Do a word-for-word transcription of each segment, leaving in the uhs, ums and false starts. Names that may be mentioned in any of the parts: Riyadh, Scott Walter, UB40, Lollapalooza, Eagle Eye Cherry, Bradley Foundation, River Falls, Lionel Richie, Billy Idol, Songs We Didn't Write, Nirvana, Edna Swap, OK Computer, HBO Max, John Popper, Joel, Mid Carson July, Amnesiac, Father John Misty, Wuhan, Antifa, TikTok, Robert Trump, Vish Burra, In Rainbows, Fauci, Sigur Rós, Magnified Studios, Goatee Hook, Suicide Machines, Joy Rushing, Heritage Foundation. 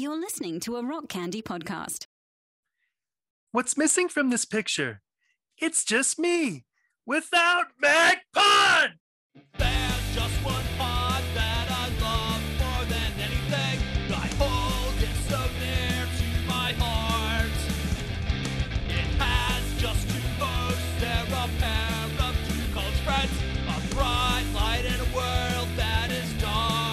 You're listening to a Rock Candy podcast. What's missing from this picture? It's just me without Mag Pod! There's just one pod that I love more than anything. I hold it so near to my heart. It has just two hosts. They're a pair of two college friends. A bright light in a world that is dark.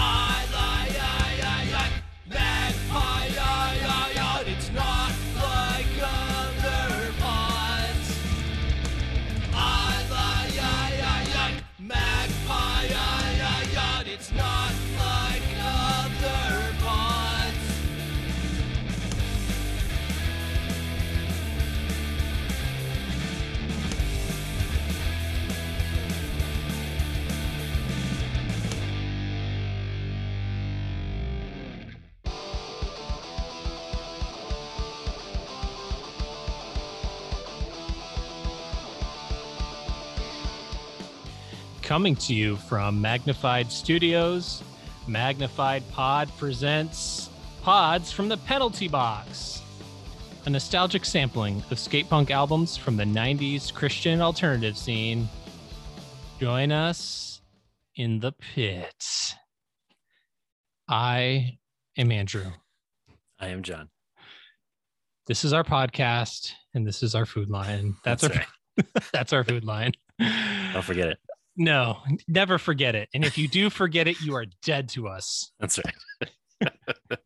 I lie, I, I, I, Mag Pod, I, I, I, it's not like other pods. I lie, I, I, I, Mag Pod, I, I, I, it's not like other pods. Coming to you from Magnified Studios, Magnified Pod presents Pods from the Penalty Box, a nostalgic sampling of skate punk albums from the nineties Christian alternative scene. Join us in the pit. I am Andrew. I am John. This is our podcast, and this is our food line. That's, that's our right. That's our food line. Don't forget it. No, never forget it. And if you do forget it, you are dead to us. That's right. uh,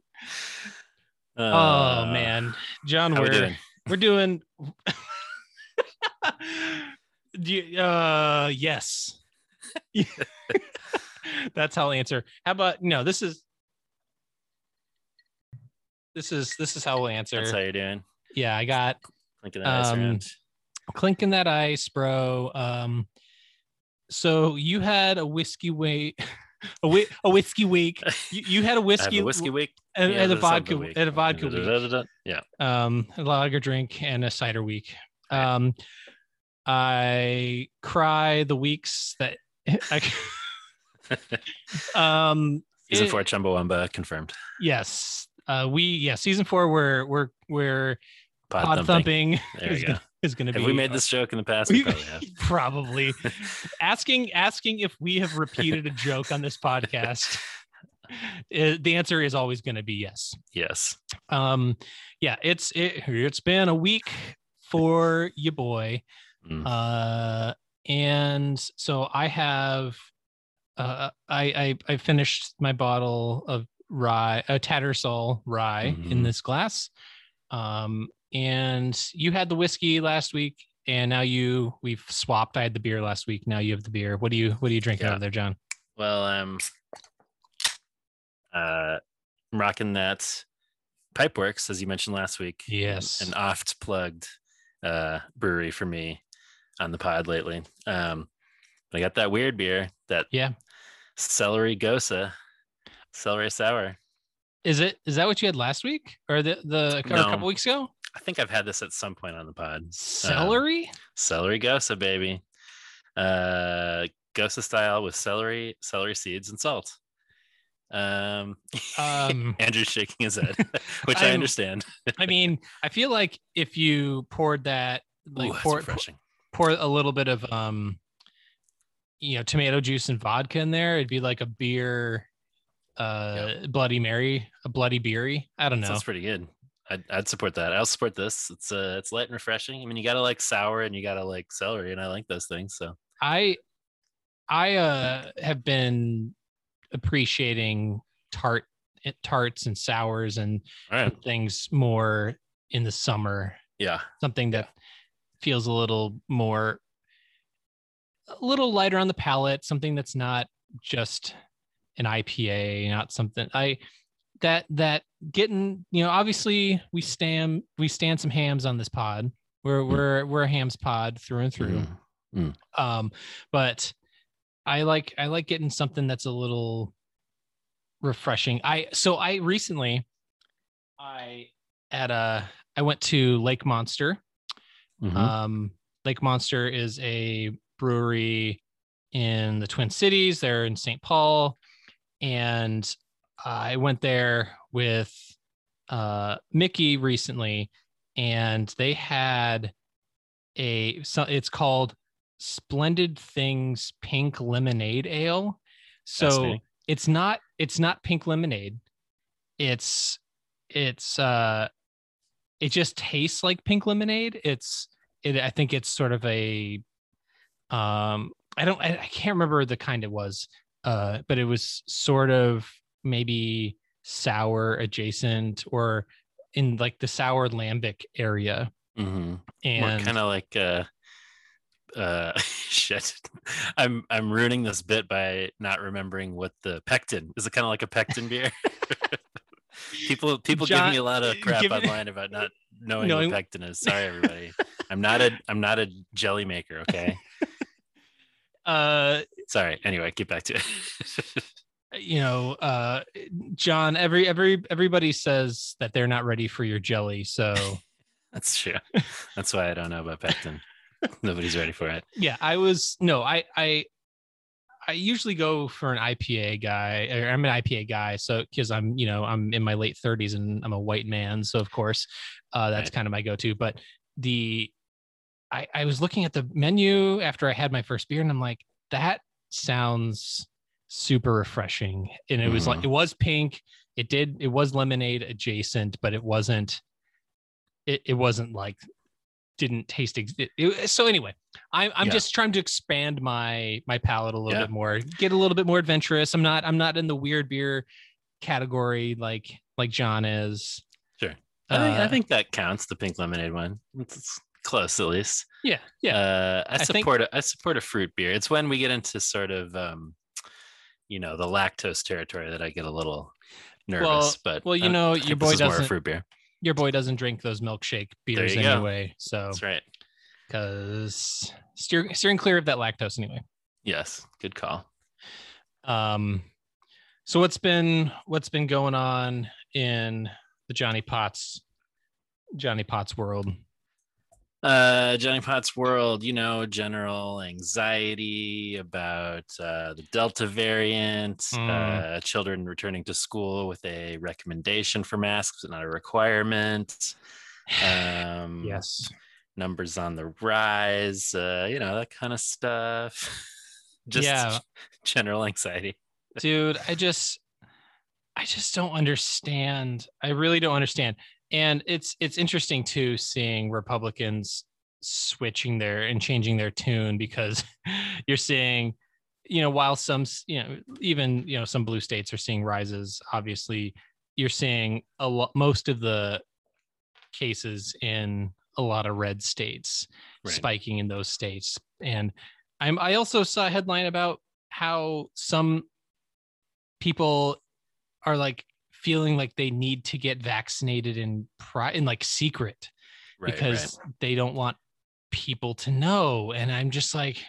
oh, man. John, we're, we doing? we're doing. do you, uh, yes. That's how I'll answer. How about no, this is. This is this is how we'll answer. That's how you're doing. Yeah, I got clinking that ice um, around. Clinking that ice, bro. Um, So you had a whiskey week, a, whi- a whiskey week. You, you had a whiskey, a whiskey week, and, yeah, and a vodka, week. and a vodka da, da, da, da, da. week. Yeah, um, a lager drink and a cider week. Um, I cry the weeks that. I, um, season it, four, Chumbawamba confirmed. Yes, uh, we yeah, season four. We're we're we're pod, pod thumping. thumping. There you go. Is going to be. Have we made this joke in the past? We probably have. Probably. asking asking if we have repeated a joke on this podcast. It, the answer is always going to be yes. Yes. Um. Yeah. It's it, it's been a week for your boy, mm. uh, and so I have. Uh, I, I I finished my bottle of rye, a Tattersall rye, mm-hmm. in this glass. Um. And you had the whiskey last week, and now you we've swapped. I had the beer last week. Now you have the beer. What do you what do you drink yeah. out of there, John? Well, um, uh, I'm rocking that Pipeworks, as you mentioned last week. Yes, an oft plugged uh, brewery for me on the pod lately. Um, but I got that weird beer, that yeah, celery gosa, celery sour. Is it is that what you had last week, or the the or no. a couple weeks ago? I think I've had this at some point on the pod. Celery? Uh, celery gosa, baby. Uh, gosa style with celery, celery seeds, and salt. Um, um, Andrew's shaking his head, which I'm, I understand. I mean, I feel like if you poured that, like Ooh, pour, refreshing. pour a little bit of, um, you know, tomato juice and vodka in there, it'd be like a beer, uh, yep. Bloody Mary, a Bloody Beery. I don't know. That's pretty good. I'd, I'd support that. I'll support this. It's uh, it's light and refreshing. I mean, you gotta like sour and you gotta like celery, and I like those things. So I, I uh, have been appreciating tart, tarts and sours and right. things more in the summer. Yeah, something that feels a little more, a little lighter on the palate. Something that's not just an I P A, not something I. that that getting, you know, obviously we stand we stand some hams on this pod. We're we're we're a hams pod through and through. Mm. Mm. Um, but I like I like getting something that's a little refreshing. I so I recently I at a I went to Lake Monster. Mm-hmm. Um, Lake Monster is a brewery in the Twin Cities. They're in Saint Paul, and I went there with uh, Mickey recently, and they had a, so it's called Splendid Things Pink Lemonade Ale. So it's not, it's not pink lemonade. It's, it's, uh, it just tastes like pink lemonade. It's, it, I think it's sort of a, um, I don't, I, I can't remember the kind it was, uh, but it was sort of maybe sour adjacent or in like the sour lambic area. Mm-hmm. And kind of like, uh, uh, shit, I'm, I'm ruining this bit by not remembering what the pectin is. It kind of like a pectin beer. People, people John, give me a lot of crap online about not knowing, knowing what pectin is. Sorry, everybody. I'm not a, I'm not a jelly maker. Okay. Uh, sorry. Anyway, get back to it. You know, uh, John, every, every, everybody says that they're not ready for your jelly. So that's true. That's why I don't know about pectin. Nobody's ready for it. Yeah. I was, no, I, I, I usually go for an I P A guy, or I'm an I P A guy. So, cause I'm, you know, I'm in my late thirties and I'm a white man. So of course, uh, that's right. kind of my go-to, but the, I, I was looking at the menu after I had my first beer and I'm like, that sounds super refreshing. And it mm. was like, it was pink. It did. It was lemonade adjacent, but it wasn't, it, it wasn't like, didn't taste ex- it, it, so anyway I, I'm yeah. just trying to expand my my palate a little yeah. bit more, get a little bit more adventurous. I'm not I'm not in the weird beer category like like John is. Sure. I think, uh, I think that counts, the pink lemonade one. It's close at least. Yeah. Yeah. Uh, I, I support think... a, I support a fruit beer. It's when we get into sort of um you know the lactose territory that I get a little nervous. Well, but well you I'm, know your boy doesn't fruit beer. Your boy doesn't drink those milkshake beers anyway. Go. So that's right. Because steer, steering clear of that lactose anyway. Yes. Good call. Um, so what's been what's been going on in the Johnny Potts Johnny Potts world? Uh, Johnny Potts world, you know, general anxiety about uh, the Delta variant, mm. uh, children returning to school with a recommendation for masks, but not a requirement. Um, yes. Numbers on the rise, uh, you know, that kind of stuff. Just yeah. general anxiety. Dude, I just, I just don't understand. I really don't understand. And it's it's interesting too, seeing Republicans switching their and changing their tune, because you're seeing, you know, while some, you know, even, you know, some blue states are seeing rises, obviously you're seeing a lot, most of the cases in a lot of red states right. spiking in those states. And I'm, I also saw a headline about how some people are like, feeling like they need to get vaccinated in pri- in like secret right, because right. they don't want people to know. And I'm just like,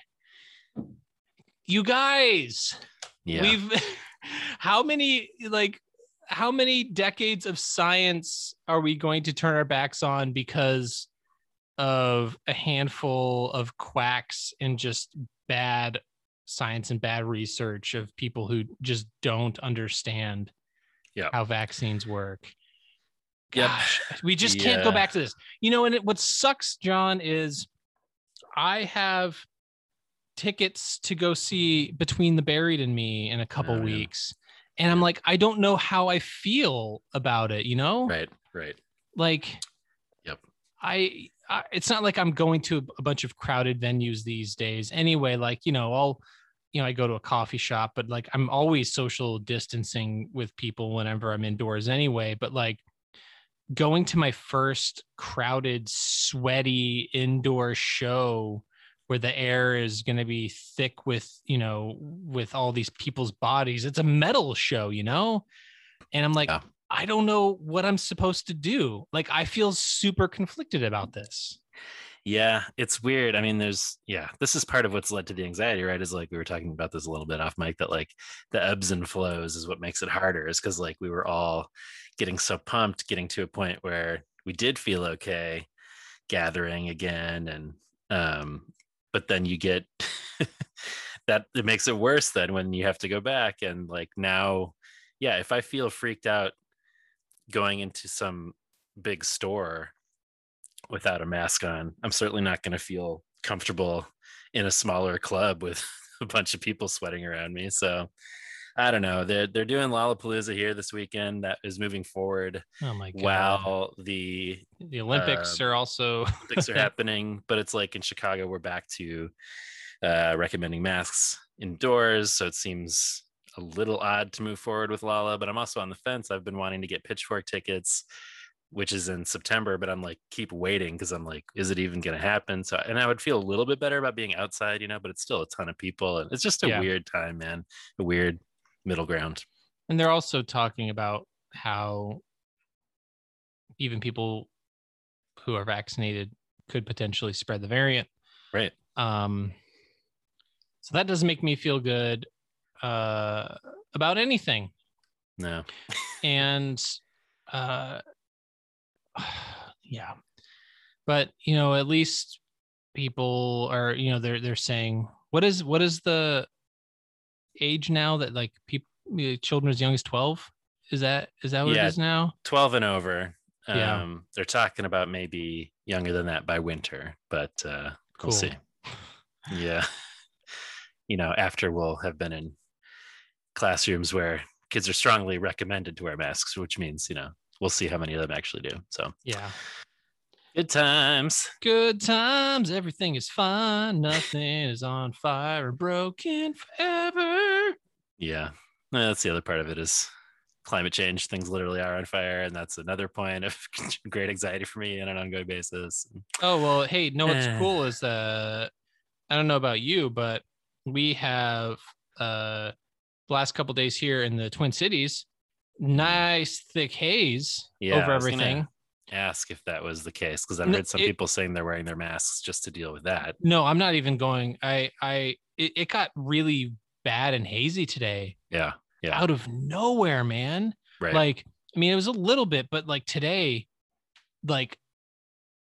you guys, yeah. we've, how many, like how many decades of science are we going to turn our backs on because of a handful of quacks and just bad science and bad research of people who just don't understand Yep. how vaccines work. Gosh, yep. we just yeah. can't go back to this. You know, and it, what sucks, John, is I have tickets to go see Between the Buried and Me in a couple oh, weeks. Yeah. And yeah. I'm like, I don't know how I feel about it, you know? Right, right. Like, yep. I, I it's not like I'm going to a bunch of crowded venues these days. Anyway, like, you know, I'll you know, I go to a coffee shop, but like, I'm always social distancing with people whenever I'm indoors anyway, but like going to my first crowded, sweaty indoor show where the air is going to be thick with, you know, with all these people's bodies, it's a metal show, you know? And I'm like, yeah. I don't know what I'm supposed to do. Like, I feel super conflicted about this. Yeah, it's weird. I mean, there's, yeah, this is part of what's led to the anxiety, right? Is like, we were talking about this a little bit off mic, that like the ebbs and flows is what makes it harder, is because like we were all getting so pumped, getting to a point where we did feel okay gathering again. And, um, but then you get that, it makes it worse then when you have to go back and like now, yeah, if I feel freaked out going into some big store without a mask on, I'm certainly not going to feel comfortable in a smaller club with a bunch of people sweating around me. So I don't know. They're they're doing Lollapalooza here this weekend. That is moving forward. Oh my god! While the the Olympics uh, are also Olympics are happening, but it's like in Chicago, we're back to uh, recommending masks indoors. So it seems a little odd to move forward with Lala. But I'm also on the fence. I've been wanting to get Pitchfork tickets, which is in September. But I'm like, keep waiting because I'm like, is it even going to happen? So, and I would feel a little bit better about being outside, you know. But it's still a ton of people, and it's just a yeah. weird time, man. A weird middle ground. And they're also talking about how even people who are vaccinated could potentially spread the variant, right? Um so that doesn't make me feel good uh about anything. No. And uh yeah, but you know, at least people are, you know, they're they're saying, what is what is the age now that like people children as young as twelve, is that is that what yeah, it is now? twelve and over. Um yeah. They're talking about maybe younger than that by winter, but uh cool. We'll see. Yeah. You know, after we'll have been in classrooms where kids are strongly recommended to wear masks, which means, you know, we'll see how many of them actually do. So yeah. Good times. Good times. Everything is fine. Nothing is on fire or broken forever. Yeah. That's the other part of it is climate change. Things literally are on fire. And that's another point of great anxiety for me on an ongoing basis. Oh, well, hey, no, what's cool is uh, I don't know about you, but we have uh, the last couple of days here in the Twin Cities, nice thick haze yeah, over everything. Gonna- ask if that was the case, because I've heard some it, people saying they're wearing their masks just to deal with that. No, I'm not even going. I, I, it, it got really bad and hazy today. Yeah, yeah. Out of nowhere, man. Right. Like, I mean, it was a little bit, but like today, like,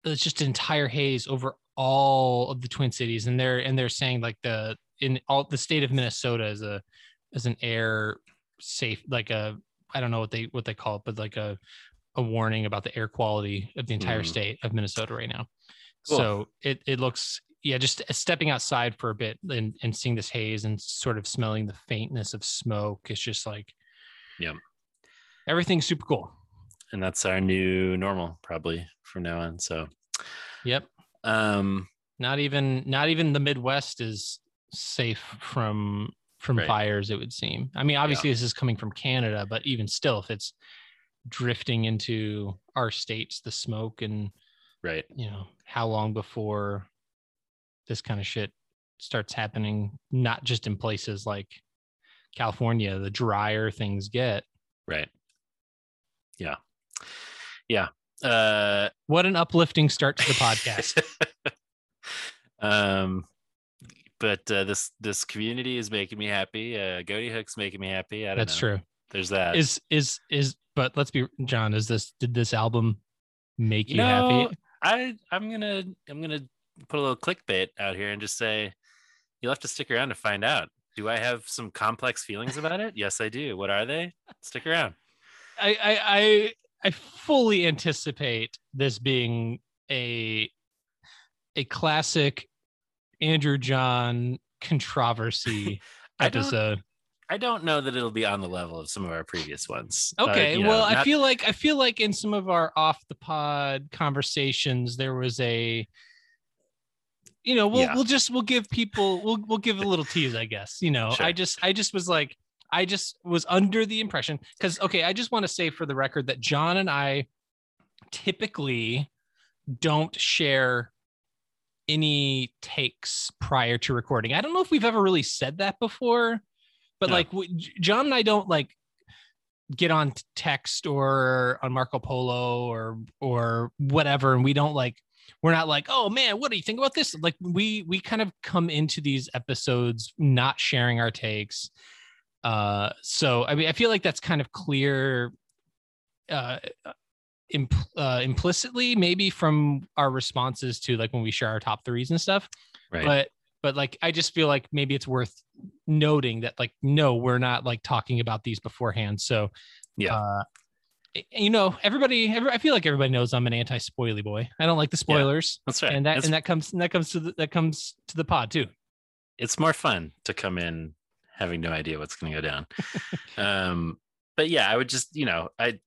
it's just an entire haze over all of the Twin Cities, and they're and they're saying like the in all the state of Minnesota is a is an air safe, like a I don't know what they what they call it, but like a a warning about the air quality of the entire mm. state of Minnesota right now. Cool. So it, it looks, yeah, just stepping outside for a bit and, and seeing this haze and sort of smelling the faintness of smoke. It's just like, yeah, everything's super cool. And that's our new normal probably from now on. So, yep. Um, not even, not even the Midwest is safe from, from right. fires. It would seem, I mean, obviously yeah. this is coming from Canada, but even still, if it's drifting into our states, the smoke and right, you know, how long before this kind of shit starts happening, not just in places like California, the drier things get. Right. Yeah. Yeah. Uh, what an uplifting start to the podcast. um, but uh, this this community is making me happy. Uh, Goatee Hook's making me happy. I don't That's know. True. There's that. Is is is but let's be John, is this did this album make you, you know, happy? I, I'm gonna I'm gonna put a little clickbait out here and just say you'll have to stick around to find out. Do I have some complex feelings about it? Yes, I do. What are they? Stick around. I I I, I fully anticipate this being a a classic Andrew John controversy episode. Don't... I don't know that it'll be on the level of some of our previous ones. Okay. Uh, you know, well, not- I feel like I feel like in some of our off the pod conversations, there was a, you know, we'll yeah. we'll just we'll give people we'll we'll give a little tease, I guess. You know, sure. I just I just was like I just was under the impression because, OK, I just want to say for the record that John and I typically don't share any takes prior to recording. I don't know if we've ever really said that before. But no. like John and I don't like get on text or on Marco Polo or or whatever, and we don't like we're not like, oh man, what do you think about this? Like we we kind of come into these episodes not sharing our takes. Uh, so I mean, I feel like that's kind of clear, uh, impl- uh, implicitly maybe from our responses to like when we share our top threes and stuff. Right. But But like, I just feel like maybe it's worth noting that like, no, we're not like talking about these beforehand. So yeah, uh, you know, everybody, every, I feel like everybody knows I'm an anti-spoily boy. I don't like the spoilers. Yeah, that's right. And that, that's... and that comes, and that comes to the, that comes to the pod too. It's more fun to come in having no idea what's going to go down. um, but yeah, I would just, you know, I,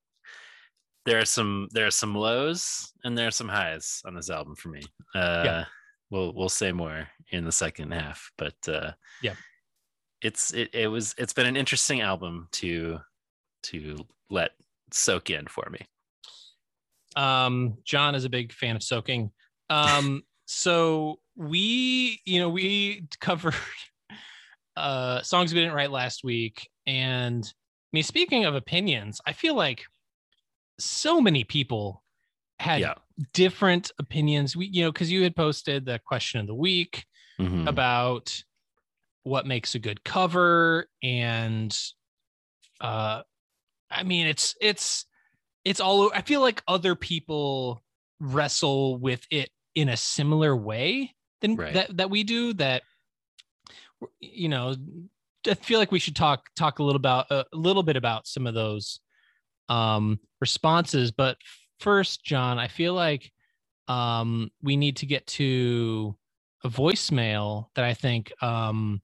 there are some, there are some lows and there are some highs on this album for me. Uh, yeah. We'll we'll say more in the second half, but uh, yeah, it's it it was it's been an interesting album to to let soak in for me. Um, John is a big fan of soaking. Um, so we you know we covered uh, songs we didn't write last week, and I mean, speaking of opinions, I feel like so many people had yeah. different opinions. We, you know, because you had posted the question of the week mm-hmm. about what makes a good cover, and uh, I mean, it's it's it's all. I feel like other people wrestle with it in a similar way than right. that that we do. That you know, I feel like we should talk talk a little about a little bit about some of those um, responses, but. First, John, I feel like um, we need to get to a voicemail that I think um,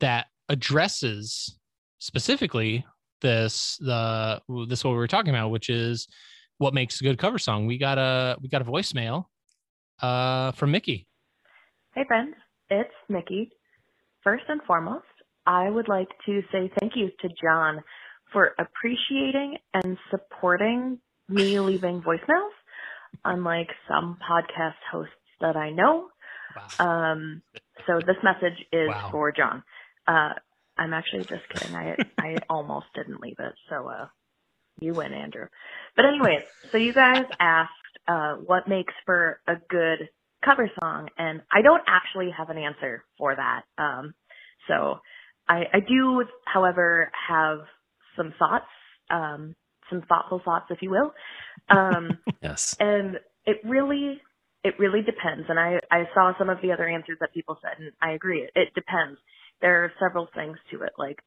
that addresses specifically this the this what we were talking about, which is what makes a good cover song. We got a we got a voicemail uh, from Mickey. Hey friends, it's Mickey. First and foremost, I would like to say thank you to John for appreciating and supporting me leaving voicemails, unlike some podcast hosts that I know. Wow. Um, so this message is wow. for John. Uh, I'm actually just kidding. I I almost didn't leave it. So uh, you win, Andrew. But anyways, so you guys asked uh, what makes for a good cover song, and I don't actually have an answer for that. Um, so I, I do, however, have some thoughts. Um, Some thoughtful thoughts, if you will. Um, yes. And it really, it really depends. And I, I saw some of the other answers that people said, and I agree. It depends. There are several things to it. Like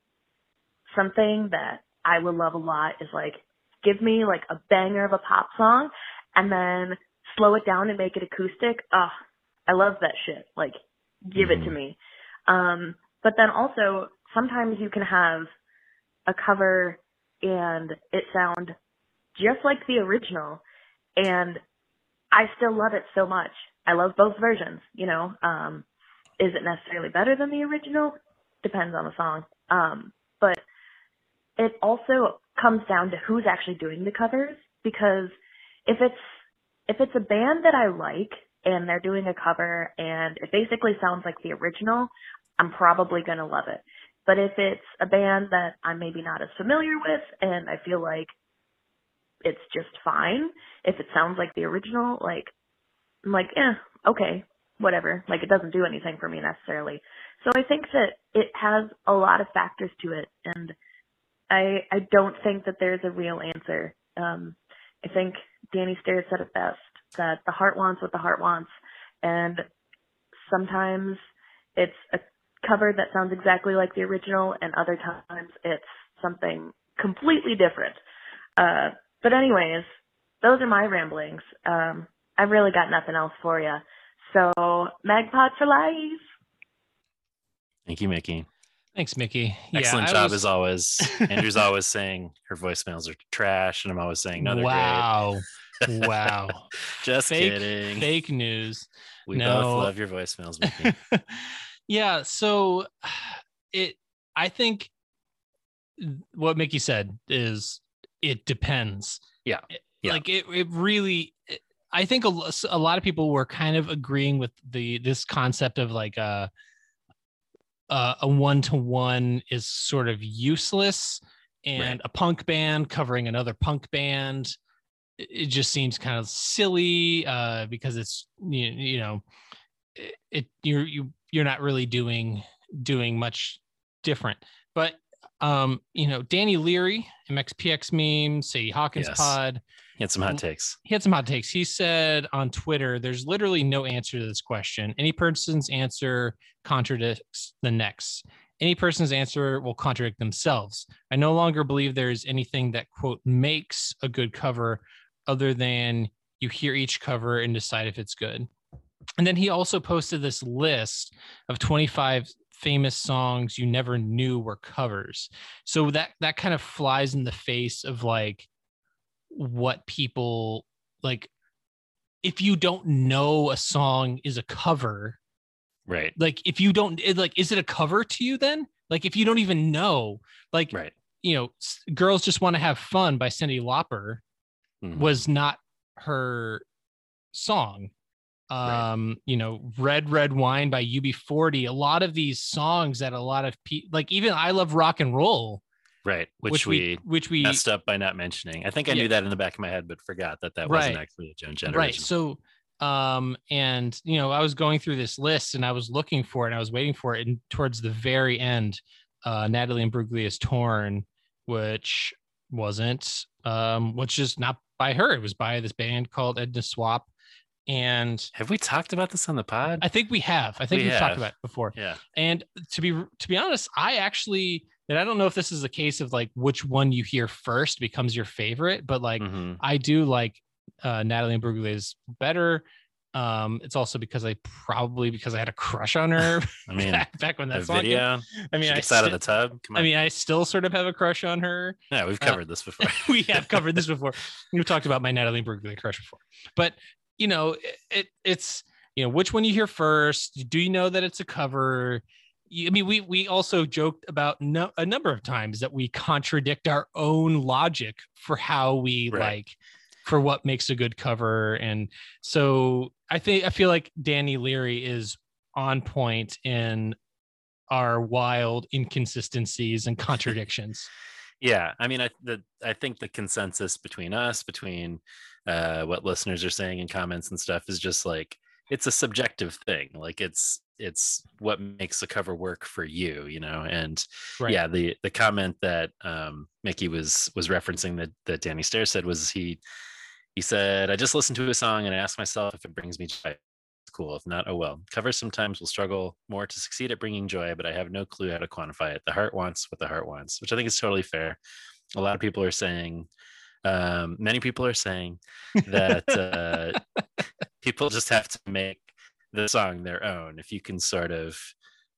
something that I would love a lot is like, give me like a banger of a pop song and then slow it down and make it acoustic. Oh, I love that shit. Like give mm-hmm. it to me. Um, but then also sometimes you can have a cover and it sound just like the original, and I still love it so much. I love both versions, you know. Um, is it necessarily better than the original? Depends on the song. Um, but it also comes down to who's actually doing the covers, because if it's if it's a band that I like and they're doing a cover and it basically sounds like the original, I'm probably going to love it. But if it's a band that I'm maybe not as familiar with and I feel like it's just fine, if it sounds like the original, like, I'm like, eh, okay, whatever. Like, it doesn't do anything for me necessarily. So I think that it has a lot of factors to it, and I I don't think that there's a real answer. Um, I think Danny Stair said it best, that the heart wants what the heart wants, and sometimes it's a cover that sounds exactly like the original, and other times it's something completely different. Uh, but anyways, those are my ramblings. Um, I've really got nothing else for you. So, Magpod for life. Thank you, Mickey. Thanks, Mickey. Excellent yeah, job was... as always. Andrew's always saying her voicemails are trash, and I'm always saying no, they're wow. great. Wow, wow. Just fake, kidding. Fake news. We no. both love your voicemails, Mickey. Yeah, so it. I think what Mickey said is it depends. Yeah, yeah. Like it. It really. It, I think a, a lot of people were kind of agreeing with the this concept of like a a one to one is sort of useless, and right. a punk band covering another punk band, it just seems kind of silly uh, because it's you, you know it, it you're you. you're not really doing doing much different. But Um, you know, Danny Leary, M X P X meme, Sadie Hawkins yes. pod. He had some hot takes. He had some hot takes. He said on Twitter, there's literally no answer to this question. Any person's answer contradicts the next. Any person's answer will contradict themselves. I no longer believe there is anything that, quote, makes a good cover other than you hear each cover and decide if it's good. And then he also posted this list of twenty-five famous songs you never knew were covers. So that that kind of flies in the face of like what people like, if you don't know a song is a cover, right? Like if you don't like, is it a cover to you then? Like if you don't even know, like, right. you know, Girls Just Want to Have Fun by Cyndi Lauper mm-hmm. was not her song. Um, right. You know, Red Red Wine by U B forty. A lot of these songs that a lot of people, like even I Love Rock and Roll, right? Which, which we, we which we messed up by not mentioning. I think I yeah. knew that in the back of my head, but forgot that that right. wasn't actually a Joan Jett. Right. So, um, and you know, I was going through this list and I was looking for it and I was waiting for it, and towards the very end, uh, Natalie Imbruglia's Torn, which wasn't, um, which is not by her. It was by this band called Edna Swap. And have we talked about this on the pod? I think we have. I think we we've have. talked about it before. Yeah. And to be to be honest, I actually, and I don't know if this is a case of like which one you hear first becomes your favorite, but like mm-hmm. I do like uh, Natalie Imbruglia's better. Um, it's also because I probably because I had a crush on her. I mean, back when that song video. Came. I mean, I st- out of the tub. Come on. I mean, I still sort of have a crush on her. Yeah, we've covered uh, this before. We have covered this before. We've talked about my Natalie Imbruglia crush before, but. You know, it, it it's, you know, which one you hear first? Do you know that it's a cover? I mean, we we also joked about no, a number of times that we contradict our own logic for how we right. like, for what makes a good cover. And so I think, I feel like Danny Leary is on point in our wild inconsistencies and contradictions. Yeah, I mean, I the, I think the consensus between us, between uh, what listeners are saying in comments and stuff, is just like it's a subjective thing. Like it's it's what makes a cover work for you, you know. And right. yeah, the the comment that um, Mickey was was referencing that that Danny Stair said was he he said, "I just listened to a song and I asked myself if it brings me joy. Cool. If not, oh well. Covers sometimes will struggle more to succeed at bringing joy, but I have no clue how to quantify it. The heart wants what the heart wants," which I think is totally fair. A lot of people are saying, um, many people are saying that uh, people just have to make the song their own. If you can sort of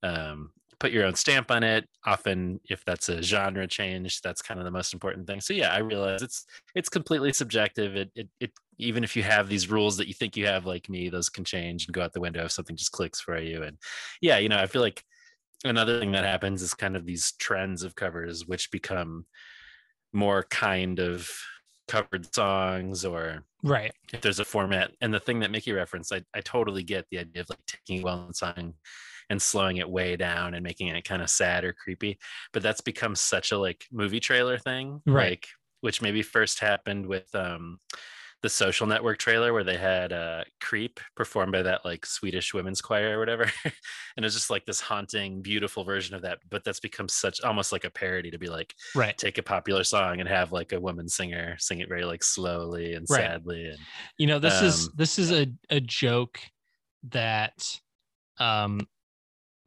um, put your own stamp on it, often if that's a genre change, that's kind of the most important thing. So yeah, I realize it's it's completely subjective. It it it even if you have these rules that you think you have, like me, those can change and go out the window if something just clicks for you. And yeah, you know, I feel like another thing that happens is kind of these trends of covers, which become more kind of covered songs, or right. if there's a format. And the thing that Mickey referenced, I, I totally get the idea of like taking a well-known song and slowing it way down and making it kind of sad or creepy. But that's become such a like movie trailer thing, right? Like, which maybe first happened with, um, the Social Network trailer, where they had uh, Creep performed by that like Swedish women's choir or whatever. And it was just like this haunting, beautiful version of that. But that's become such almost like a parody to be like, right. take a popular song and have like a woman singer sing it very like slowly and right. sadly. And you know, this um, is this is a, a joke that um,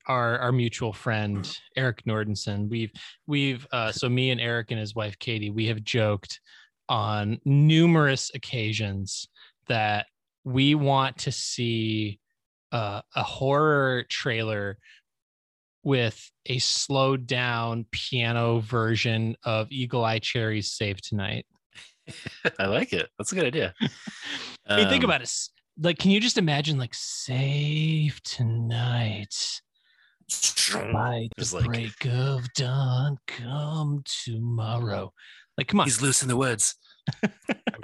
our our mutual friend, Eric Nordenson, we've we've uh, so me and Eric and his wife, Katie, we have joked on numerous occasions that we want to see uh, a horror trailer with a slowed down piano version of Eagle Eye Cherry's Save Tonight. I like it. That's a good idea. I mean, um, think about it. Like, can you just imagine like Save Tonight? By the like, break of dawn, come tomorrow. Like, come on. He's loose in the woods. I'm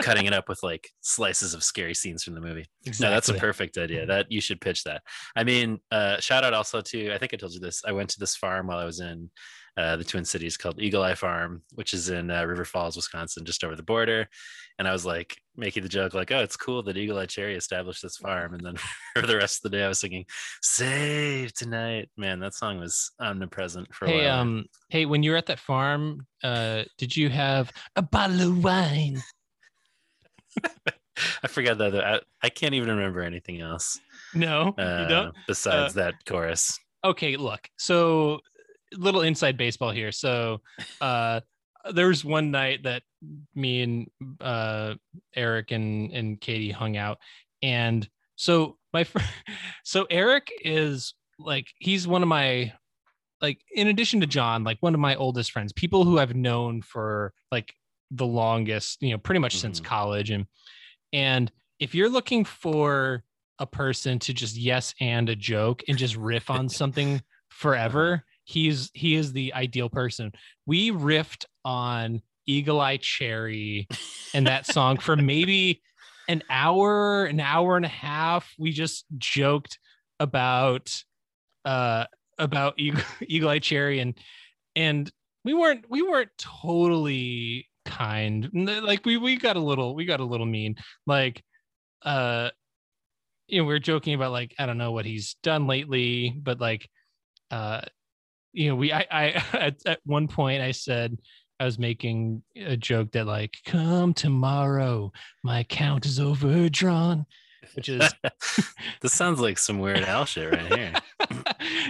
cutting it up with like slices of scary scenes from the movie. Exactly. No, that's a perfect idea. That you should pitch that. I mean, uh, shout out also to, I think I told you this. I went to this farm while I was in uh, the Twin Cities called Eagle Eye Farm, which is in uh, River Falls, Wisconsin, just over the border. And I was like making the joke like, oh, it's cool that Eagle Eye Cherry established this farm. And then for the rest of the day, I was singing Save Tonight. Man, that song was omnipresent for a hey, while. Um, hey, when you were at that farm, uh, did you have a bottle of wine? I forgot that. I, I can't even remember anything else. No, uh, you don't? Besides uh, that chorus. Okay, look. So little inside baseball here. So uh, there was one night that me and uh, Eric and, and Katie hung out. And so my fr- so Eric is like, he's one of my, like, in addition to John, like one of my oldest friends, people who I've known for like the longest, you know, pretty much mm-hmm. since college. And And if you're looking for a person to just yes and a joke and just riff on something forever, he's he is the ideal person. We riffed on Eagle Eye Cherry and that song for maybe an hour, an hour and a half. We just joked about uh, about Eagle, Eagle Eye Cherry, and and we weren't we weren't totally kind. Like we we got a little we got a little mean. Like uh you know, we were joking about like, I don't know what he's done lately, but like uh you know, we I I at, at one point I said I was making a joke that like, come tomorrow, my account is overdrawn, which is this sounds like some weird Al shit right here.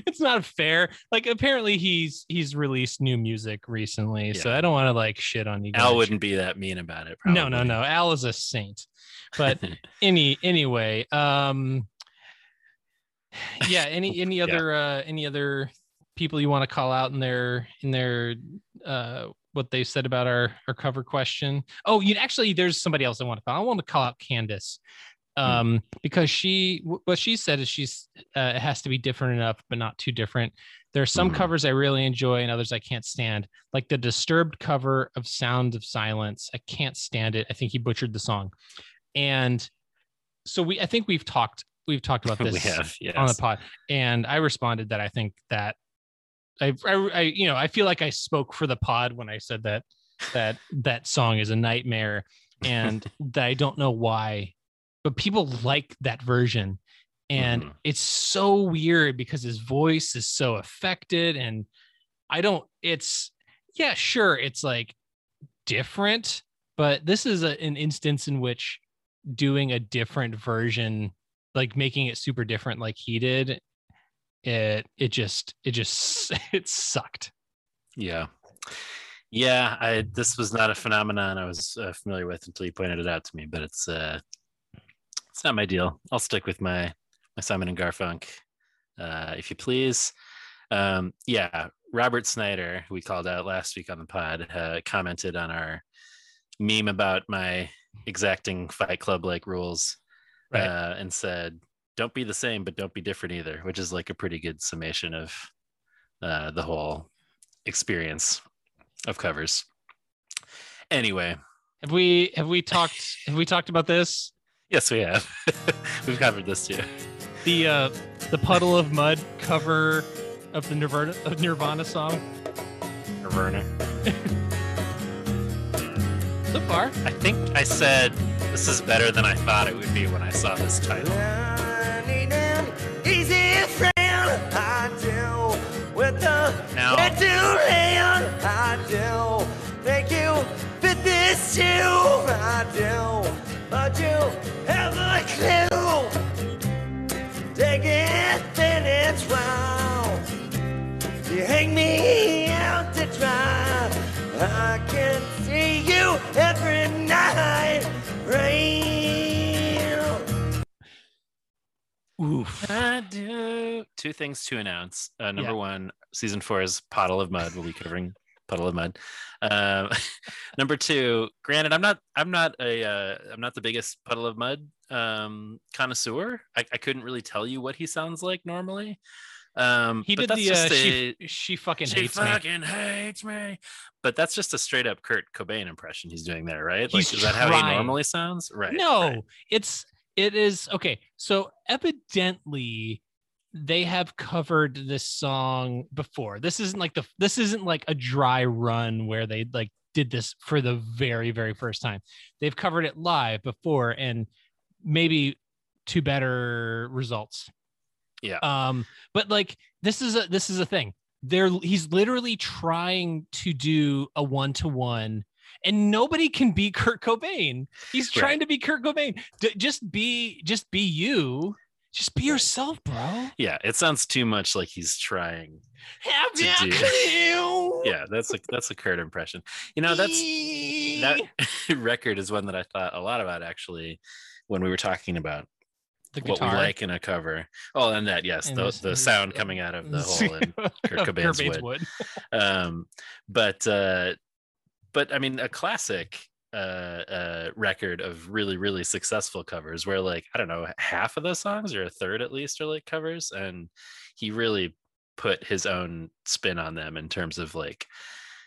It's not fair. Like apparently he's he's released new music recently, yeah. So I don't want to like shit on you guys. Al wouldn't be that mean about it, probably. No, no, no. Al is a saint. But any anyway, um, yeah. Any any other yeah. uh, any other people you want to call out in their in their uh, what they said about our our cover question? Oh, you actually there's somebody else I want to call. I want to call out Candace. Um, because she, what she said is she's, uh, it has to be different enough, but not too different. There are some mm. covers I really enjoy and others I can't stand, like the Disturbed cover of Sounds of Silence. I can't stand it. I think he butchered the song. And so we, I think we've talked, we've talked about this we have, yes. on the pod, and I responded that I think that I, I, I, you know, I feel like I spoke for the pod when I said that, that, that song is a nightmare and that I don't know why. But people like that version, and mm. it's so weird because his voice is so affected, and I don't. It's yeah, sure, it's like different, but this is a, an instance in which doing a different version, like making it super different, like he did, it it just it just it sucked. Yeah. Yeah, I this was not a phenomenon I was uh, familiar with until you pointed it out to me, but it's. Uh... It's not my deal. I'll stick with my my Simon and Garfunkel, uh, if you please. Um, yeah, Robert Snyder, who we called out last week on the pod, uh, commented on our meme about my exacting Fight Club-like rules, right. uh, and said, "Don't be the same, but don't be different either," which is like a pretty good summation of uh, the whole experience of covers. Anyway, have we have we talked have we talked about this? Yes, we have. We've covered this too. The uh, the Puddle of Mud cover of the Nirvana, of Nirvana song. Nirvana. So far, I think I said this is better than I thought it would be when I saw this title. Now, but you have a clue. Take it, then it's wow. You hang me out to dry. I can see you every night. Rain. Oof. I do. Two things to announce. Uh, number yeah. one, season four's Puddle of Mud will be covering. Puddle of Mud. Uh, number two, granted, I'm not, I'm not a, uh, I'm not the biggest Puddle of Mud um, connoisseur. I, I couldn't really tell you what he sounds like normally. Um, he did the uh, she, a, she fucking she hates fucking me. hates me. But that's just a straight up Kurt Cobain impression he's doing there, right? Like, he's is that trying. how he normally sounds? Right? No, right. it's it is okay. So evidently, they have covered this song before. This isn't like the this isn't like a dry run where they like did this for the very, very first time. They've covered it live before, and maybe to better results. Yeah. Um, but like this is a this is a thing. They're he's literally trying to do a one-to-one, and nobody can be Kurt Cobain. He's trying right. to be Kurt Cobain. D- just be just be you. Just be yourself, bro. Yeah, it sounds too much like he's trying. Have to you do. You? Yeah, that's a that's a Kurt impression. You know, that's that record is one that I thought a lot about actually when we were talking about the what we like in a cover. Oh, and that yes, and the the sound coming out of the hole in Kurt Cobain's wood. wood. um, but uh, but I mean, a classic. Uh, uh record of really really successful covers where like I don't know half of the songs or a third at least are like covers, and he really put his own spin on them in terms of like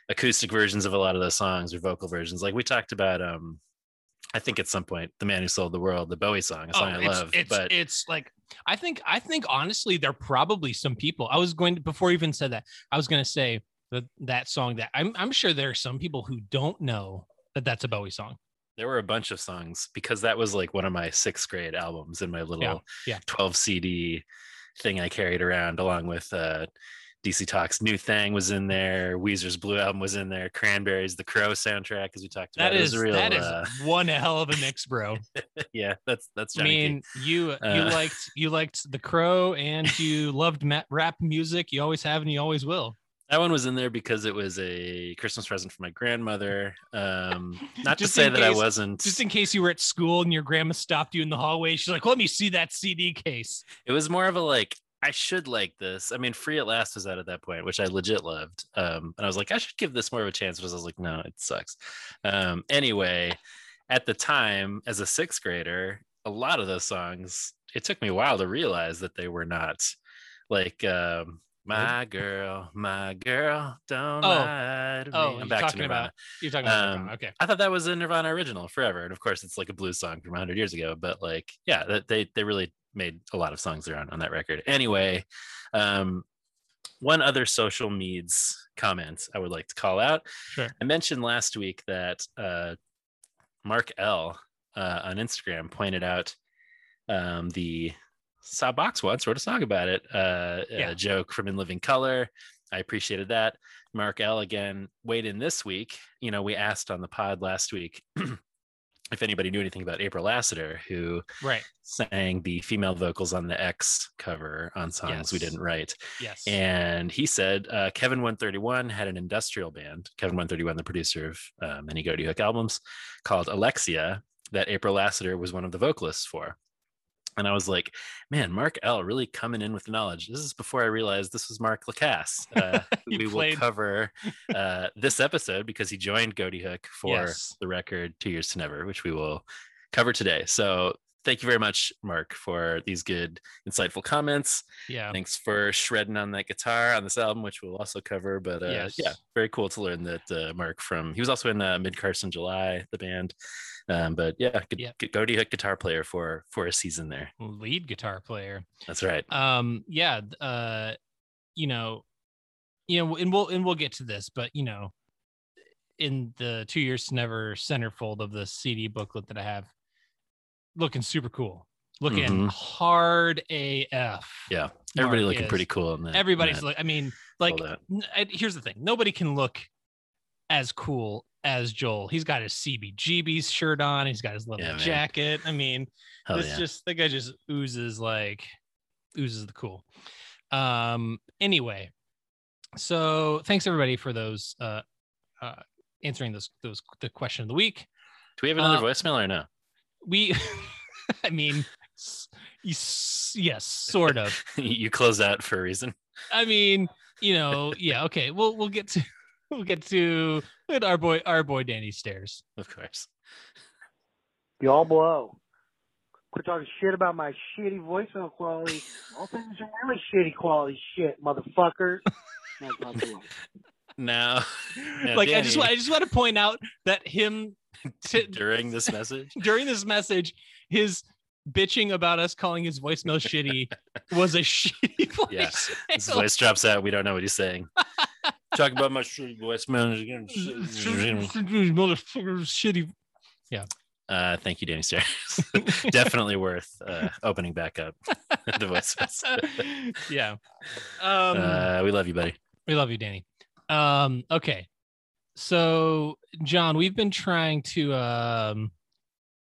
acoustic versions of a lot of those songs or vocal versions. Like we talked about um I think at some point The Man Who Sold the World, the Bowie song, a song oh, I love it's, but it's like I think I think honestly there are probably some people I was going to before you even said that I was going to say that that song that I'm I'm sure there are some people who don't know that that's a Bowie song. There were a bunch of songs because that was like one of my sixth grade albums in my little yeah, yeah. twelve C D thing I carried around along with uh, D C Talk's New Thing was in there. Weezer's Blue Album was in there. Cranberries, The Crow soundtrack, as we talked about. That is real, that is uh... one hell of a mix, bro. Yeah, that's that's. Johnny I mean, King. you you uh... liked you liked The Crow and you loved rap music. You always have and you always will. That one was in there because it was a Christmas present for my grandmother. Um, not to say that I wasn't. Just in case you were at school and your grandma stopped you in the hallway. She's like, let me see that C D case. It was more of a like, I should like this. I mean, Free at Last was out at that point, which I legit loved. Um, and I was like, I should give this more of a chance because I was like, no, it sucks. Um, anyway, at the time, as a sixth grader, a lot of those songs, it took me a while to realize that they were not like... Um, My girl, my girl, don't oh. lie to me. Oh, I'm back talking to Nirvana. About, you're talking about um, Nirvana, okay. I thought that was a Nirvana original forever. And of course, it's like a blues song from one hundred years ago. But like, yeah, they, they really made a lot of songs their own on that record. Anyway, um, one other social needs comment I would like to call out. Sure. I mentioned last week that uh, Mark L uh, on Instagram pointed out um, the... Saw Box once wrote a song about it, uh, yeah. a joke from In Living Color. I appreciated that. Mark L again weighed in this week. You know, we asked on the pod last week if anybody knew anything about April Lassiter, who right. sang the female vocals on the X cover on Songs yes. We Didn't Write. Yes. And he said uh, Kevin one thirty-one had an industrial band, Kevin one thirty-one, the producer of uh, many Goatee Hook albums, called Alexia, that April Lassiter was one of the vocalists for. And I was like, man, Mark L really coming in with knowledge. This is before I realized this was Mark Lacasse. Uh, we played. will cover uh, this episode because he joined Goatee Hook for yes. the record Two Years to Never, which we will cover today. So thank you very much, Mark, for these good, insightful comments. Yeah. Thanks for shredding on that guitar on this album, which we'll also cover. But uh, yes. yeah, very cool to learn that uh, Mark from, he was also in uh, Mid Carson July, the band. Um, but yeah, good, yeah. good Goatee Hook guitar player for for a season there. Lead guitar player. That's right. Um, yeah, uh, you know, you know, and we'll and we'll get to this, but you know, in the Two Years to Never centerfold of the C D booklet that I have, looking super cool, looking mm-hmm. hard A F. Yeah, everybody Mark looking is. pretty cool in that. Everybody's like, I mean, like, n- here's the thing: nobody can look as cool as Joel. He's got his C B G B's shirt on, he's got his little yeah, jacket. I mean, it's yeah. just the guy just oozes like oozes the cool. Um anyway, so thanks everybody for those uh uh answering those those the question of the week. Do we have another uh, voicemail or no? We I mean yes, sort of. You close out for a reason. I mean, you know, yeah, okay. We'll we'll get to We'll get to our boy, our boy Danny Stairs. Of course. Y'all blow. Quit talking shit about my shitty voicemail quality. I'll send you some really shitty quality shit, motherfucker. No. no. Like Danny. I just, I just want to point out that him t- during this message, during this message, his bitching about us calling his voicemail shitty was a shitty voice. Yes, yeah. His voice drops out. We don't know what he's saying. Talking about my shitty voicemail. Shitty. Yeah. Uh, thank you, Danny Stairs. Definitely worth uh, opening back up the voicemails. Yeah. Um, uh, we love you, buddy. We love you, Danny. Um, okay. So, John, we've been trying to, um,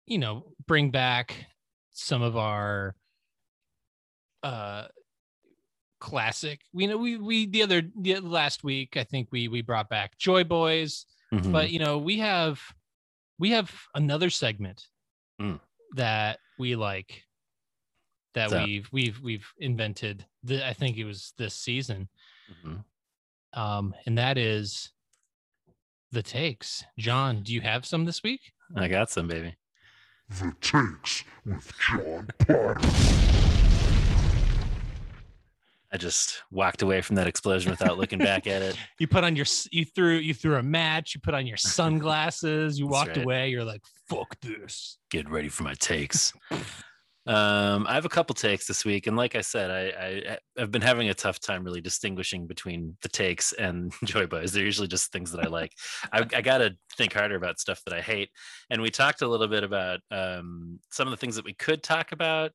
you know, bring back some of our uh, classic. We know we we the other the, last week, I think we we brought back Joy Boys, mm-hmm. but you know we have we have another segment mm. that we like that so. we've we've we've invented. The, I think it was this season, mm-hmm. um, and that is. The takes. John, do you have some this week? I got some, baby. The takes with John Potter. I just walked away from that explosion without looking back at it. You put on your, you threw, you threw a match. You put on your sunglasses. You walked right. away. You're like, fuck this. Get ready for my takes. um, I have a couple takes this week, and like I said, I, I I've been having a tough time really distinguishing between the takes and Joy Boys. They're usually just things that I like. I, I gotta think harder about stuff that I hate. And we talked a little bit about um, some of the things that we could talk about,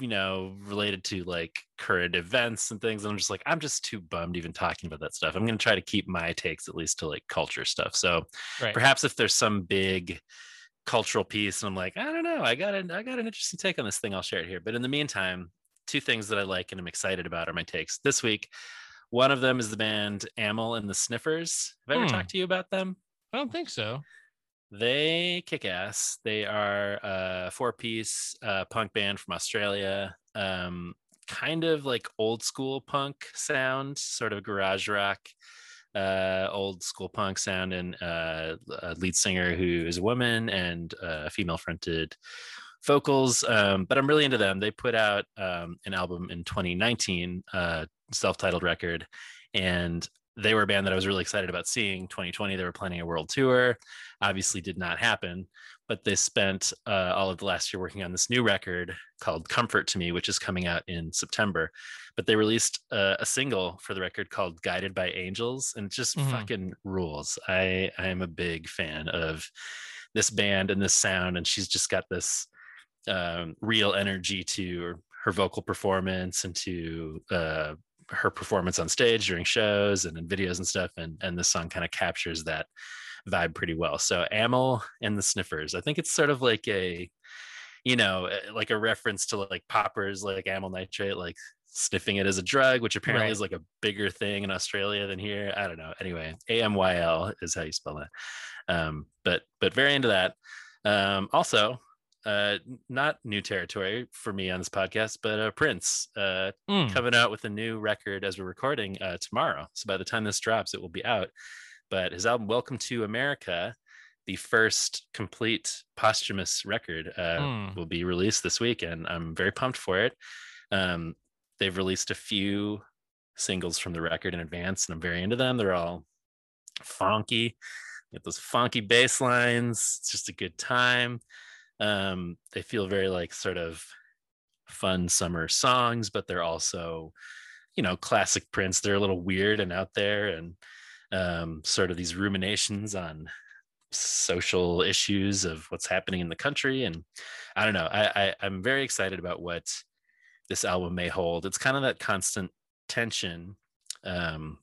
you know, related to like current events and things. And I'm just like, I'm just too bummed even talking about that stuff. I'm gonna try to keep my takes at least to like culture stuff. So right. perhaps if there's some big cultural piece and I'm like, I don't know, I got an I got an interesting take on this thing, I'll share it here. But in the meantime, two things that I like and I'm excited about are my takes this week. One of them is the band Amyl and the Sniffers. Have I hmm. ever talked to you about them? I don't think so. They kick ass. They are a four-piece uh, punk band from Australia. Um, kind of like old school punk sound, sort of garage rock. Uh, old school punk sound, and uh, a lead singer who is a woman and uh, female fronted vocals. Um, but I'm really into them. They put out um, an album in twenty nineteen, uh, self-titled record, and they were a band that I was really excited about seeing. twenty twenty, they were planning a world tour. Obviously, did not happen. But they spent uh, all of the last year working on this new record called Comfort to Me, which is coming out in September. But they released uh, a single for the record called Guided by Angels, and it just mm-hmm. fucking rules. I, I am a big fan of this band and this sound, and she's just got this um, real energy to her vocal performance and to uh, her performance on stage during shows and in videos and stuff. And, and this song kind of captures that vibe pretty well. So Amyl and the Sniffers, I think it's sort of like a, you know, like a reference to like poppers, like amyl nitrate, like sniffing it as a drug, which apparently right. is like a bigger thing in Australia than here. I don't know. Anyway, A M Y L is how you spell that. Um, but but very into that. Um, also, uh, not new territory for me on this podcast, but uh, Prince uh, mm. coming out with a new record as we're recording uh, tomorrow. So by the time this drops, it will be out. But his album, Welcome to America, the first complete posthumous record, uh, mm. will be released this week. And I'm very pumped for it. Um, they've released a few singles from the record in advance, and I'm very into them. They're all funky. Get those funky bass lines. It's just a good time. Um, they feel very like sort of fun summer songs, but they're also, you know, classic Prince. They're a little weird and out there, and Um, sort of these ruminations on social issues of what's happening in the country. And I don't know, I, I, I'm very excited about what this album may hold. It's kind of that constant tension um,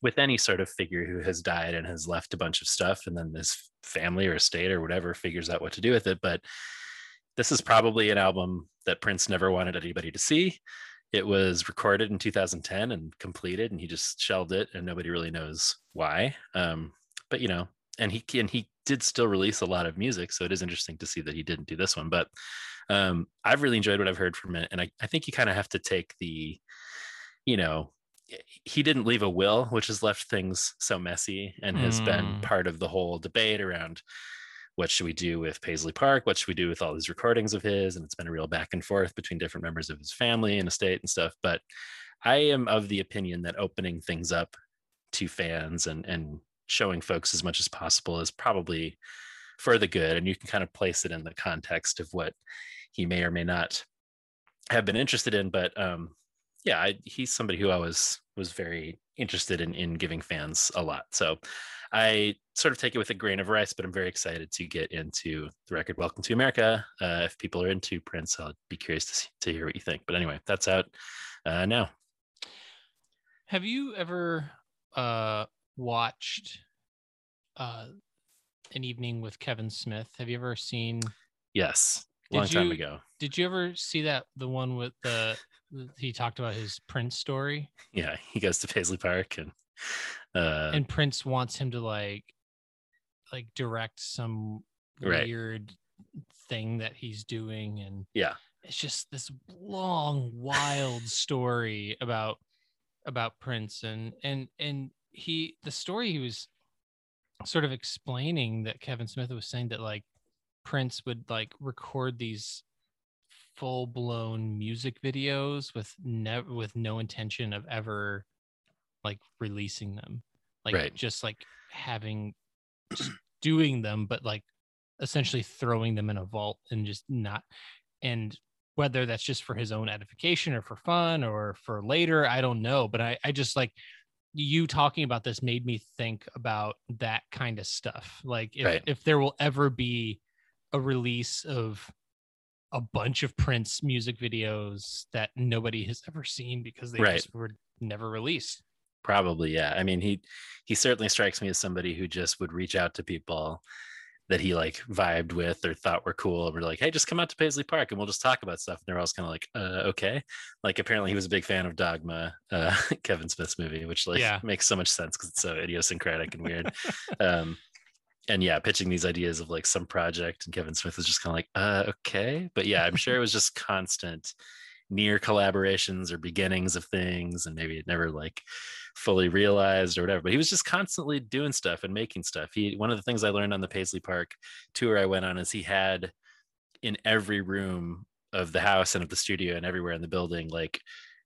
with any sort of figure who has died and has left a bunch of stuff, and then this family or estate or whatever figures out what to do with it. But this is probably an album that Prince never wanted anybody to see. It was recorded in two thousand ten and completed, and he just shelved it, and nobody really knows why. Um, but, you know, and he and he did still release a lot of music, so it is interesting to see that he didn't do this one. But um, I've really enjoyed what I've heard from it, and I, I think you kind of have to take the, you know, he didn't leave a will, which has left things so messy and mm. has been part of the whole debate around what should we do with Paisley Park? What should we do with all these recordings of his? And it's been a real back and forth between different members of his family and estate and stuff. But I am of the opinion that opening things up to fans and, and showing folks as much as possible is probably for the good, and you can kind of place it in the context of what he may or may not have been interested in. But um, yeah, I, he's somebody who I was was very interested in in giving fans a lot. So I sort of take it with a grain of rice, but I'm very excited to get into the record Welcome to America. Uh, if people are into Prince, I'll be curious to see, to hear what you think. But anyway, that's out uh, now. Have you ever uh, watched uh, An Evening with Kevin Smith? Have you ever seen? Yes, a long time ago. Did you ever see that, the one with the, he talked about his Prince story? Yeah, he goes to Paisley Park and uh and Prince wants him to like like direct some right. weird thing that he's doing, and yeah, it's just this long wild story about about Prince, and and and he the story he was sort of explaining that Kevin Smith was saying that like Prince would like record these full-blown music videos with never with no intention of ever like releasing them, like right. just like having just doing them, but like essentially throwing them in a vault and just not, and whether that's just for his own edification or for fun or for later, I don't know, but I, I just like you talking about this made me think about that kind of stuff, like if, right. if there will ever be a release of a bunch of Prince music videos that nobody has ever seen because they right. just were never released. Probably, yeah. I mean, he he certainly strikes me as somebody who just would reach out to people that he like vibed with or thought were cool, and we're like, hey, just come out to Paisley Park and we'll just talk about stuff. And they're always kind of like, uh, okay. Like apparently he was a big fan of Dogma, uh, Kevin Smith's movie, which like yeah. makes so much sense because it's so idiosyncratic and weird. um, and yeah, pitching these ideas of like some project, and Kevin Smith is just kind of like, uh, okay. But yeah, I'm sure it was just constant near collaborations or beginnings of things, and maybe it never like fully realized or whatever, but he was just constantly doing stuff and making stuff. He one of the things I learned on the Paisley Park tour I went on is he had in every room of the house and of the studio and everywhere in the building like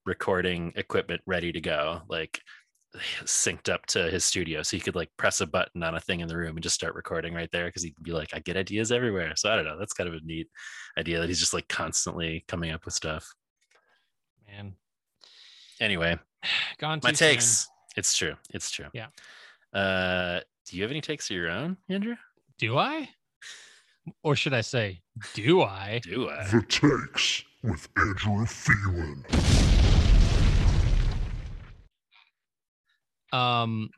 recording equipment ready to go, like synced up to his studio, so he could like press a button on a thing in the room and just start recording right there, because he'd be like, I get ideas everywhere. So I don't know, that's kind of a neat idea that he's just like constantly coming up with stuff. Man. Anyway, gone my takes. Soon. It's true. It's true. Yeah. Uh, do you have any takes of your own, Andrew? Do I? Or should I say, do I? Do I? The Takes with Andrew Phelan. Um.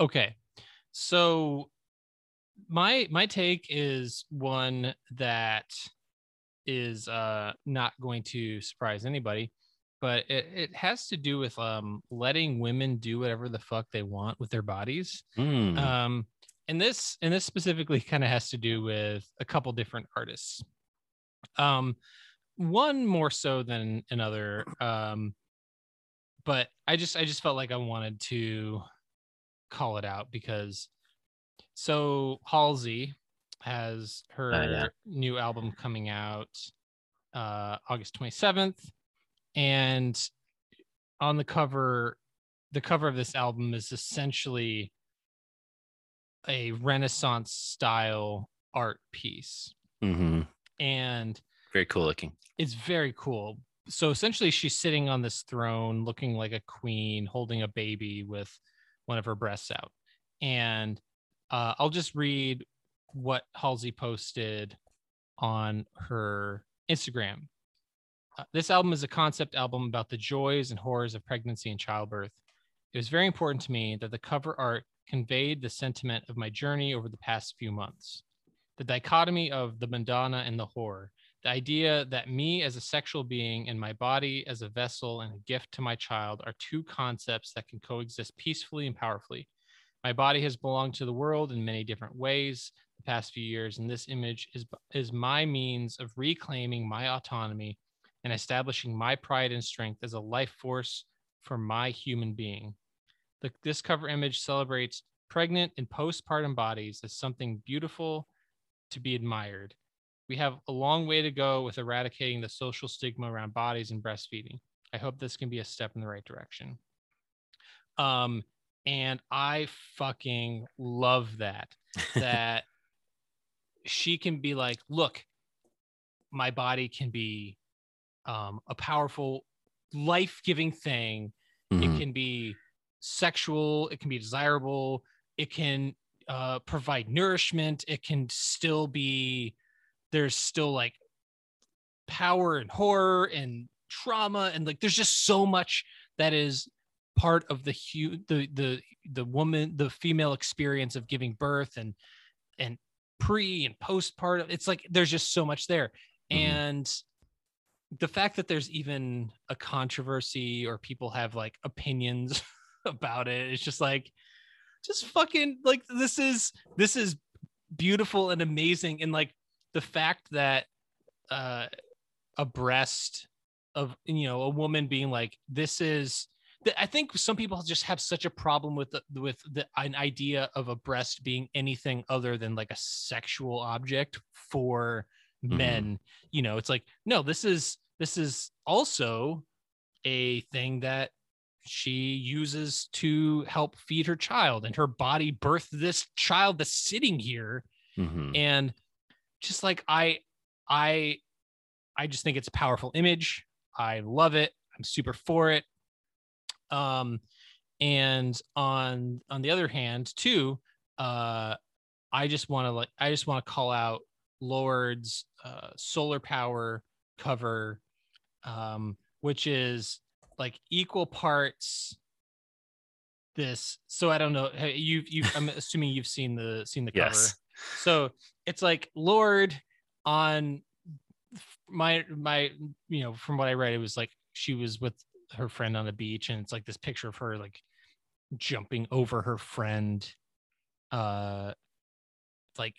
Okay. So my my take is one that is uh not going to surprise anybody. But it, it has to do with um, letting women do whatever the fuck they want with their bodies. Mm. Um, and this and this specifically kind of has to do with a couple different artists. Um, one more so than another. Um, but I just I just felt like I wanted to call it out because so Halsey has her oh, yeah. new album coming out uh, August twenty-seventh. And on the cover, the cover of this album is essentially a Renaissance style art piece. Mm-hmm. And very cool looking. It's very cool. So essentially she's sitting on this throne looking like a queen, holding a baby with one of her breasts out. And uh, I'll just read what Halsey posted on her Instagram. This album is a concept album about the joys and horrors of pregnancy and childbirth. It was very important to me that the cover art conveyed the sentiment of my journey over the past few months. The dichotomy of the Madonna and the horror, the idea that me as a sexual being and my body as a vessel and a gift to my child are two concepts that can coexist peacefully and powerfully. My body has belonged to the world in many different ways the past few years, and this image is, is my means of reclaiming my autonomy and establishing my pride and strength as a life force for my human being. The, this cover image celebrates pregnant and postpartum bodies as something beautiful to be admired. We have a long way to go with eradicating the social stigma around bodies and breastfeeding. I hope this can be a step in the right direction. Um, and I fucking love that, that she can be like, look, my body can be um, a powerful, life-giving thing. Mm-hmm. It can be sexual. It can be desirable. It can uh, provide nourishment. It can still be, there's still like power and horror and trauma. And like, there's just so much that is part of the hu- the the the woman, the female experience of giving birth and and pre and postpartum. It's like, there's just so much there. Mm-hmm. And the fact that there's even a controversy or people have like opinions about it, it's just like, just fucking like, this is, this is beautiful and amazing. And like the fact that uh, a breast of, you know, a woman being like, this is, I think some people just have such a problem with the, with the, an idea of a breast being anything other than like a sexual object for men. Mm-hmm. You know, it's like, no, this is this is also a thing that she uses to help feed her child, and her body birthed this child that's sitting here. Mm-hmm. And just like, I, I, I just think it's a powerful image. I love it. I'm super for it. Um, and on, on the other hand too, uh, I just want to like, I just want to call out Lord's, uh, Solar Power cover, um, which is like equal parts this. So I don't know. You've, you've, I'm assuming you've seen the, seen the cover. Yes. So it's like Lord on my, my, you know, from what I read, it was like, she was with her friend on the beach, and it's like this picture of her like jumping over her friend uh like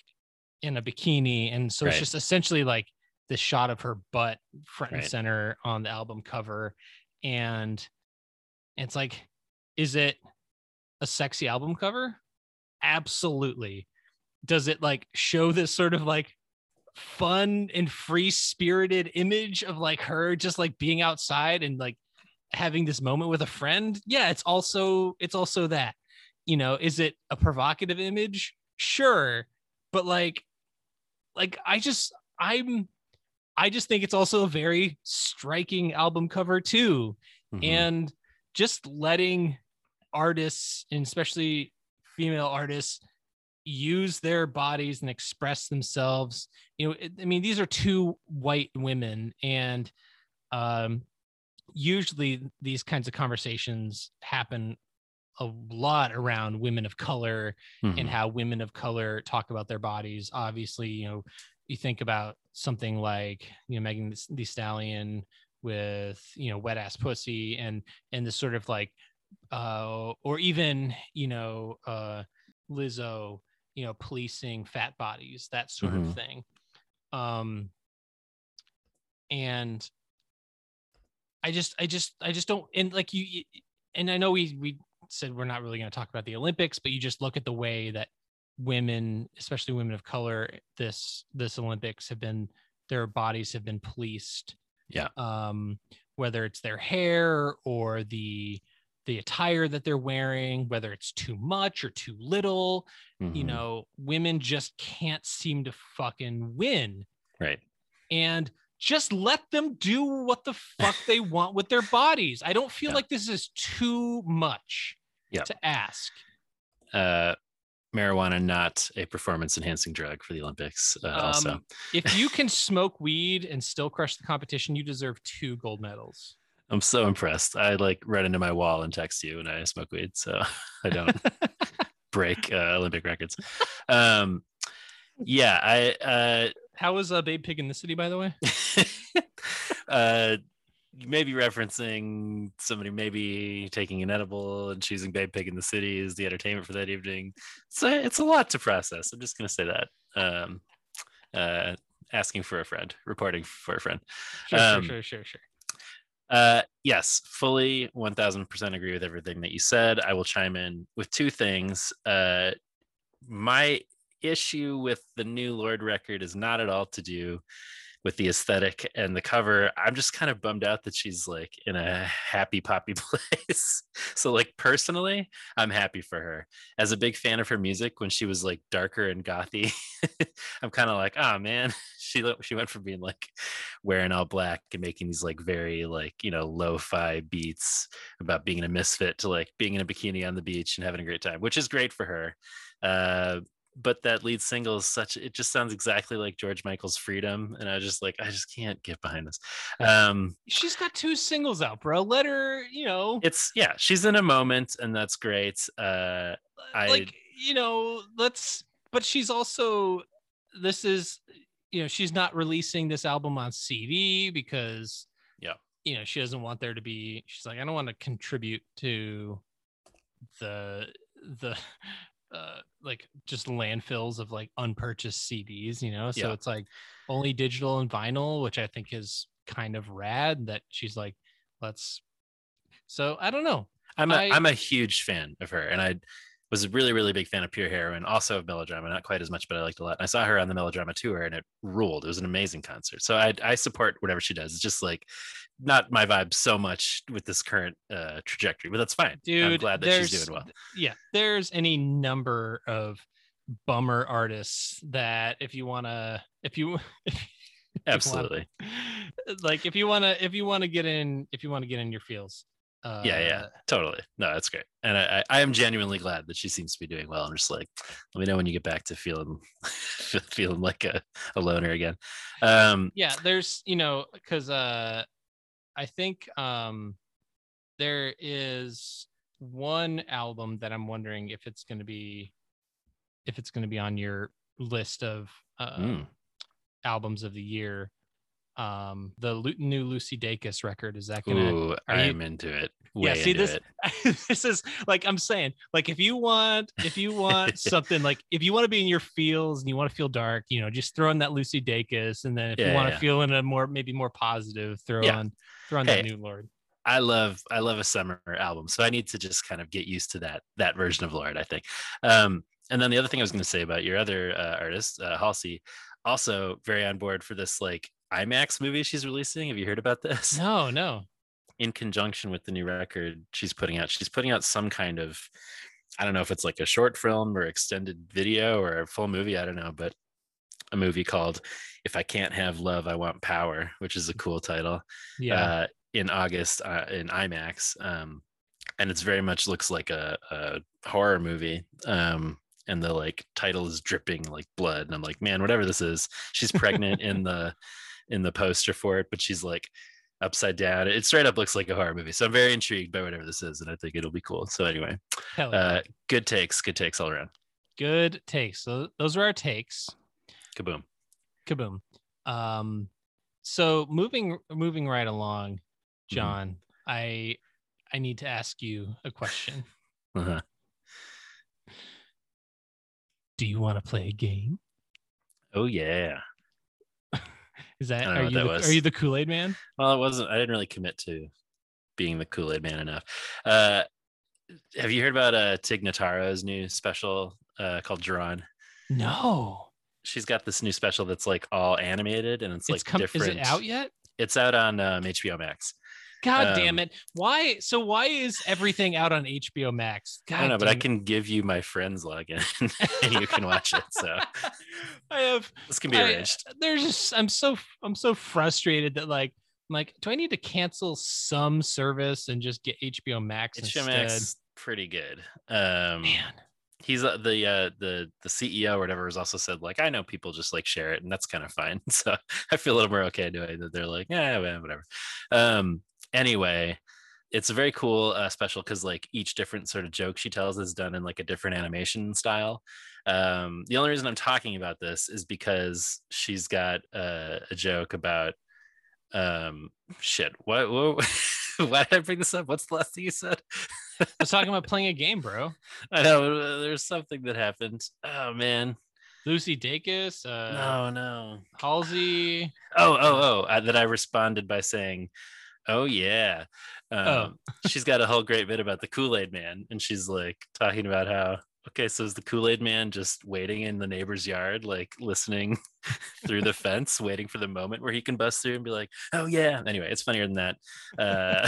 in a bikini, and so right. It's just essentially like the shot of her butt front right. and center on the album cover, and it's like, is it a sexy album cover? Absolutely. Does it like show this sort of like fun and free-spirited image of like her just like being outside and like having this moment with a friend? Yeah, it's also it's also that. You know, is it a provocative image? Sure. But like like I just I'm I just think it's also a very striking album cover too. Mm-hmm. And just letting artists, and especially female artists, use their bodies and express themselves. You know, it, I mean, these are two white women, and um usually these kinds of conversations happen a lot around women of color. Mm-hmm. And how women of color talk about their bodies. Obviously, you know, you think about something like, you know, Megan Thee Stallion with, you know, Wet Ass Pussy, and, and this sort of like, uh, or even, you know, uh, Lizzo, you know, policing fat bodies, that sort mm-hmm. of thing. Um, and, I just, I just, I just don't, and like you, and I know we we said we're not really going to talk about the Olympics, but you just look at the way that women, especially women of color, this this Olympics have been, their bodies have been policed. Yeah. Um, whether it's their hair or the the attire that they're wearing, whether it's too much or too little, mm-hmm. you know, women just can't seem to fucking win. Right. And just let them do what the fuck they want with their bodies. I don't feel yeah. like this is too much yeah. to ask. Uh, marijuana, not a performance-enhancing drug for the Olympics. Uh, um, also, if you can smoke weed and still crush the competition, you deserve two gold medals. I'm so impressed. I like run into my wall and text you, and I smoke weed, so I don't break uh, Olympic records. Um, yeah, I. Uh, How was uh, Babe Pig in the City, by the way? uh, you may be referencing somebody maybe taking an edible and choosing Babe Pig in the City as the entertainment for that evening. So it's a lot to process. I'm just going to say that. Um, uh, asking for a friend, reporting for a friend. Sure, um, sure, sure, sure, sure. Uh, yes, fully one thousand percent agree with everything that you said. I will chime in with two things. Uh, my issue with the new Lord record is not at all to do with the aesthetic and the cover. I'm just kind of bummed out that she's like in a happy poppy place. So like personally, I'm happy for her. As a big fan of her music when she was like darker and gothy, I'm kind of like, oh man, she she went from being like wearing all black and making these like very like, you know, lo-fi beats about being a misfit to like being in a bikini on the beach and having a great time, which is great for her. Uh, but that lead single is such, it just sounds exactly like George Michael's Freedom. And I was just like, I just can't get behind this. Um, she's got two singles out, bro. Let her, you know, it's yeah, she's in a moment and that's great. Uh, I, like, you know, let's, but she's also, this is, you know, she's not releasing this album on C D because, yeah, you know, she doesn't want there to be, she's like, I don't want to contribute to the, the, Uh, like just landfills of like unpurchased C Ds, you know? So yeah. It's like only digital and vinyl, which I think is kind of rad that she's like, let's, so I don't know. I'm a, I... I'm a huge fan of her. And I was a really, really big fan of Pure Heroine, also of Melodrama, not quite as much, but I liked a lot. And I saw her on the Melodrama tour and it ruled. It was an amazing concert. So I, I support whatever she does. It's just like not my vibe so much with this current uh, trajectory, but that's fine. Dude, I'm glad that she's doing well. Yeah, there's any number of bummer artists that if you want to, if you absolutely wanna, like, if you want to, if you want to get in, if you want to get in your feels. Uh, yeah, yeah, totally. No, that's great. And I, I, I am genuinely glad that she seems to be doing well. I'm just like, let me know when you get back to feeling, feeling like a, a loner again. Um, yeah, there's, you know, because, uh, I think um, there is one album that I'm wondering if it's going to be, if it's going to be on your list of uh, mm. albums of the year. Um, the new Lucy Dacus record, is that gonna? Ooh, I'm you, into it. Way yeah, see into this. It. This is like I'm saying, like if you want, if you want something, like if you want to be in your feels and you want to feel dark, you know, just throw in that Lucy Dacus, and then if yeah, you want to yeah. feel in a more maybe more positive, throw yeah. on throw on hey, that new Lord. I love I love a summer album, so I need to just kind of get used to that that version of Lord, I think. Um, and then the other thing I was going to say about your other uh, artist, uh, Halsey, also very on board for this like IMAX movie she's releasing. Have you heard about this? No, no. In conjunction with the new record she's putting out, she's putting out some kind of, I don't know if it's like a short film or extended video or a full movie, I don't know, but a movie called If I Can't Have Love, I Want Power, which is a cool title. Yeah. Uh, in August uh, in IMAX. Um, and it's very much looks like a, a horror movie. Um, and the like title is dripping like blood. And I'm like, man, whatever this is, she's pregnant in the, in the poster for it, but she's like upside down. It straight up looks like a horror movie. So I'm very intrigued by whatever this is, and I think it'll be cool. So anyway, yeah. uh, good takes, good takes all around. Good takes. So those are our takes. Kaboom. Kaboom. Um, so moving moving right along, John, mm-hmm. I I need to ask you a question. Uh-huh. Do you want to play a game? Oh yeah. Is that, are you, that the, are you the Kool-Aid man? Well, it wasn't. I didn't really commit to being the Kool-Aid man enough. Uh, have you heard about uh, Tig Notaro's new special uh, called Drawn? No. She's got this new special that's like all animated and it's, it's like com- different. Is it out yet? It's out on um, H B O Max. God um, damn it. Why? So why is everything out on H B O Max? God I don't know, but it. I can give you my friend's login and you can watch it. So I have, this can be arranged. I, there's just, I'm so, I'm so frustrated that like, I'm like, do I need to cancel some service and just get H B O Max instead? H B O Max is pretty good. Um, Man. He's uh, the uh, the the C E O or whatever has also said like I know people just like share it and that's kind of fine, so I feel a little more okay doing that. They're like yeah whatever. Um, anyway, it's a very cool uh, special because like each different sort of joke she tells is done in like a different animation style. Um, the only reason I'm talking about this is because she's got uh, a joke about um shit. What? what Why did I bring this up? What's the last thing you said? I was talking about playing a game, bro. I know. There's something that happened. Oh, man. Lucy Dacus. Uh, no, no. Halsey. Oh, oh, oh. I, that I responded by saying, oh, yeah. Um, oh. She's got a whole great bit about the Kool-Aid man. And she's like talking about how Okay, so is the Kool-Aid Man just waiting in the neighbor's yard, like listening through the fence, waiting for the moment where he can bust through and be like, oh yeah. Anyway, it's funnier than that. Uh,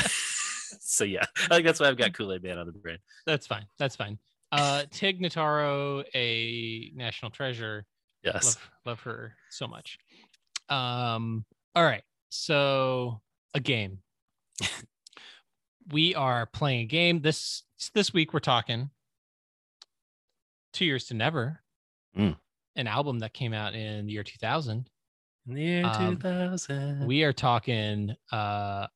so yeah, I think that's why I've got Kool-Aid Man on the brain. That's fine. That's fine. Uh, Tig Notaro, a national treasure. Yes. Love, love her so much. Um, all right. So a game. We are playing a game. This this week we're talking Two Years to Never, mm. an album that came out in the year two thousand. In the year um, two thousand. We are talking uh,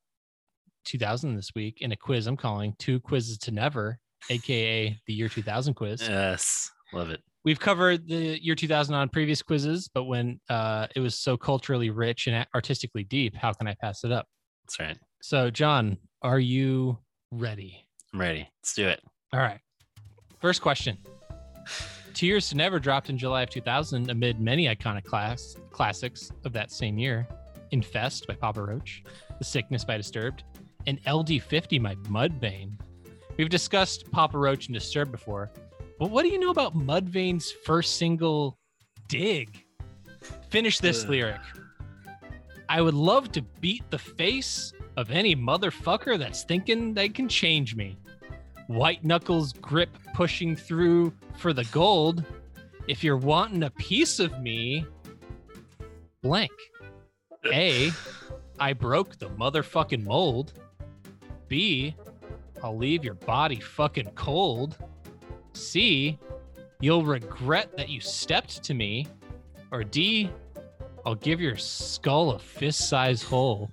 two thousand this week in a quiz I'm calling Two Quizzes to Never, a k a the year two thousand quiz. Yes, love it. We've covered the year two thousand on previous quizzes, but when uh, it was so culturally rich and artistically deep, how can I pass it up? That's right. So, John, are you ready? I'm ready. Let's do it. All right. First question. Two Years to Never dropped in July of two thousand amid many iconic class, classics of that same year. Infest by Papa Roach, The Sickness by Disturbed, and L D fifty by Mudvayne. We've discussed Papa Roach and Disturbed before, but what do you know about Mudvayne's first single, Dig? Finish this Ugh. lyric. I would love to beat the face of any motherfucker that's thinking they can change me. White knuckles grip pushing through for the gold. If you're wanting a piece of me, blank. A, I broke the motherfucking mold. B, I'll leave your body fucking cold. C, you'll regret that you stepped to me. Or D, I'll give your skull a fist-sized hole.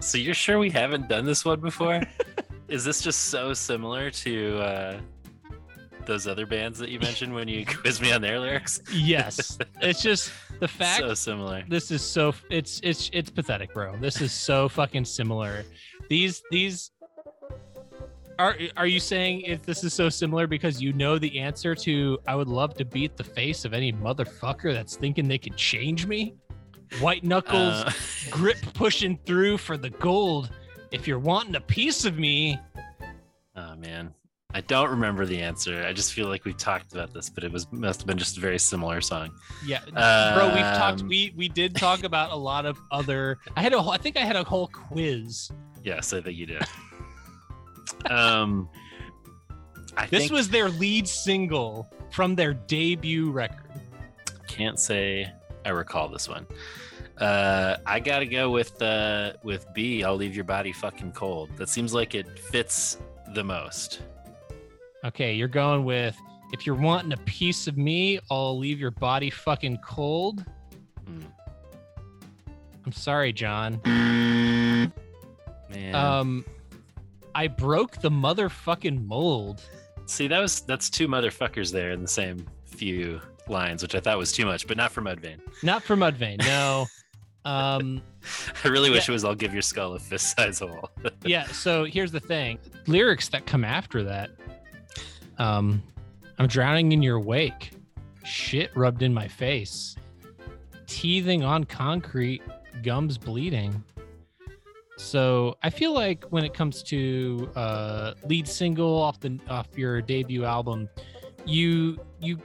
So you're sure we haven't done this one before? Is this just so similar to uh, those other bands that you mentioned when you quizzed me on their lyrics? Yes, it's just the fact. So similar. This is so it's it's it's pathetic, bro. This is so fucking similar. These these are are you saying if this is so similar because you know the answer to I would love to beat the face of any motherfucker that's thinking they could change me? White knuckles, uh... grip pushing through for the gold. If you're wanting a piece of me. Oh, man. I don't remember the answer. I just feel like we talked about this, but it was must have been just a very similar song. Yeah. Um, Bro, we've talked. We we did talk about a lot of other. I had a whole, I think I had a whole quiz. Yes, I think you did. um, I This think, was their lead single from their debut record. Can't say I recall this one. Uh, I gotta go with uh, with B. I'll leave your body fucking cold. That seems like it fits the most. Okay, you're going with if you're wanting a piece of me, I'll leave your body fucking cold. Mm. I'm sorry, John. Man. Um, I broke the motherfucking mold. See, that was that's two motherfuckers there in the same few lines, which I thought was too much, but not for Mudvayne. Not for Mudvayne, no. Um, I really wish yeah. it was I'll give your skull a fist size hole. Yeah, so here's the thing. Lyrics that come after that. Um, I'm drowning in your wake. Shit rubbed in my face. Teething on concrete, gums bleeding. So I feel like when it comes to uh, lead single off the off your debut album, you you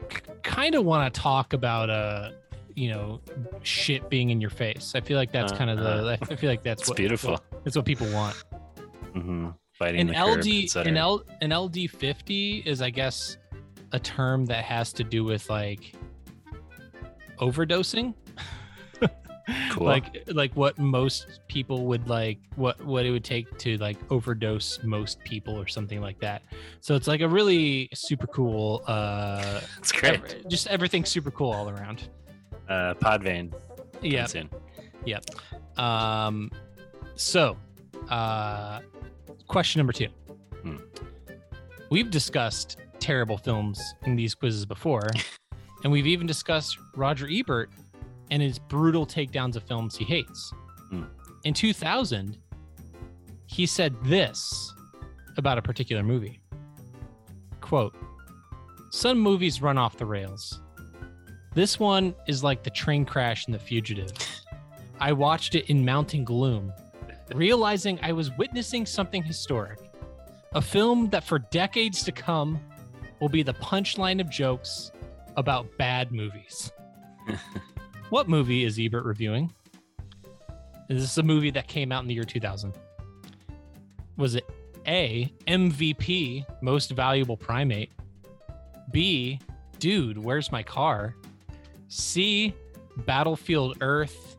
kind of want to talk about uh you know shit being in your face. I feel like that's uh, kind of the I feel like that's it's what, beautiful. That's what people want. Mm-hmm. Fighting an the L D curb, an L an L D fifty is I guess a term that has to do with like overdosing. Cool. Like like what most people would like what what it would take to like overdose most people or something like that. So it's like a really super cool. Uh, it's great. Ev- just everything's super cool all around. Uh, Podvayne. Yeah. Yep. Um. So, uh, question number two. Hmm. We've discussed terrible films in these quizzes before, and we've even discussed Roger Ebert and his brutal takedowns of films he hates. Mm. In two thousand, he said this about a particular movie. Quote, some movies run off the rails. This one is like the train crash in The Fugitive. I watched it in mounting gloom, realizing I was witnessing something historic, a film that for decades to come will be the punchline of jokes about bad movies. What movie is Ebert reviewing? Is this a movie that came out in the year two thousand? Was it A, M V P, Most Valuable Primate? B, Dude, Where's My Car? C, Battlefield Earth?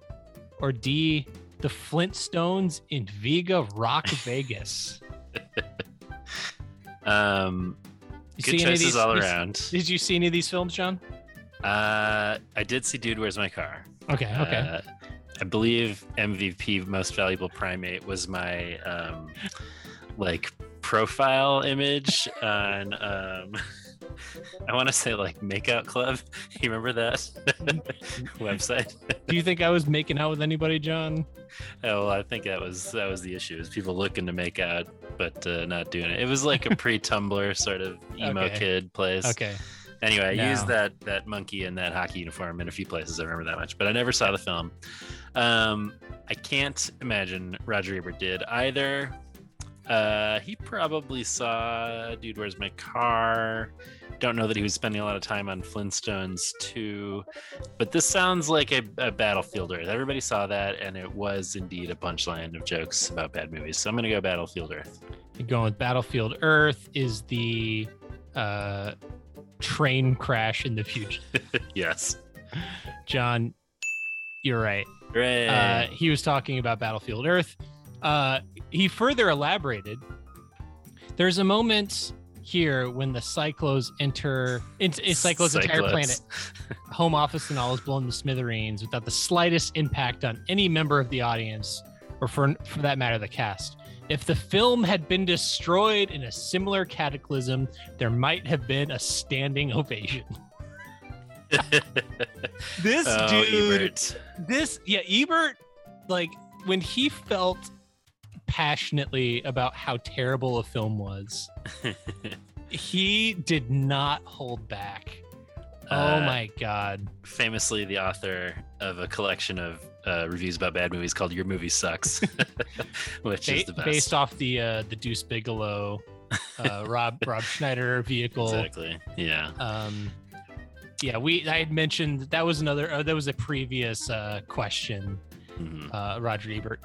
Or D, The Flintstones in Vega Rock, Vegas? Um, you good choices these, all around. Did, did you see any of these films, John? Uh, I did see Dude, Where's My Car? Okay, okay. Uh, I believe M V P, Most Valuable Primate, was my um, like profile image on. Um, I want to say like Makeout Club. You remember that website? Do you think I was making out with anybody, John? Oh, well, I think that was that was the issue. Is people looking to make out but uh, not doing it. It was like a pre-Tumblr sort of emo okay. kid place. Okay. Anyway, I no. used that that monkey in that hockey uniform in a few places. I remember that much, but I never saw the film. Um, I can't imagine Roger Ebert did either. Uh, he probably saw Dude, Where's My Car? Don't know that he was spending a lot of time on Flintstones too, but this sounds like a, a Battlefield Earth. Everybody saw that, and it was indeed a punchline of jokes about bad movies. So I'm going to go Battlefield Earth. You're going with Battlefield Earth is the uh, train crash in the future. Yes. John, you're right. Hooray. Uh, he was talking about Battlefield Earth. Uh, he further elaborated. There's a moment here when the Cyclos enter it's, it's Cyclos' entire planet, home office and all is blown to smithereens without the slightest impact on any member of the audience, or for, for that matter, the cast. If the film had been destroyed in a similar cataclysm, there might have been a standing ovation. This oh, dude, Ebert. this, yeah, Ebert, like when he felt passionately about how terrible a film was, he did not hold back. Oh uh, my God. Famously the author of a collection of uh, reviews about bad movies called Your Movie Sucks, which ba- is the best. Based off the uh, the Deuce Bigelow, uh, Rob Rob Schneider vehicle. Exactly, yeah. Um, yeah, we. I had mentioned that was another, oh, that was a previous uh, question, mm-hmm. uh, Roger Ebert.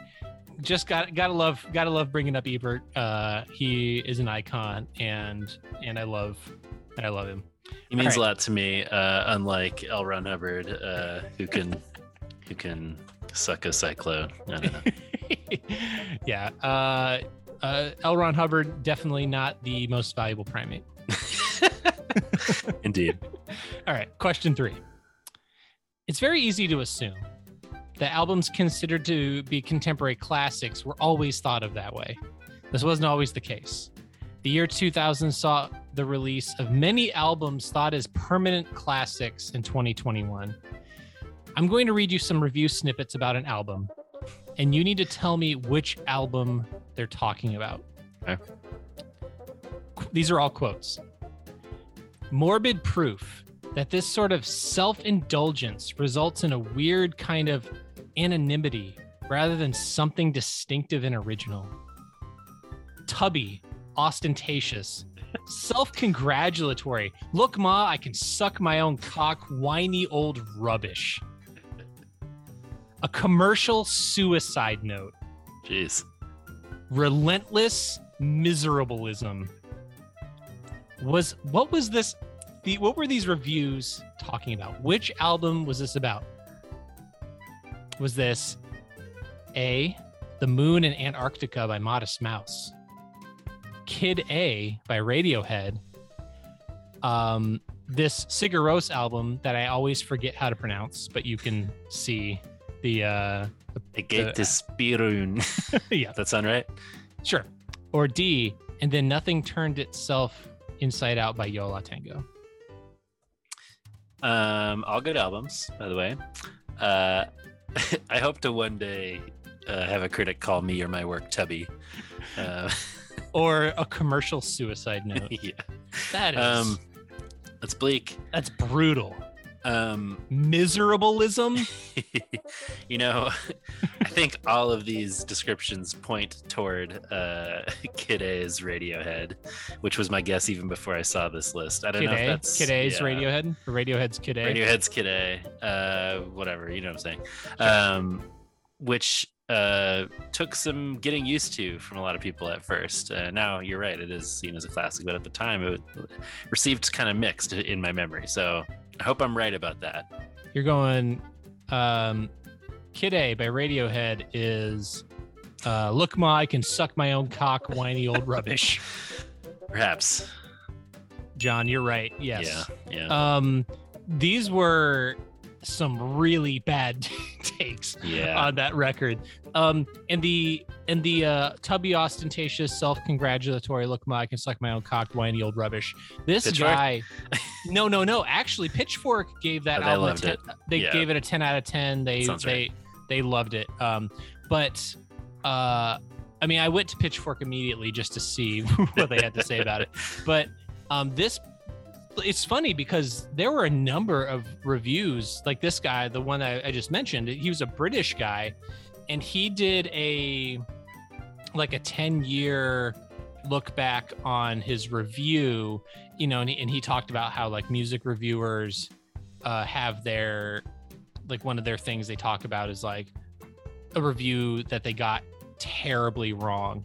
Just got gotta love gotta love bringing up Ebert. Uh, he is an icon, and and I love and I love him. He means right. a lot to me. Uh, unlike L. Ron Hubbard, uh, who can who can suck a cyclone. I don't know. Yeah, uh, uh, L. Ron Hubbard definitely not the most valuable primate. Indeed. All right, question three. It's very easy to assume the albums considered to be contemporary classics were always thought of that way. This wasn't always the case. The year two thousand saw the release of many albums thought as permanent classics in twenty twenty-one. I'm going to read you some review snippets about an album, and you need to tell me which album they're talking about. Okay. These are all quotes. Morbid proof that this sort of self-indulgence results in a weird kind of anonymity rather than something distinctive and original. Tubby, ostentatious, self-congratulatory, look ma, I can suck my own cock, whiny old rubbish. A commercial suicide note. Jeez. Relentless miserableism. Was, what was this, the, what were these reviews talking about? Which album was this about? Was this A, The Moon in Antarctica by Modest Mouse, Kid A by Radiohead, um, this Sigur Rós album that I always forget how to pronounce, but you can see the... Uh, the Geistesspirun. Yeah. That sound right? Sure. Or D, And Then Nothing Turned Itself Inside Out by Yo La Tengo. Um, all good albums, by the way. Uh, I hope to one day uh, have a critic call me or my work tubby. Uh, or a commercial suicide note. Yeah. That is... Um, that's bleak. That's brutal. Um, Miserableism? You know, think all of these descriptions point toward uh, Kid A's Radiohead, which was my guess even before I saw this list. I don't Kid know A? if that's... Kid A's yeah. Radiohead? Or Radiohead's Kid A? Radiohead's Kid A. Uh, whatever, you know what I'm saying. Um, which uh, took some getting used to from a lot of people at first. Uh, now, you're right, it is seen as a classic, but at the time it received kind of mixed in my memory. So I hope I'm right about that. You're going... Um... Kid A by Radiohead is uh, look ma, I can suck my own cock, whiny old rubbish. Perhaps. John, you're right. Yes. Yeah. Yeah. Um, these were some really bad takes yeah. on that record. Um, and the and the uh, tubby, ostentatious, self-congratulatory look ma, I can suck my own cock, whiny old rubbish. This Pitchfork? guy. No, no, no. Actually, Pitchfork gave that oh, album. They loved ten, it. They yeah. gave it a ten out of ten. They Sounds they right. they loved it. Um, but uh, I mean, I went to Pitchfork immediately just to see what they had to say about it. But um, this. It's funny because there were a number of reviews like this guy, the one I, I just mentioned, he was a British guy and he did a like a ten year look back on his review, you know, and he, and he talked about how like music reviewers uh, have their like one of their things they talk about is like a review that they got terribly wrong.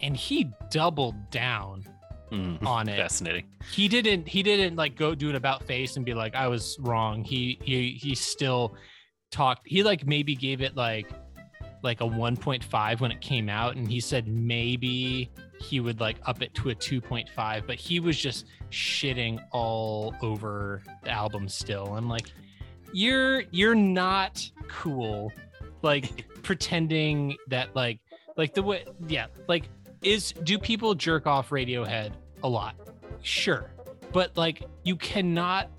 And he doubled down on it. Fascinating. He didn't he didn't like go do an about face and be like, I was wrong. He he he still talked. He like maybe gave it like like a one point five when it came out, and he said maybe he would like up it to a two point five, but he was just shitting all over the album still. I'm like, you're you're not cool. Like pretending that like like the way yeah, like Is do people jerk off Radiohead a lot? Sure. But like you cannot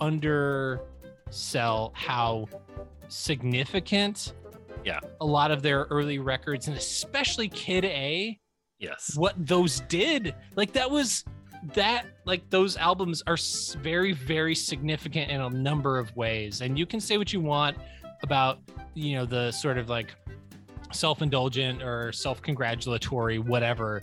undersell how significant yeah. a lot of their early records and especially Kid A. Yes. What those did. Like that was that like those albums are very, very significant in a number of ways. And you can say what you want about, you know, the sort of like self-indulgent or self-congratulatory whatever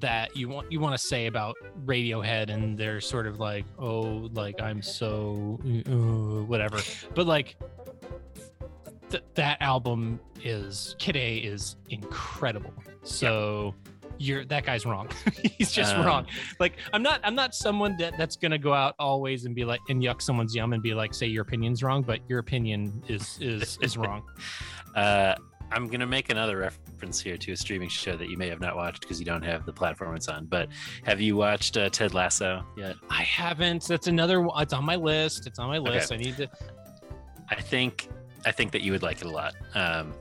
that you want you want to say about Radiohead and they're sort of like, oh, like I'm so uh, whatever, but like th- that album is Kid A is incredible. So yeah. you're that guy's wrong. He's just um, wrong. Like I'm not I'm not someone that that's gonna go out always and be like and yuck someone's yum and be like, say your opinion's wrong, but your opinion is is is wrong. uh I'm going to make another reference here to a streaming show that you may have not watched because you don't have the platform it's on, but have you watched uh, Ted Lasso yet? I haven't. That's another, it's on my list. It's on my list. Okay. I need to, I think, I think that you would like it a lot. Um,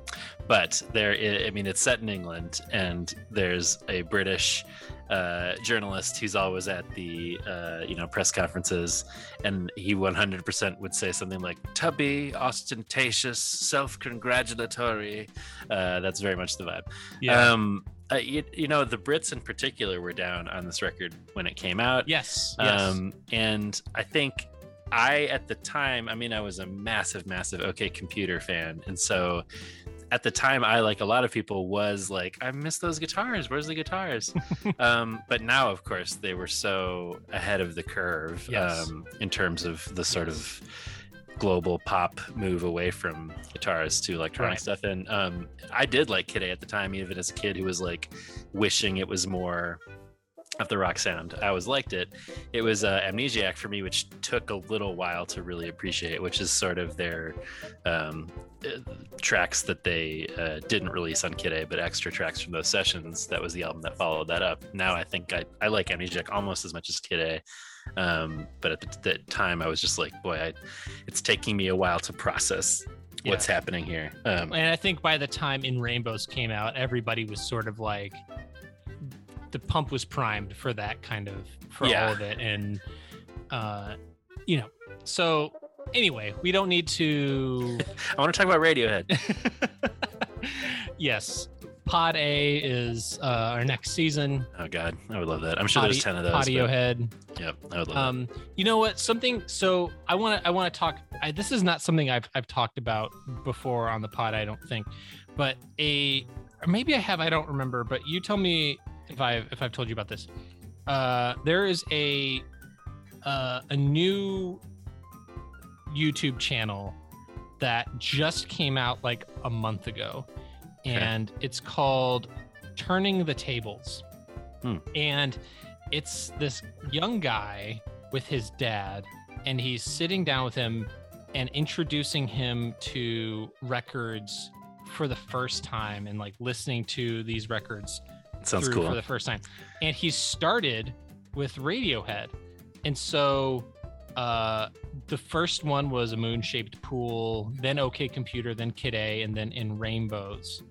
but there, I mean, it's set in England and there's a British uh, journalist who's always at the, uh, you know, press conferences, and he one hundred percent would say something like tubby, ostentatious, self-congratulatory. Uh, that's very much the vibe. Yeah. Um, uh, you, you know, the Brits in particular were down on this record when it came out. Yes. Um, yes. And I think I, at the time, I mean, I was a massive, massive OK Computer fan. And so at the time, I, like a lot of people, was like, I miss those guitars. Where's the guitars? um, but now, of course, they were so ahead of the curve yes. um, in terms of the sort yes. of global pop move away from guitars to electronic right. stuff. And um, I did like Kid A at the time, even as a kid who was like wishing it was more of the rock sound. I always liked it. It was uh, Amnesiac for me, which took a little while to really appreciate, which is sort of their um, tracks that they uh, didn't release on Kid A, but extra tracks from those sessions. That was the album that followed that up. Now I think I, I like Amnesiac almost as much as Kid A, um, but at the, the time I was just like, boy, I, it's taking me a while to process yeah. what's happening here. Um, and I think by the time In Rainbows came out, everybody was sort of like, the pump was primed for that kind of for yeah. all of it, and uh you know so anyway we don't need to I want to talk about Radiohead. Yes, Pod A is uh, our next season. Oh God, I would love that. I'm sure Pod- there's ten of those. Radiohead. Yep, I would love um, that. You know what? Something. So I want to. I want to talk. I, this is not something I've I've talked about before on the pod, I don't think, but a or maybe I have. I don't remember. But you tell me if I if I've told you about this. Uh, there is a uh, a new YouTube channel that just came out like a month ago. And okay. It's called Turning the Tables. Hmm. And it's this young guy with his dad, and he's sitting down with him and introducing him to records for the first time and like listening to these records Sounds through cool. for the first time. And he started with Radiohead. And so uh, the first one was A Moon-Shaped Pool, then OK Computer, then Kid A, and then In Rainbows.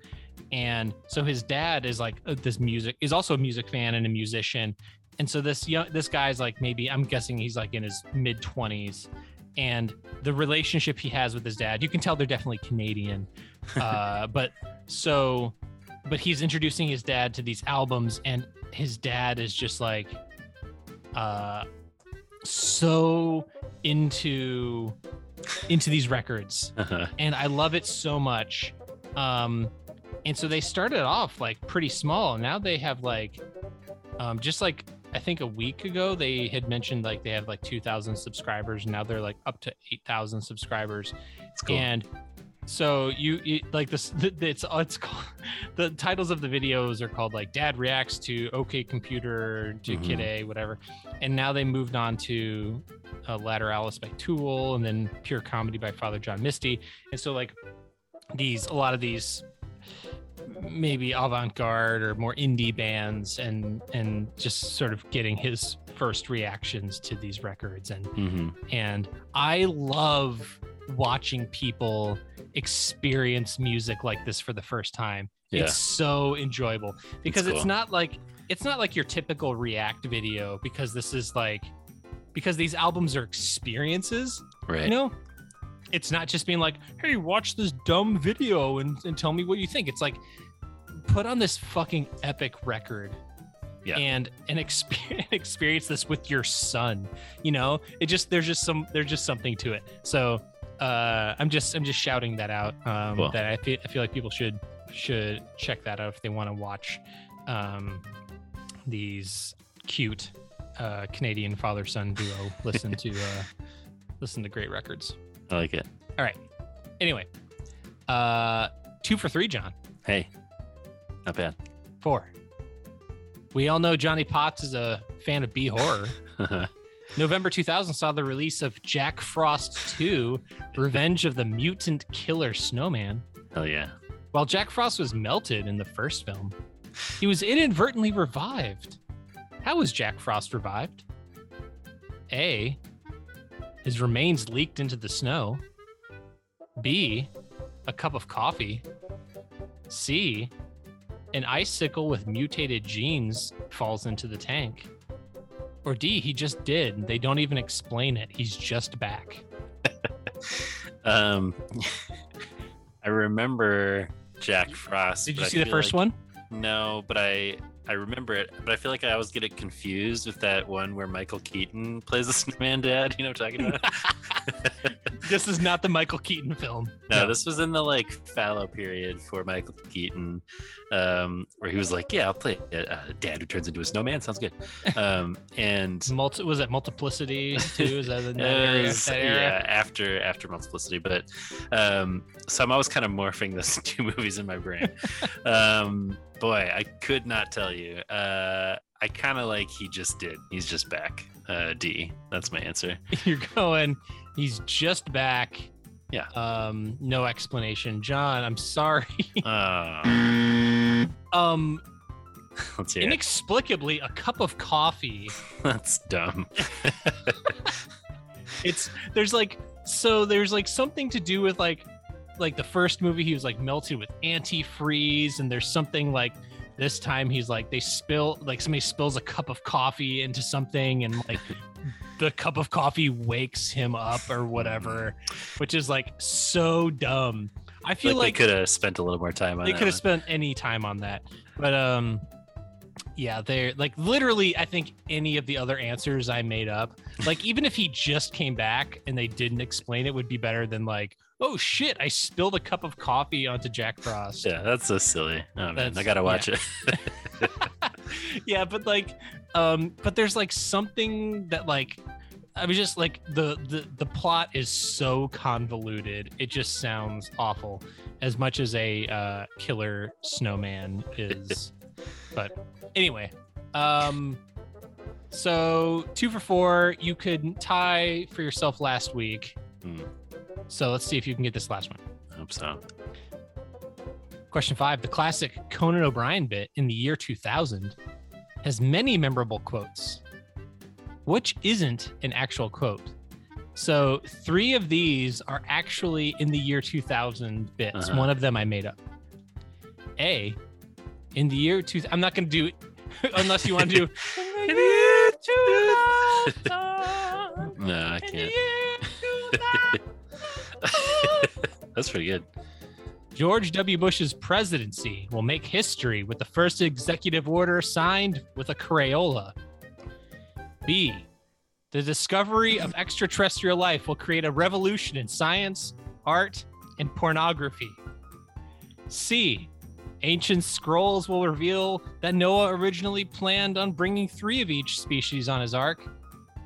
And so his dad is like uh, this music is also a music fan and a musician. And so this young, this guy's like, maybe I'm guessing he's like in his mid twenties, and the relationship he has with his dad, you can tell they're definitely Canadian. Uh, but so, but he's introducing his dad to these albums, and his dad is just like, uh, so into into these records uh-huh. and I love it so much. Um and so they started off like pretty small. Now they have like um just like I think a week ago they had mentioned like they have like two thousand subscribers, and now they're like up to eight thousand subscribers. That's cool. And so you, you like this it's it's called, the titles of the videos are called like Dad Reacts to OK Computer to mm-hmm. Kid A, whatever. And now they moved on to uh, Lateralis by Tool, and then Pure Comedy by Father John Misty. And so like these a lot of these maybe avant-garde or more indie bands, and and just sort of getting his first reactions to these records. And mm-hmm. and I love watching people experience music like this for the first time. Yeah. It's so enjoyable because it's, cool. it's not like it's not like your typical react video, because this is like because these albums are experiences, right? You know, it's not just being like, hey, watch this dumb video and, and tell me what you think. It's like, put on this fucking epic record. Yeah. And and experience, experience this with your son. You know, it just there's just some there's just something to it. So uh i'm just i'm just shouting that out. um cool. that I feel, I feel like people should should check that out if they want to watch um these cute uh Canadian father-son duo listen to uh listen to great records. I like it. All right, anyway, uh two for three, John. Hey, not bad. Four. We all know Johnny Potts is a fan of B-horror. November two thousand saw the release of Jack Frost two, Revenge of the Mutant Killer Snowman. Hell yeah. While Jack Frost was melted in the first film, he was inadvertently revived. How was Jack Frost revived? A. His remains leaked into the snow. B. A cup of coffee. C. An icicle with mutated genes falls into the tank. Or D, he just did. They don't even explain it. He's just back. um, I remember Jack Frost. Did you see the first like, one? No, but I I remember it. But I feel like I always get it confused with that one where Michael Keaton plays the snowman dad. You know what I'm talking about? This is not the Michael Keaton film. No, this was in the like fallow period for Michael Keaton, um, where he was like, "Yeah, I'll play it. Uh, dad who turns into a snowman. Sounds good." Um, and Multi- was it Multiplicity too? Is that in that area? Was, that area? Yeah, after after Multiplicity. But um, so I'm always kind of morphing those two movies in my brain. um, boy, I could not tell you. Uh, I kind of like he just did. He's just back. Uh, D. That's my answer. You're going. He's just back. Yeah. Um, no explanation. John, I'm sorry. Uh, um, let's hear inexplicably, it. A cup of coffee. That's dumb. It's there's like so there's like something to do with like like the first movie he was like melted with antifreeze, and there's something like this time he's like they spill like somebody spills a cup of coffee into something, and like the cup of coffee wakes him up or whatever, which is like so dumb. I feel like, like they could have spent a little more time on. They could have spent any time on that, but um, yeah, they're like literally. I think any of the other answers I made up, like even if he just came back and they didn't explain it, would be better than like, oh shit, I spilled a cup of coffee onto Jack Frost. Yeah, that's so silly. Oh man, I gotta watch yeah. it. Yeah, but like, um, but there's like something that like. I was just like the, the the plot is so convoluted. It just sounds awful, as much as a uh, killer snowman is. But anyway, um, so two for four. You could tie for yourself last week. Mm. So let's see if you can get this last one. I hope so. Question five: the classic Conan O'Brien bit in the year two thousand has many memorable quotes. Which isn't an actual quote. So three of these are actually in the year two thousand bits. Uh-huh. One of them I made up. A, in the year two thousand, I'm not going to do it unless you want to do. In the year two thousand. No, I can't. In the year two thousand. That's pretty good. George W. Bush's presidency will make history with the first executive order signed with a Crayola. B, the discovery of extraterrestrial life will create a revolution in science, art, and pornography. C, ancient scrolls will reveal that Noah originally planned on bringing three of each species on his ark,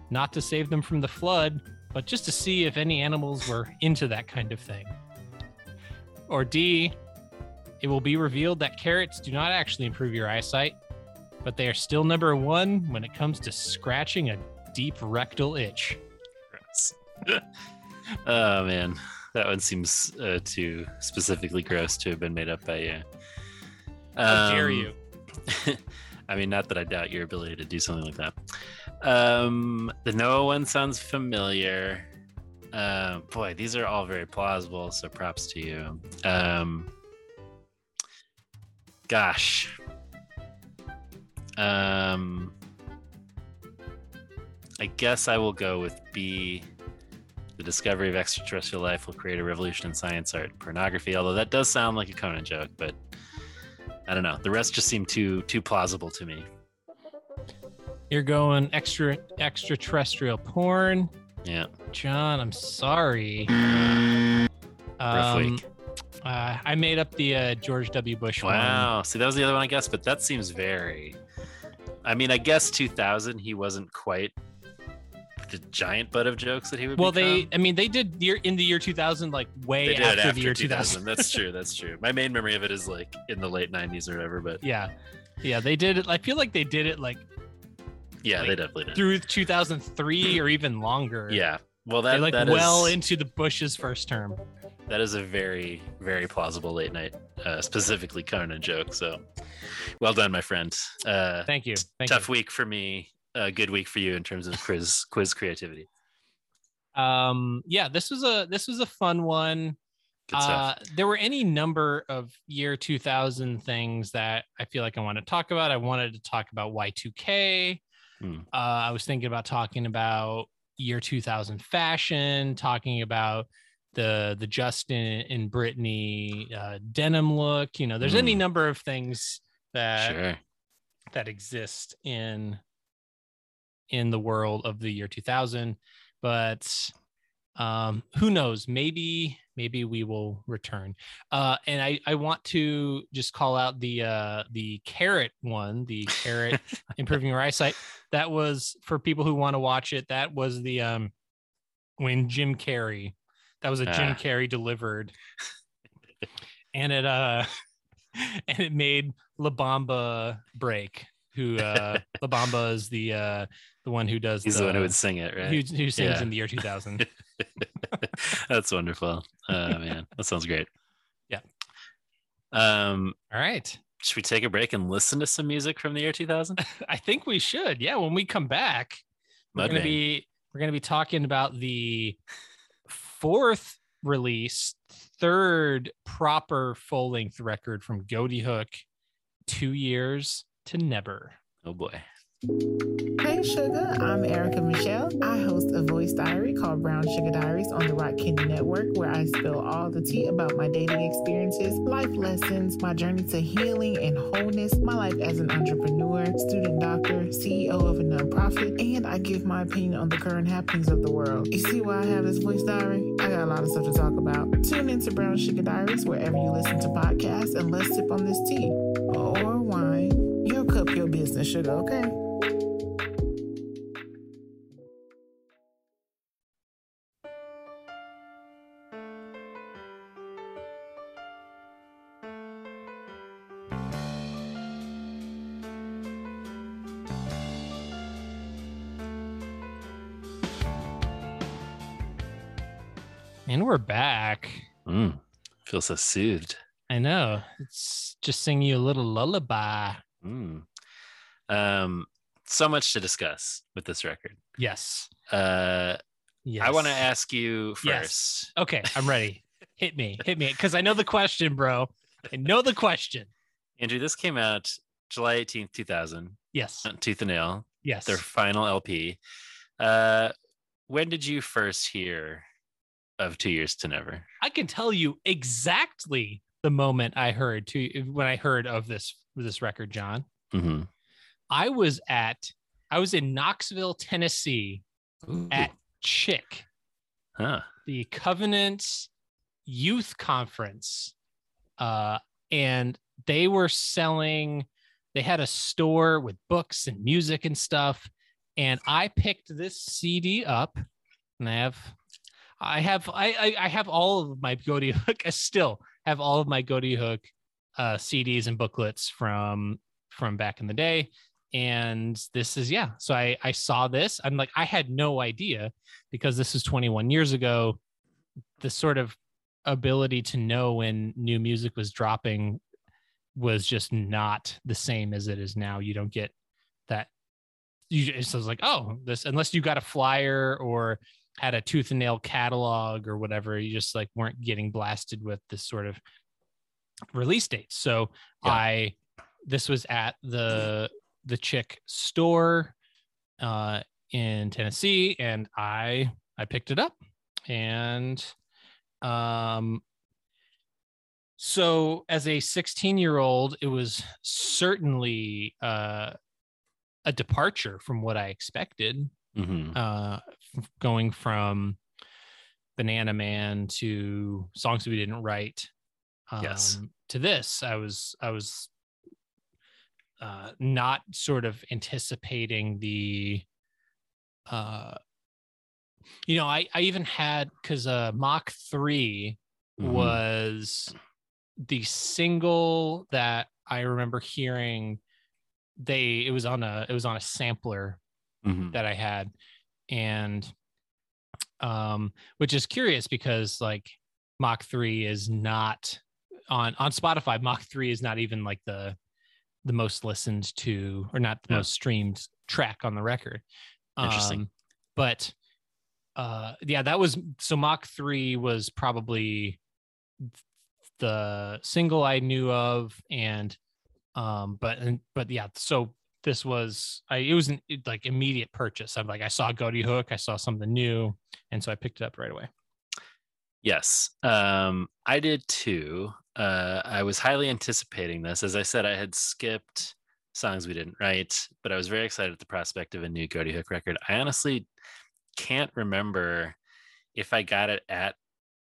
not to save them from the flood, but just to see if any animals were into that kind of thing. Or D, it will be revealed that carrots do not actually improve your eyesight, but they are still number one when it comes to scratching a deep rectal itch. Oh, man. That one seems uh, too specifically gross to have been made up by you. Um, How dare you? I mean, not that I doubt your ability to do something like that. Um, the Noah one sounds familiar. Uh, boy, these are all very plausible, so props to you. Um, gosh. Um, I guess I will go with B. The discovery of extraterrestrial life will create a revolution in science, art, and pornography. Although that does sound like a Conan joke, but I don't know. The rest just seem too too plausible to me. You're going extra extraterrestrial porn. Yeah, John. I'm sorry. Rough week. Uh, I made up the uh, George W. Bush wow. one. Wow. See, that was the other one I guess, but that seems very. I mean, I guess two thousand, he wasn't quite the giant butt of jokes that he would well, become. Well, they, I mean, they did year, in the year two thousand, like way after, after the year two thousand. two thousand. That's true. That's true. My main memory of it is like in the late nineties or whatever, but. Yeah. Yeah, they did it. I feel like they did it like. Yeah, like, they definitely did. Through two thousand three or even longer. Yeah. Well, that, They're like that well is, into the Bush's first term. That is a very, very plausible late night, uh, specifically Conan joke. So, well done, my friend. Uh, Thank you. Thank tough you. Week for me. A good week for you in terms of quiz quiz creativity. Um, yeah, this was a this was a fun one. Good stuff. Uh, there were any number of year two thousand things that I feel like I want to talk about. I wanted to talk about Y two K. Hmm. Uh, I was thinking about talking about. Year two thousand fashion, talking about the the Justin and Brittany uh, denim look. You know, there's mm. any number of things that sure. that exist in in the world of the year two thousand. But um, who knows? Maybe maybe we will return. Uh, and I I want to just call out the uh, the carrot one, the carrot improving your eyesight. That was for people who want to watch it. That was the um, when Jim Carrey. That was a Jim uh. Carrey delivered, and it uh, and it made La Bamba break. Who uh, La Bamba is the uh, the one who does. He's the, the one who would sing it, right? Who, who sings yeah. in the year two thousand. That's wonderful. Oh uh, man, that sounds great. Yeah. Um. All right. Should we take a break and listen to some music from the year two thousand? I think we should. Yeah, when we come back, Mudvayne. we're gonna be we're gonna be talking about the fourth release, third proper full length record from Goatee Hook, Two Years to Never. Oh boy. Hey Sugar, I'm Erica Michelle. I host a voice diary called Brown Sugar Diaries on the Rock Candy Network, where I spill all the tea about my dating experiences, life lessons, my journey to healing and wholeness, my life as an entrepreneur, student doctor, C E O of a nonprofit, and I give my opinion on the current happenings of the world. You see why I have this voice diary? I got a lot of stuff to talk about. Tune into Brown Sugar Diaries wherever you listen to podcasts, and let's sip on this tea or wine. You'll cup your business, Sugar, okay? And we're back. Mm, feel so soothed. I know. It's just singing you a little lullaby. Mm. Um, so much to discuss with this record. Yes. Uh, yes. I want to ask you first. Yes. Okay, I'm ready. Hit me. Hit me. Because I know the question, bro. I know the question. Andrew, this came out July eighteenth, two thousand. Yes. Tooth and Nail. Yes. Their final L P. Uh, when did you first hear of Two Years to Never? I can tell you exactly the moment I heard two when I heard of this this record, John. Mm-hmm. I was at I was in Knoxville, Tennessee. Ooh. At Chick, huh. the Covenant Youth Conference, uh, and they were selling. They had a store with books and music and stuff, and I picked this C D up, and I have. I have I I have all of my Goatee Hook. I still have all of my Goatee Hook uh, C Ds and booklets from from back in the day. And this is yeah. So I I saw this. I'm like, I had no idea, because this was twenty-one years ago. The sort of ability to know when new music was dropping was just not the same as it is now. You don't get that. You just, I was like, oh, this, unless you got a flyer or had a Tooth and Nail catalog or whatever, you just like weren't getting blasted with this sort of release date. So yeah. I, this was at the, the Chick store uh, in Tennessee, and I, I picked it up. And um, so as a sixteen year old, it was certainly uh, a departure from what I expected. Mm-hmm. Uh, going from Banana Man to Songs We Didn't Write, um, yes. to this, I was I was uh, not sort of anticipating the, uh, you know, I I even had, because uh, Mach three mm-hmm. was the single that I remember hearing. They it was on a it was on a sampler. Mm-hmm. that I had, and um which is curious because like Mach three is not on on Spotify. Mach three is not even like the the most listened to or not the yeah. most streamed track on the record. Interesting. Um, but uh yeah that was so Mach three was probably the single I knew of, and um but but yeah so this was, I, it was an it, like immediate purchase. I'm like, I saw Goatee Hook, I saw something new. And so I picked it up right away. Yes. Um, I did too. Uh, I was highly anticipating this. As I said, I had skipped Songs We Didn't Write, but I was very excited at the prospect of a new Goatee Hook record. I honestly can't remember if I got it at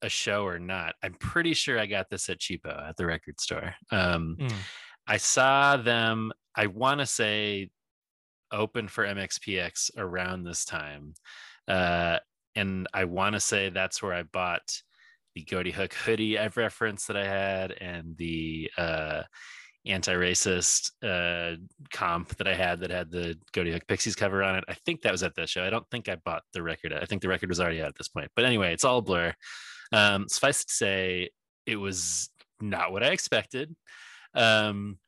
a show or not. I'm pretty sure I got this at Cheapo at the record store. Um, mm. I saw them, I want to say, open for M X P X around this time. Uh, and I want to say that's where I bought the Goatee Hook hoodie I've referenced that I had, and the uh, anti-racist uh, comp that I had that had the Goatee Hook Pixies cover on it. I think that was at that show. I don't think I bought the record. I think the record was already out at this point. But anyway, it's all a blur. Um, suffice to say, it was not what I expected. Um,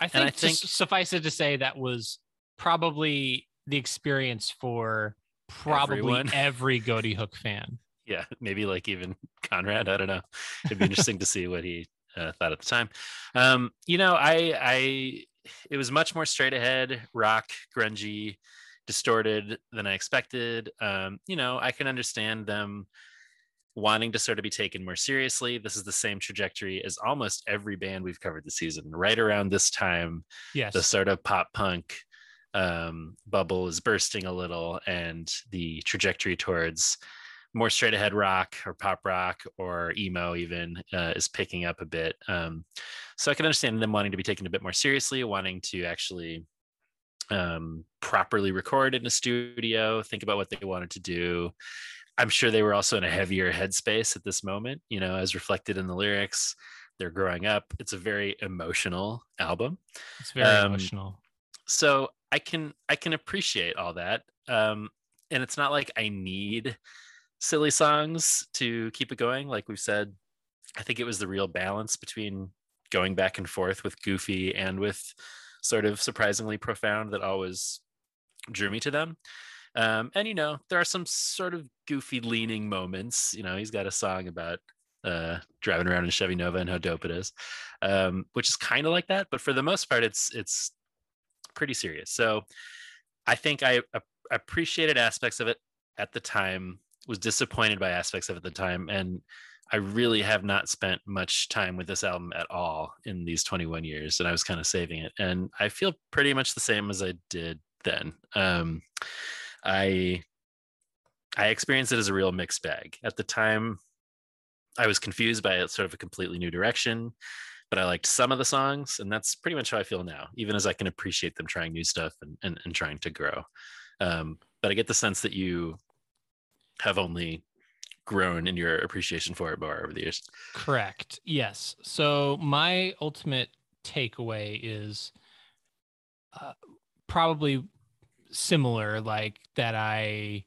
I think, I think su- suffice it to say, that was probably the experience for probably everyone. Every Goatee Hook fan. Yeah, maybe like even Conrad. I don't know. It'd be interesting to see what he uh, thought at the time. Um, you know, I I it was much more straight ahead, rock, grungy, distorted than I expected. Um, you know, I can understand them wanting to sort of be taken more seriously. This is the same trajectory as almost every band we've covered this season. Right around this time, yes, the sort of pop punk um, bubble is bursting a little, and the trajectory towards more straight ahead rock or pop rock or emo even uh, is picking up a bit. Um, so I can understand them wanting to be taken a bit more seriously, wanting to actually um, properly record in a studio, think about what they wanted to do. I'm sure they were also in a heavier headspace at this moment, you know, as reflected in the lyrics. They're growing up. It's a very emotional album. It's very um, emotional. So I can, I can appreciate all that. Um, and it's not like I need silly songs to keep it going. Like we've said, I think it was the real balance between going back and forth with goofy and with sort of surprisingly profound that always drew me to them. Um, and, you know, there are some sort of goofy leaning moments. You know, he's got a song about uh, driving around in a Chevy Nova and how dope it is, um, which is kind of like that. But for the most part, it's it's pretty serious. So I think I uh, appreciated aspects of it at the time, was disappointed by aspects of it at the time, and I really have not spent much time with this album at all in these twenty-one years, and I was kind of saving it, and I feel pretty much the same as I did then. Um, I I experienced it as a real mixed bag. At the time, I was confused by it, sort of a completely new direction, but I liked some of the songs, and that's pretty much how I feel now, even as I can appreciate them trying new stuff and, and, and trying to grow. Um, but I get the sense that you have only grown in your appreciation for it more over the years. Correct. Yes. So my ultimate takeaway is uh, probably similar, like that I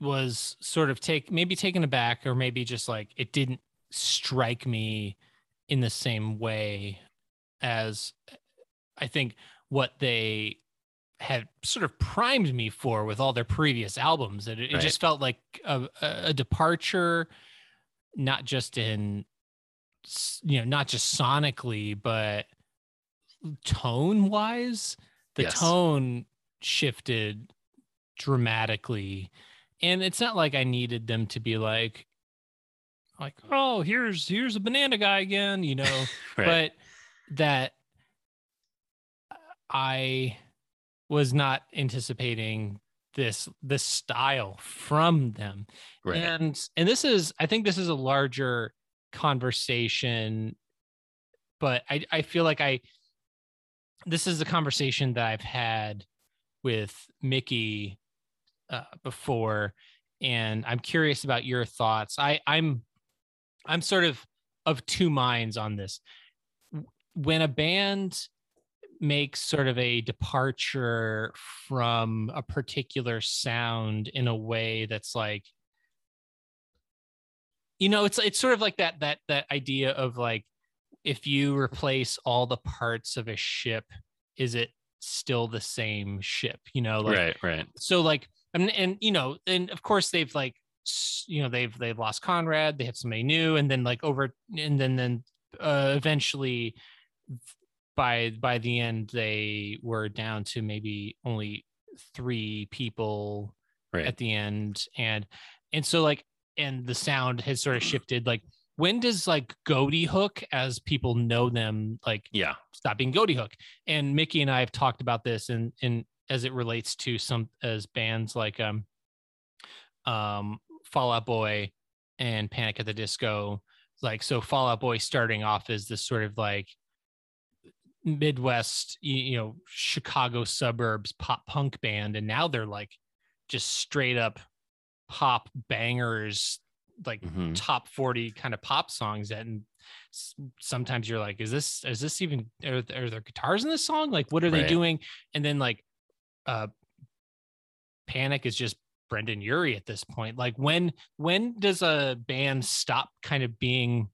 was sort of take maybe taken aback, or maybe just like it didn't strike me in the same way as I think what they had sort of primed me for with all their previous albums. And it, right. it just felt like a, a departure, not just in, you know, not just sonically, but tone wise, the yes. tone shifted dramatically. And it's not like I needed them to be like, like, oh, here's, here's a banana guy again, you know, right. but that I was not anticipating this this style from them. Right. And and this is, I think this is a larger conversation, but I, I feel like I, this is a conversation that I've had with Mickey uh, before, and I'm curious about your thoughts. I, I'm, I'm sort of of two minds on this. When a band makes sort of a departure from a particular sound in a way that's like, you know, it's it's sort of like that that that idea of like, if you replace all the parts of a ship, is it still the same ship? You know, like, right, right. So like, and, and you know, and of course they've like, you know, they've they've lost Conrad, they have somebody new, and then like over, and then then uh, eventually. By by the end, they were down to maybe only three people right. at the end, and and so like, and the sound has sort of shifted. Like, when does like Goatee Hook, as people know them, like yeah, stop being Goatee Hook? And Mickey and I have talked about this, and and as it relates to some as bands like um um Fall Out Boy and Panic at the Disco, like so Fall Out Boy starting off as this sort of like Midwest, you know, Chicago suburbs pop punk band, and now they're like just straight up pop bangers, like mm-hmm. top forty kind of pop songs. That, and sometimes you're like, is this is this even are, are there guitars in this song? Like, what are right. they doing? And then like, uh, Panic is just Brendan Urie at this point. Like, when when does a band stop kind of being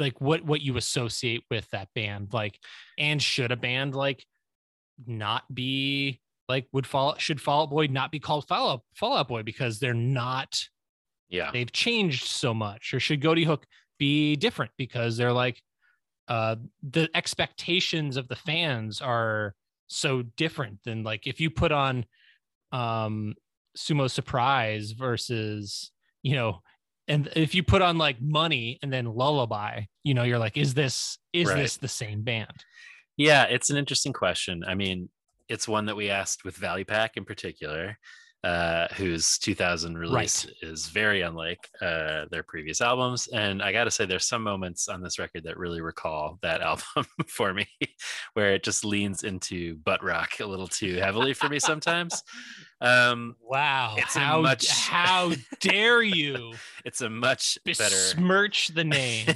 like what what you associate with that band? Like, and should a band like not be like would fall should Fall Out Boy not be called Fall Out, Fall Out Boy because they're not yeah they've changed so much? Or should Goatee Hook be different because they're like uh, the expectations of the fans are so different than, like, if you put on um, Sumo Surprise versus, you know, and if you put on like Money and then Lullaby, you know, you're like, is this, is right. this the same band? Yeah, it's an interesting question. I mean, it's one that we asked with Valley Pack in particular, uh, whose two thousand release right. is very unlike uh, their previous albums. And I got to say, there's some moments on this record that really recall that album for me, where it just leans into butt rock a little too heavily for me sometimes. Um, wow. It's how, a much... how dare you? It's a much better... besmirch the name.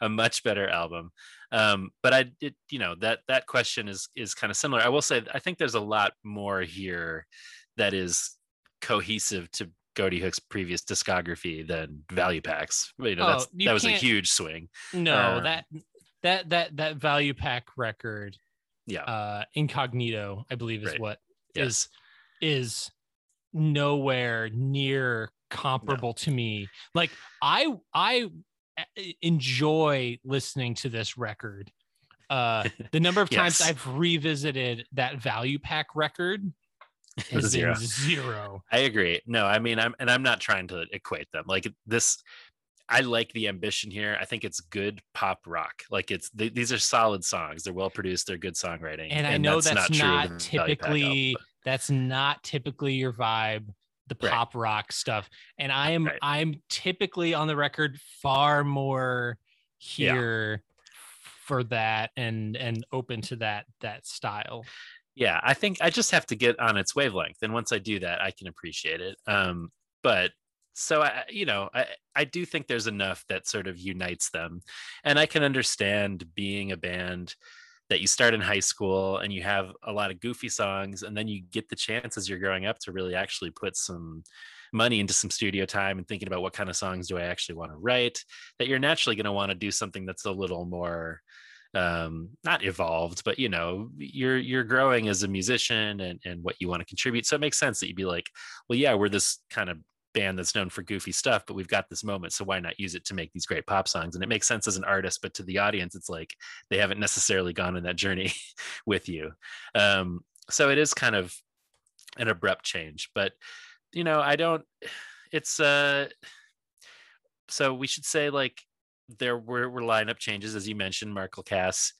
A much better album. Um, but I, it, you know, that that question is is kind of similar. I will say, I think there's a lot more here that is cohesive to Goatee Hook's previous discography than Value Packs. You know, oh, that's, you that was a huge swing. No, um, that that that that Value Pack record, yeah, uh, Incognito, I believe, is right. what yes. is is nowhere near comparable no. to me. Like I I. enjoy listening to this record. Uh, the number of yes. times I've revisited that Value Pack record has zero. been zero. I agree. No, I mean, I'm and I'm not trying to equate them. Like this, I like the ambition here. I think it's good pop rock. Like it's th- these are solid songs. They're well produced. They're good songwriting. And, and I know that's, that's not, not typically album, that's not typically your vibe. The pop right. rock stuff, and I am right. I'm typically on the record far more here yeah. for that and and open to that that style. Yeah, I think I just have to get on its wavelength, and once I do that, I can appreciate it. Um, but so I, you know, I I do think there's enough that sort of unites them, and I can understand being a band that you start in high school and you have a lot of goofy songs, and then you get the chance as you're growing up to really actually put some money into some studio time and thinking about what kind of songs do I actually want to write, that you're naturally going to want to do something that's a little more um, not evolved, but you know, you're, you're growing as a musician and, and what you want to contribute. So it makes sense that you'd be like, well, yeah, we're this kind of band that's known for goofy stuff, but we've got this moment, so why not use it to make these great pop songs? And it makes sense as an artist, but to the audience it's like they haven't necessarily gone on that journey with you. Um so it is kind of an abrupt change, but you know, I don't it's uh so we should say, like, there were, were lineup changes, as you mentioned. Mark Lacasse,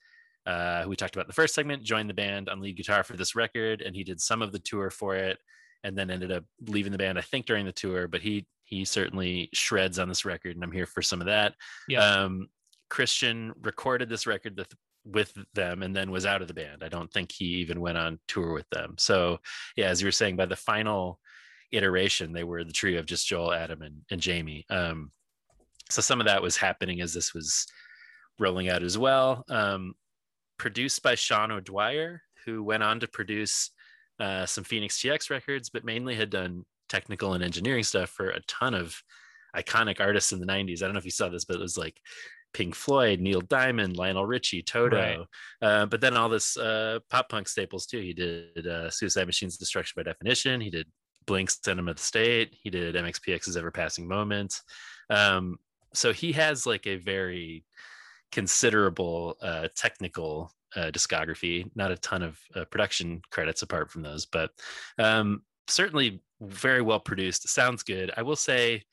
uh who we talked about in the first segment, joined the band on lead guitar for this record, and he did some of the tour for it and then ended up leaving the band, I think, during the tour. But he he certainly shreds on this record, and I'm here for some of that. Yeah. Um, Christian recorded this record with, with them and then was out of the band. I don't think he even went on tour with them. So, yeah, as you were saying, by the final iteration, they were the trio of just Joel, Adam, and, and Jamie. Um, so some of that was happening as this was rolling out as well. Um, produced by Sean O'Dwyer, who went on to produce... Uh, some Phoenix G X records, but mainly had done technical and engineering stuff for a ton of iconic artists in the nineties. I don't know if you saw this, but it was like Pink Floyd, Neil Diamond, Lionel Richie, Toto. Right. Uh, but then all this uh, pop punk staples too. He did uh, Suicide Machines' Destruction by Definition. He did Blink's Enema of the State. He did M X P X's Ever Passing Moment. Um, so he has like a very considerable uh, technical Uh, discography, not a ton of uh, production credits apart from those, but um, certainly very well produced. Sounds good. I will say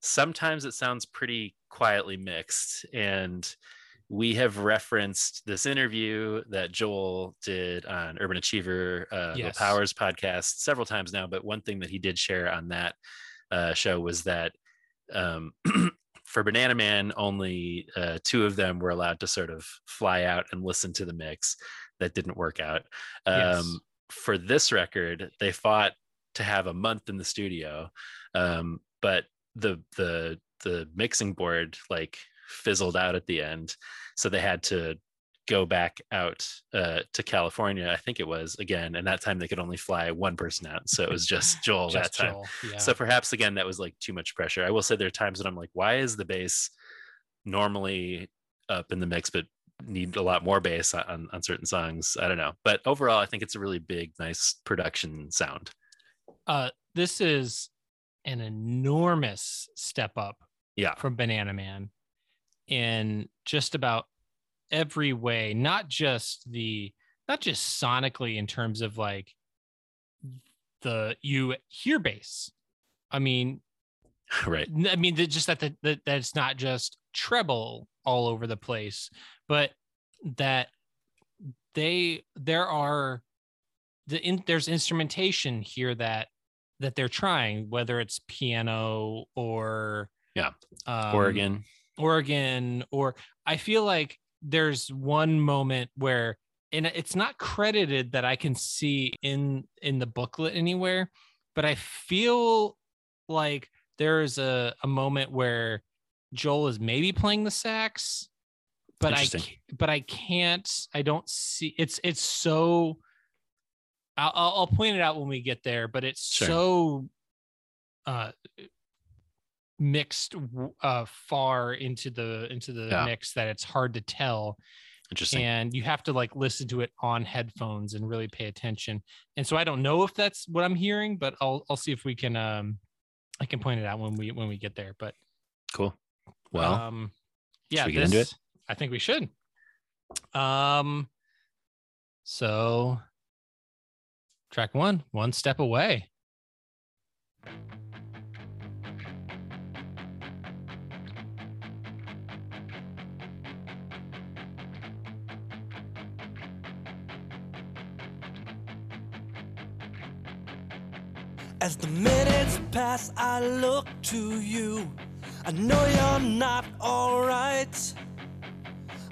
sometimes it sounds pretty quietly mixed, and we have referenced this interview that Joel did on Urban Achiever, uh, yes. the Powers podcast, several times now, but one thing that he did share on that uh, show was that um, for Banana Man, only uh, two of them were allowed to sort of fly out and listen to the mix. That didn't work out. Um, yes. For this record, they fought to have a month in the studio, um, but the the the mixing board like fizzled out at the end, so they had to go back out uh, to California, I think it was, again, and that time they could only fly one person out, so it was just Joel just that time. Joel, yeah. So perhaps again that was like too much pressure. I will say there are times when I'm like, why is the bass normally up in the mix but need a lot more bass on, on certain songs? I don't know, but overall I think it's a really big, nice production sound. Uh, this is an enormous step up yeah. from Banana Man in just about every way, not just the not just sonically in terms of like the you hear bass. I mean, right. I mean, just that the, the that it's not just treble all over the place, but that they there are the in, there's instrumentation here that that they're trying, whether it's piano or yeah, um, organ, organ, or I feel like there's one moment where, and it's not credited that I can see in in the booklet anywhere, but I feel like there is a, a moment where Joel is maybe playing the sax, but I but I can't I don't see it's it's so I'll I'll point it out when we get there, but it's sure. so uh, mixed uh, far into the into the yeah. mix that it's hard to tell. Interesting. And you have to like listen to it on headphones and really pay attention. And so I don't know if that's what I'm hearing, but I'll I'll see if we can um I can point it out when we when we get there. But cool. Well, um, yeah, should we get this, into it? I think we should. Um, so track one, One Step Away. As the minutes pass, I look to you. I know you're not all right.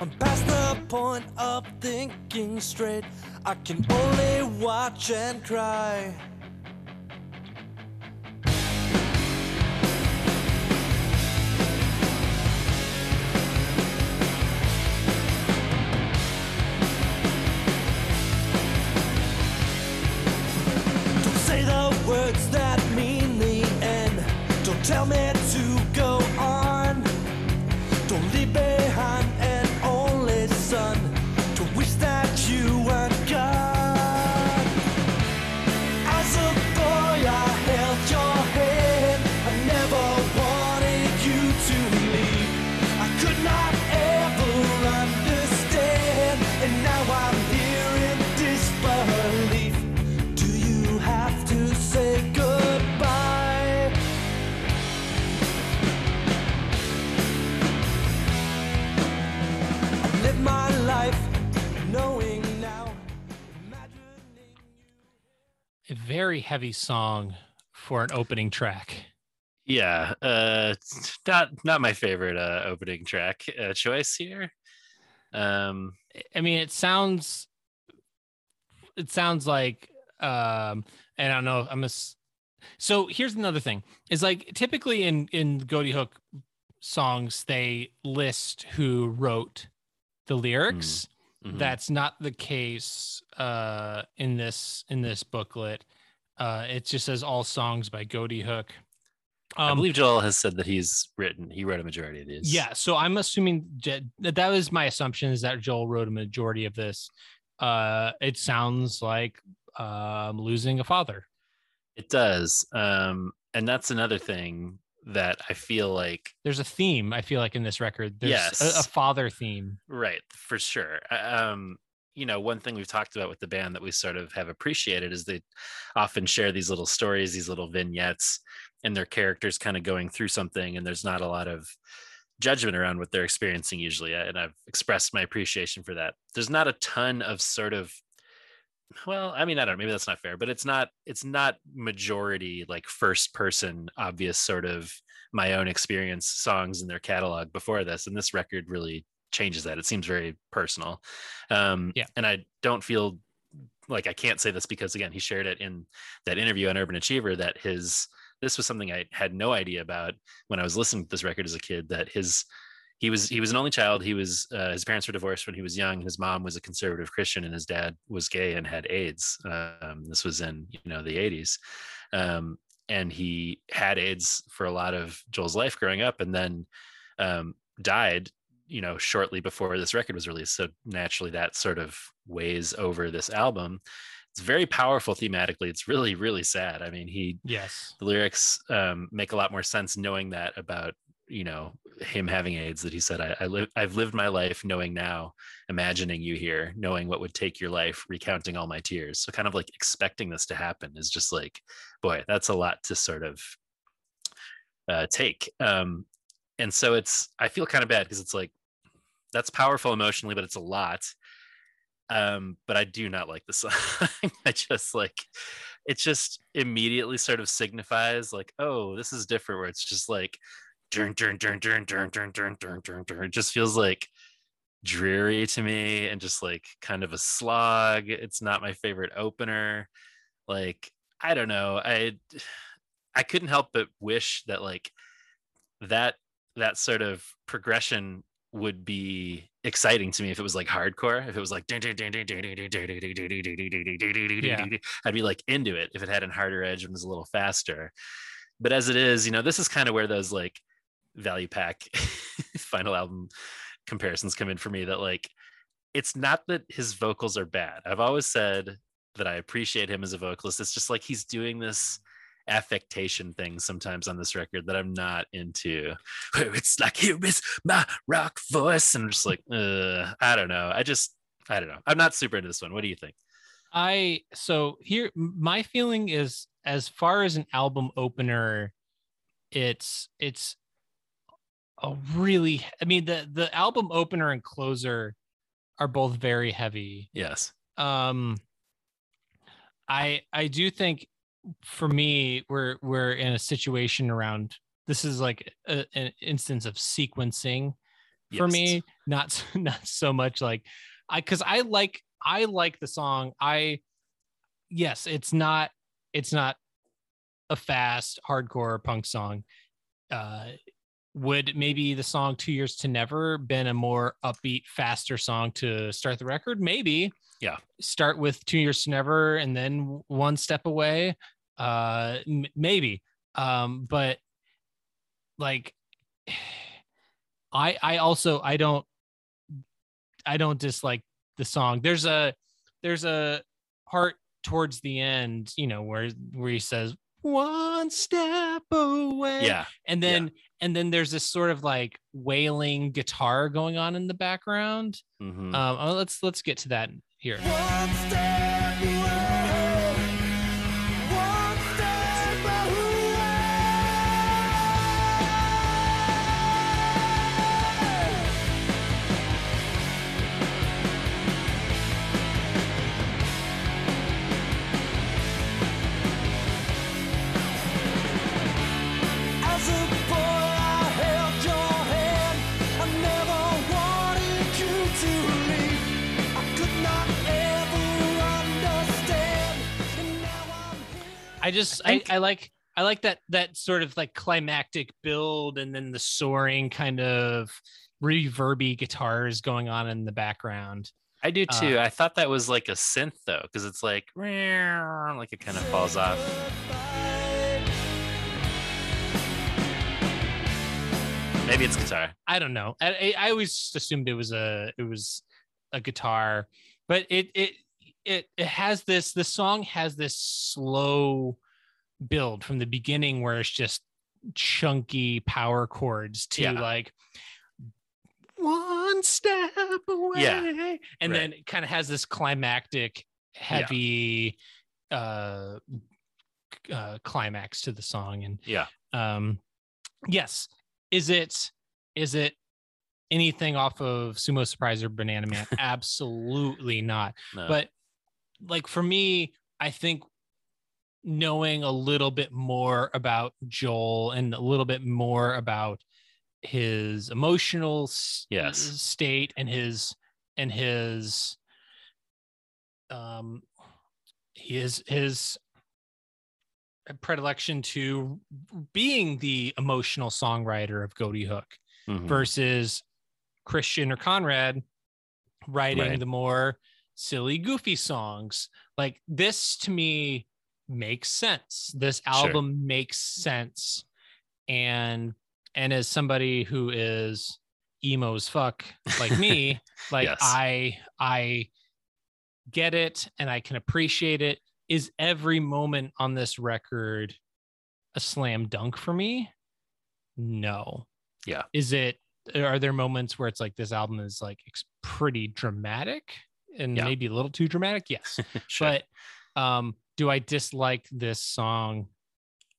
I'm past the point of thinking straight. I can only watch and cry. Tell me to go on. Don't leave behind an only son to wish that you were gone. As a boy, I held your hand. I never wanted you to leave. I could not ever understand, and now I'm here in disbelief. Do you have to say goodbye? My life, knowing now, imagining you. A very heavy song for an opening track. Yeah, uh, not not my favorite uh, opening track uh, choice here. Um, I mean, it sounds it sounds like, um, and I don't know. I'm a, so here's another thing: is like typically in in Goatee Hook songs, they list who wrote the lyrics. Mm-hmm. That's not the case uh in this in this booklet. Uh it just says all songs by Goatee Hook. um, I believe Joel has said that he's written he wrote a majority of these. Yeah, so I'm assuming that that was my assumption, is that Joel wrote a majority of this. Uh it sounds like um losing a father. It does. Um and that's another thing that I feel like there's a theme. I feel like in this record, there's yes. a, a father theme, right? For sure. Um, you know, one thing we've talked about with the band that we sort of have appreciated is they often share these little stories, these little vignettes, and their characters kind of going through something. And there's not a lot of judgment around what they're experiencing usually. And I've expressed my appreciation for that. There's not a ton of sort of, well, I mean, I don't know, maybe that's not fair, but it's not, it's not majority like first person, obvious sort of my own experience songs in their catalog before this. And this record really changes that. It seems very personal. Um, yeah. And I don't feel like I can't say this because, again, he shared it in that interview on Urban Achiever that his, this was something I had no idea about when I was listening to this record as a kid, that his, He was he was an only child. He was uh, his parents were divorced when he was young. His mom was a conservative Christian, and his dad was gay and had AIDS. Um, this was in you know the eighties, um, and he had AIDS for a lot of Joel's life growing up, and then um, died. You know, shortly before this record was released. So naturally, that sort of weighs over this album. It's very powerful thematically. It's really really sad. I mean, he yes, the lyrics um, make a lot more sense knowing that about, you know, him having AIDS that he said, I, I live, I've lived my life knowing now, imagining you here, knowing what would take your life, recounting all my tears. So kind of like expecting this to happen is just like, boy, that's a lot to sort of uh, take. Um, and so it's, I feel kind of bad because it's like, that's powerful emotionally, but it's a lot. Um, but I do not like the song. I just like, it just immediately sort of signifies like, oh, this is different, where it's just like, dun, dun, dun, dun, dun, dun, dun, dun, dun, dun. It just feels like dreary to me and just like kind of a slog. It's not my favorite opener. Like, I don't know. I, I couldn't help but wish that like that, that sort of progression would be exciting to me if it was like hardcore, if it was like yeah. I'd be like into it if it had a harder edge and was a little faster. But as it is, you know, this is kind of where those like value pack final album comparisons come in for me, that like it's not that his vocals are bad. I've always said that I appreciate him as a vocalist. It's just like he's doing this affectation thing sometimes on this record that I'm not into, where it's like, here is my rock voice, and I'm just like, uh, I don't know. I just, I don't know. I'm not super into this one. What do you think? I, so here, my feeling is, as far as an album opener, it's, it's a really, I mean, the, the album opener and closer are both very heavy. Yes. Um, I, I do think, for me, we're we're in a situation around, this is like a, an instance of sequencing for yes. me, not not so much like I because I like I like the song. I yes, it's not it's not a fast hardcore punk song. Uh, would maybe the song Two Years to Never been a more upbeat, faster song to start the record? Maybe. Yeah. Start with Two Years to Never and then One Step Away. Uh, m- maybe. Um, but like, I, I also, I don't, I don't dislike the song. There's a, there's a part towards the end, you know, where, where he says one step away. Yeah. And then, yeah. and then there's this sort of like wailing guitar going on in the background. Mm-hmm. Um, oh, let's, let's get to that here. One step away, one step away. As a boy, I held your hand. I never wanted you to. I just, I, I, I like, I like that, that sort of like climactic build and then the soaring kind of reverby guitars going on in the background. I do too. Uh, I thought that was like a synth though, because it's like, like it kind of falls off. Maybe it's guitar. I don't know. I, I always assumed it was a, it was a guitar, but it, it, It, it has this, the song has this slow build from the beginning where it's just chunky power chords to yeah. like one step away. Yeah. And right. then it kind of has this climactic, heavy yeah. uh, uh, climax to the song. And yeah. Um, yes. Is it, is it, anything off of Sumo Surprise or Banana Man? Absolutely not. No. But like for me, I think knowing a little bit more about Joel and a little bit more about his emotional yes. s- state and his and his um his his predilection to being the emotional songwriter of Goatee Hook mm-hmm. versus Christian or Conrad writing right. the more silly, goofy songs. Like this to me makes sense. This album sure. makes sense. And, and as somebody who is emo as fuck like me, like yes. I, I get it and I can appreciate it. Is every moment on this record a slam dunk for me? No. Yeah. Is it, are there moments where it's like this album is like pretty dramatic and yeah. maybe a little too dramatic? Yes. Sure. But um, do I dislike this song?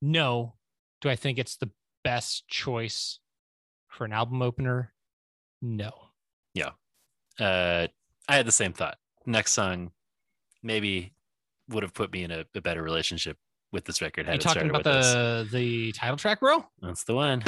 No. Do I think it's the best choice for an album opener? No. Yeah. Uh, I had the same thought. Next song maybe would have put me in a, a better relationship with this record. Had Are you it talking about the, the title track, bro? That's the one.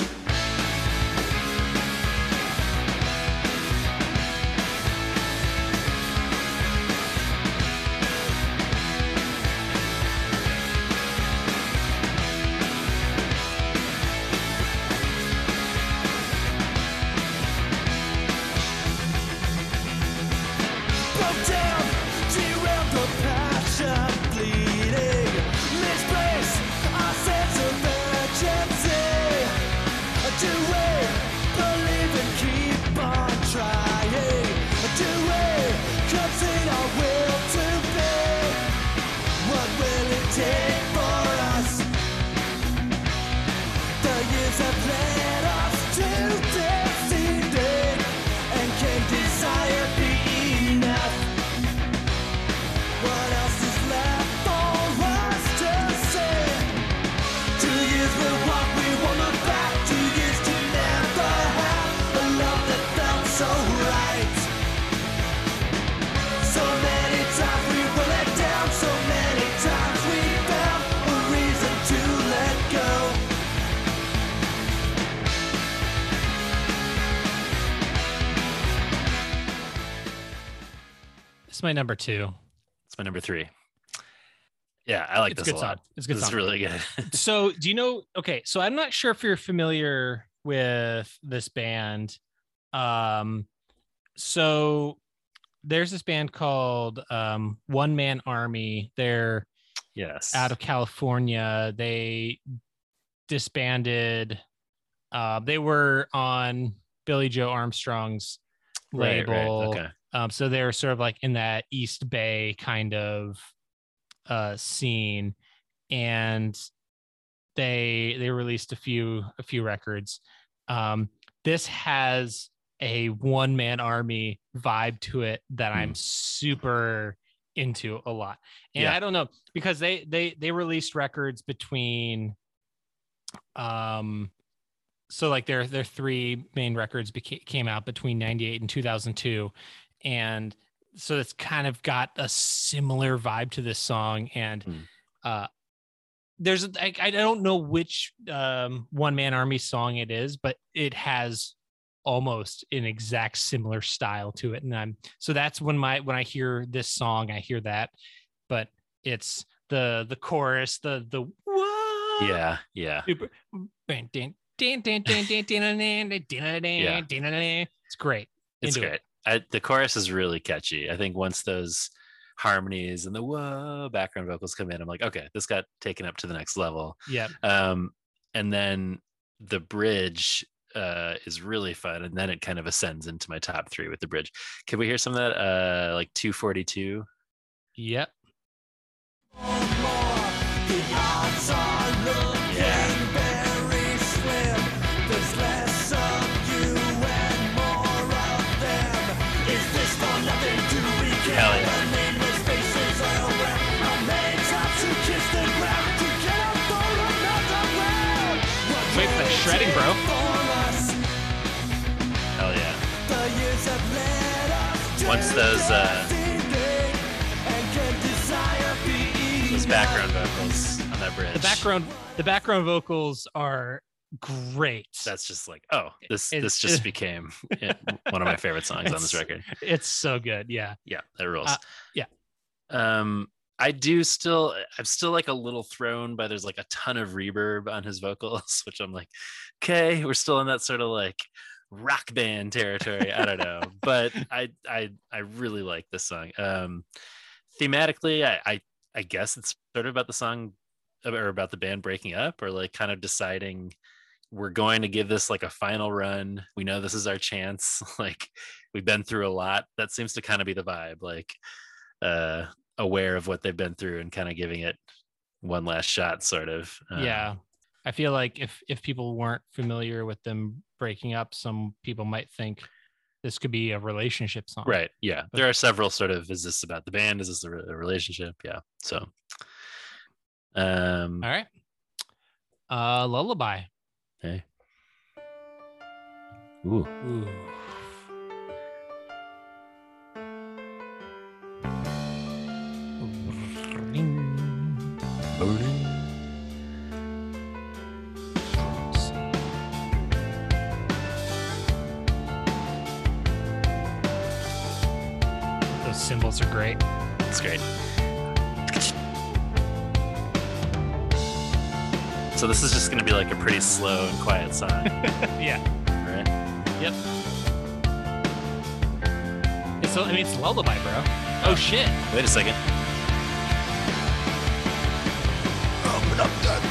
My number two. It's my number three. Yeah, I like it's this good a lot. Song. It's good. It's song. Really good. So, do you know? Okay, so I'm not sure if you're familiar with this band. Um, so there's this band called um, One Man Army. They're yes out of California. They disbanded. Uh, they were on Billy Joe Armstrong's label. Right, right. Okay. Um, so they were sort of like in that East Bay kind of uh, scene, and they they released a few a few records. Um, this has a One Man Army vibe to it that mm. I'm super into a lot. And yeah. I don't know, because they they they released records between, um, so like their their three main records beca- came out between ninety-eight and two thousand two. And so it's kind of got a similar vibe to this song. And mm. uh, there's, I, I don't know which um, One Man Army song it is, but it has almost an exact similar style to it. And I'm, so that's when my, when I hear this song, I hear that, but it's the, the chorus, the, the, whoa, yeah, yeah. Super, it's great. It's great. It. I, the chorus is really catchy. I think once those harmonies and the whoa background vocals come in, I'm like, okay, this got taken up to the next level. Yeah. Um, and then the bridge uh, is really fun. And then it kind of ascends into my top three with the bridge. Can we hear some of that? Uh, like two forty-two? Yep. Shredding, bro. Hell yeah. Once those uh, those background vocals on that bridge. The background the background vocals are great. That's just like, oh, this it's, this just became one of my favorite songs on this record. It's so good. Yeah. Yeah, that rules. Uh, yeah. Um I do still, I'm still like a little thrown by there's like a ton of reverb on his vocals, which I'm like, okay, we're still in that sort of like rock band territory. I don't know, but I, I, I really like this song. Um, thematically, I, I, I guess it's sort of about the song or about the band breaking up or like kind of deciding we're going to give this like a final run. We know this is our chance. Like we've been through a lot. That seems to kind of be the vibe. Like, uh, aware of what they've been through and kind of giving it one last shot, sort of. Um, yeah. I feel like if if people weren't familiar with them breaking up, some people might think this could be a relationship song. Right. Yeah. But there are several sort of, is this about the band? Is this a relationship? Yeah. So. Um, All right. Uh, Lullaby. Hey. Ooh. Ooh. Those cymbals are great. It's great. So this is just going to be like a pretty slow and quiet song. Yeah. Right? Yep. It's, I mean, it's Lullaby, bro. Oh, shit. Wait a second. Open up that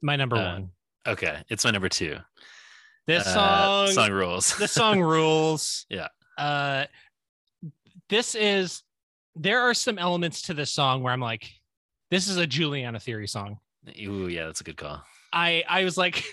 my number uh, one. Okay, it's my number two. This uh, song song rules. This song rules. Yeah. Uh, this is. There are some elements to this song where I'm like, this is a Juliana Theory song. Ooh, yeah, that's a good call. I I was like,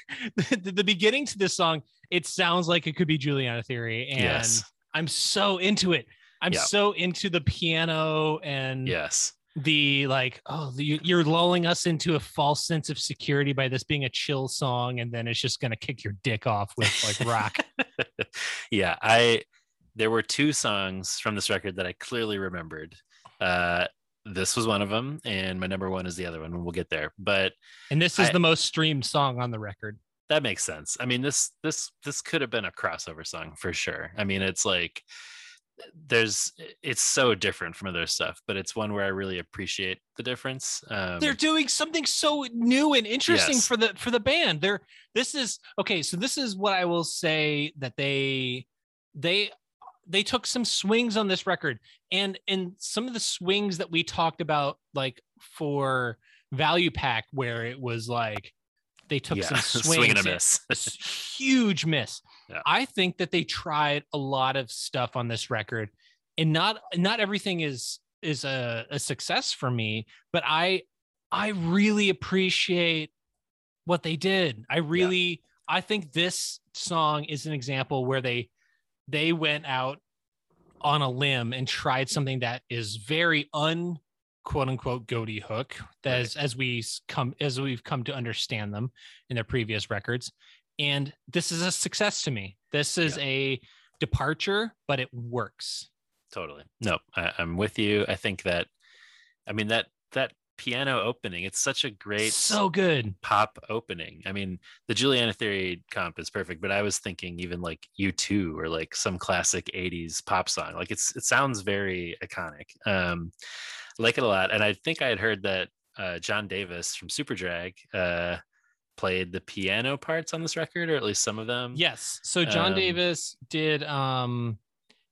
the, the beginning to this song, it sounds like it could be Juliana Theory, and yes. I'm so into it. I'm yep. so into the piano and yes. the like, oh, the, you're lulling us into a false sense of security by this being a chill song, and then it's just gonna kick your dick off with like rock. Yeah, I there were two songs from this record that I clearly remembered. Uh, this was one of them, and my number one is the other one. We'll get there, but and this is I, the most streamed song on the record. That makes sense. I mean, this this this could have been a crossover song for sure. I mean, it's like. There's it's so different from other stuff, but it's one where I really appreciate the difference. Um, they're doing something so new and interesting yes. for the for the band. They're this is okay. So this is what I will say that they they they took some swings on this record, and and some of the swings that we talked about, like for Value Pack, where it was like they took yeah. some swings, swing and a miss, a huge miss. Yeah. I think that they tried a lot of stuff on this record, and not not everything is is a, a success for me, but I I really appreciate what they did. I really yeah. I think this song is an example where they they went out on a limb and tried something that is very un quote unquote Goatee Hook, that is, right. as we come as we've come to understand them in their previous records. And this is a success to me. This is yep. a departure, but it works. Totally. No, I, I'm with you. I think that, I mean, that that piano opening, it's such a great, so good pop opening. I mean, the Juliana Theory comp is perfect, but I was thinking even like U two or like some classic eighties pop song. Like it's it sounds very iconic. Um, I like it a lot. And I think I had heard that uh, John Davis from Superdrag, uh, played the piano parts on this record, or at least some of them. Yes. So John um, Davis did um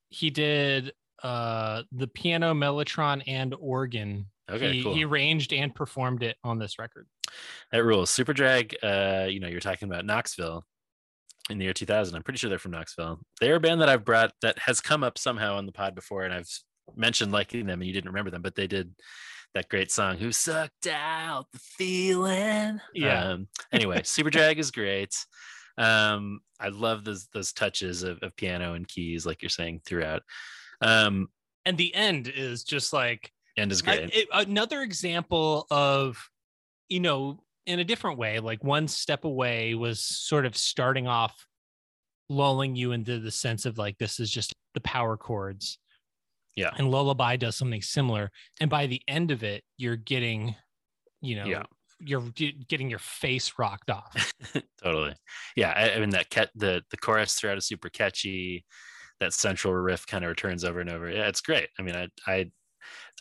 he did uh the piano, mellotron, and organ. Okay, he, cool. he arranged and performed it on this record. That rules. Superdrag, uh you know, you're talking about Knoxville in the year two thousand. I'm pretty sure they're from Knoxville. They're a band that I've brought that has come up somehow on the pod before, and I've mentioned liking them and you didn't remember them, but they did that great song, Who Sucked Out the Feeling. Yeah. Um, anyway, Superdrag is great. Um, I love those those touches of, of piano and keys, like you're saying, throughout. Um, and the end is just like... End is great. I, it, another example of, you know, in a different way. Like One Step Away was sort of starting off lulling you into the sense of like, this is just the power chords. Yeah. And Lullaby does something similar. And by the end of it, you're getting, you know, yeah. you're getting your face rocked off. Totally. Yeah. I, I mean, that cat, the, the chorus throughout is super catchy. That central riff kind of returns over and over. Yeah. It's great. I mean, I, I,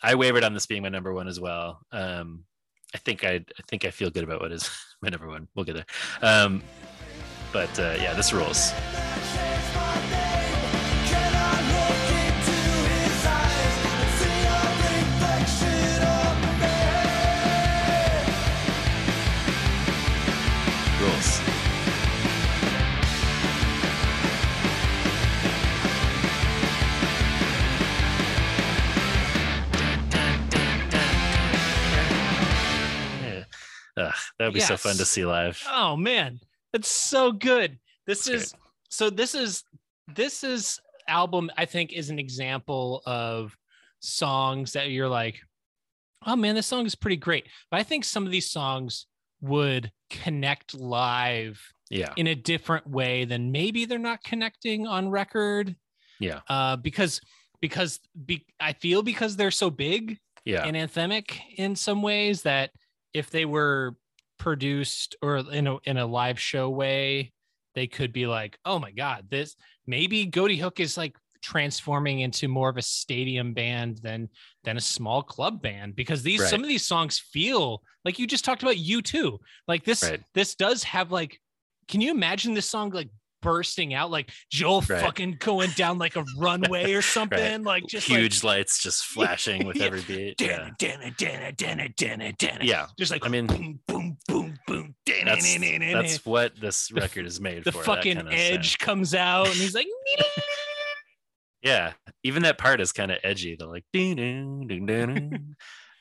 I wavered on this being my number one as well. Um, I think I, I think I feel good about what is my number one. We'll get there. Um, but uh, yeah, this rules. Ugh, that would be yes. so fun to see live. Oh man, that's so good. This that's is good. so this is this is album, I think, is an example of songs that you're like, oh man, this song is pretty great. But I think some of these songs would connect live yeah. in a different way than maybe they're not connecting on record. Yeah. Uh, because because be, I feel because they're so big yeah. and anthemic in some ways that if they were produced or in a, in a live show way, they could be like, oh my God, this maybe Goatee Hook is like transforming into more of a stadium band than, than a small club band, because these, right. some of these songs feel like you just talked about U two. Like this, right. this does have like, can you imagine this song like bursting out, like Joel right. fucking going down like a runway or something, right. like just huge like, lights just flashing with yeah. every beat. Yeah. yeah, just like I mean, boom, boom, boom, boom. That's, that's what this record is made the for. The fucking kind of Edge sound. Comes out, and he's like, yeah, even that part is kind of edgy. They're like,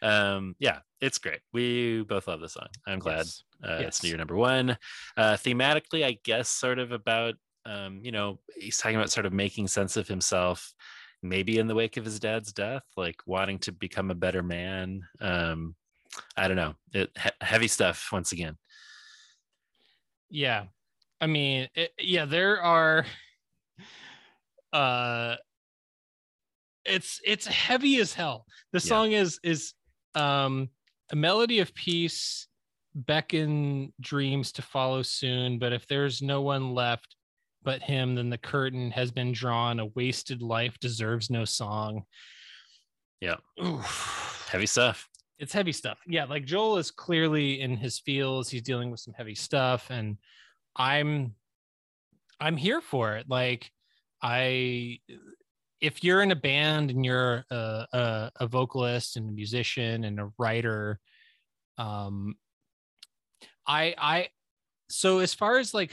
um, yeah, it's great. We both love this song. I'm glad. Yes. Uh, yes. It's your number one. Uh, thematically, I guess, sort of about, um, you know, he's talking about sort of making sense of himself, maybe in the wake of his dad's death, like wanting to become a better man. Um, I don't know. It, he- heavy stuff once again. Yeah. I mean, it, yeah, there are. Uh, it's it's heavy as hell. The song yeah. is is um, a melody of peace. Beckon dreams to follow soon, but if there's no one left but him, then the curtain has been drawn. A wasted life deserves no song. Yeah. Oof. Heavy stuff. It's heavy stuff. Yeah, like Joel is clearly in his feels. He's dealing with some heavy stuff, and I'm I'm here for it. Like I if you're in a band and you're a, a, a vocalist and a musician and a writer, um I, I, so as far as like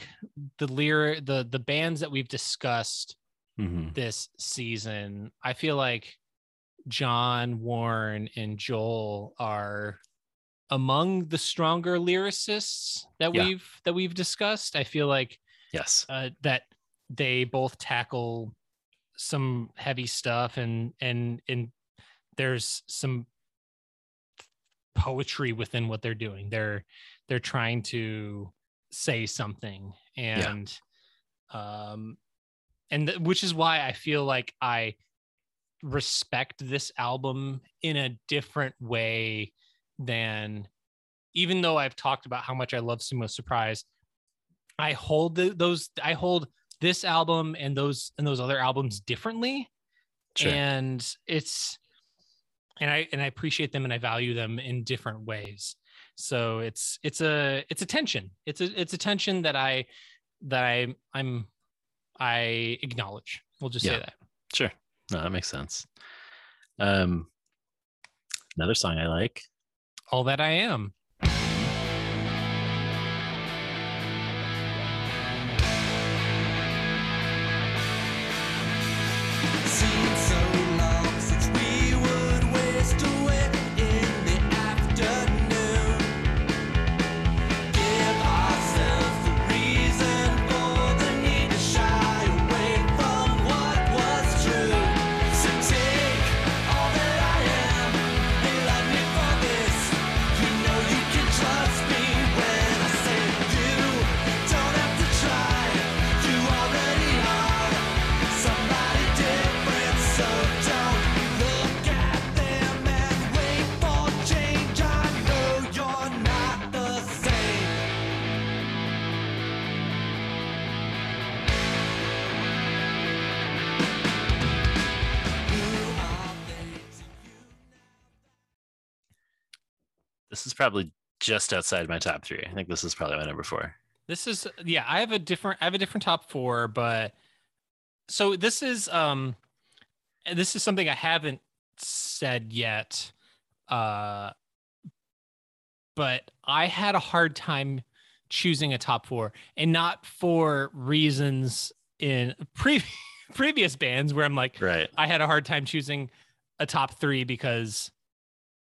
the lyric, the, the bands that we've discussed mm-hmm. this season, I feel like John, Warren, and Joel are among the stronger lyricists that yeah. we've, that we've discussed. I feel like, yes, uh, that they both tackle some heavy stuff, and, and, and there's some poetry within what they're doing. They're, they're trying to say something, and yeah. um and th- which is why I feel like I respect this album in a different way than, even though I've talked about how much I love Sumo Surprise, I hold the, those I hold this album and those and those other albums differently. Sure. And it's and I and I appreciate them and I value them in different ways. So it's it's a it's a tension. It's a it's a tension that I that I I'm I acknowledge. We'll just yeah. say that. Sure. No, that makes sense. Um, another song I like. All That I Am. You know you This is probably just outside my top three. I think this is probably my number four. This is, yeah, I have a different, I have a different top four, but so this is, um, this is something I haven't said yet. Uh, but I had a hard time choosing a top four, and not for reasons in pre- previous bands where I'm like, right. I had a hard time choosing a top three because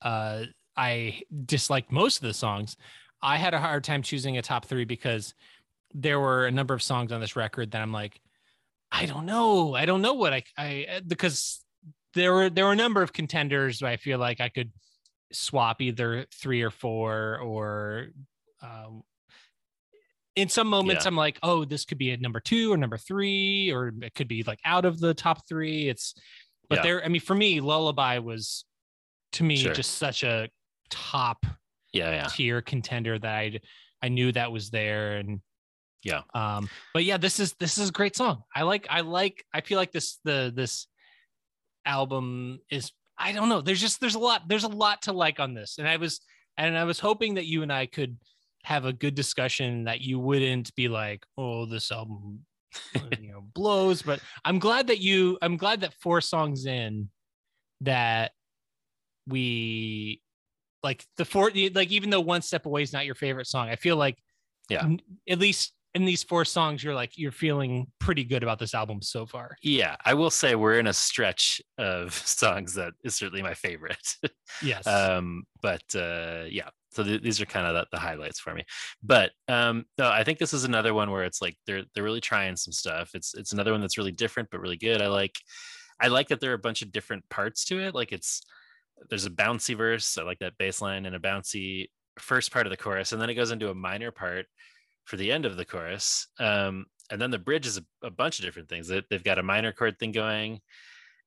uh, I disliked most of the songs. I had a hard time choosing a top three because there were a number of songs on this record that I'm like, I don't know. I don't know what I, I because there were, there were a number of contenders where I feel like I could swap either three or four, or uh, in some moments yeah. I'm like, oh, this could be a number two or number three, or it could be like out of the top three. It's, but yeah. there, I mean, for me, Lullaby was to me sure. just such a top yeah, yeah. tier contender that I, I knew that was there. And yeah. Um, but yeah, this is, this is a great song. I like, I like, I feel like this, the, this album is, I don't know. There's just, there's a lot, there's a lot to like on this. And I was, and I was hoping that you and I could have a good discussion, that you wouldn't be like, oh, this album, you know, blows, but I'm glad that you, I'm glad that four songs in that we like the four, like even though One Step Away is not your favorite song, I feel like yeah, n- at least in these four songs, you're like, you're feeling pretty good about this album so far. Yeah, I will say we're in a stretch of songs that is certainly my favorite. Yes. um, but uh, yeah, so th- these are kind of the, the highlights for me. But um, no, I think this is another one where it's like they're they're really trying some stuff. It's it's another one that's really different but really good. I like I like that there are a bunch of different parts to it. Like it's there's a bouncy verse. I like that bass line and a bouncy first part of the chorus, and then it goes into a minor part for the end of the chorus, um, and then the bridge is a, a bunch of different things. They, they've got a minor chord thing going,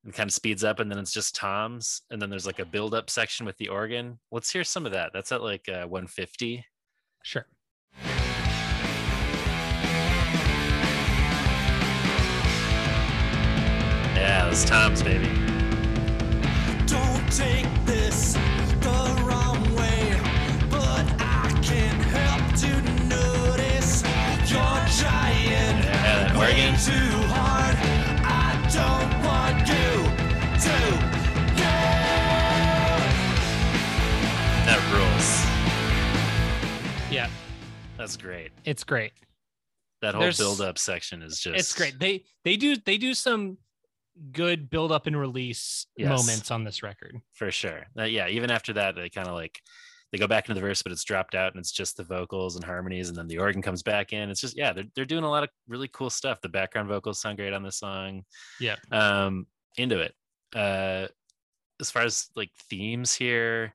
and kind of speeds up, and then it's just toms, and then there's like a build-up section with the organ. Let's hear some of that. That's at like uh, one fifty. Sure. Yeah, those toms, baby. Don't take this the wrong way, but I can't help to giant yeah, way too hard. I don't want you to go. That rules. Yeah, that's great. It's great. That whole There's, build-up section is just it's great. They they do they do some good build-up and release yes. moments on this record. For sure. Uh, yeah, even after that, they kind of like they go back into the verse, but it's dropped out and it's just the vocals and harmonies. And then the organ comes back in. It's just, yeah, they're, they're doing a lot of really cool stuff. The background vocals sound great on this song. Yeah. Um, into it. Uh, as far as like themes here,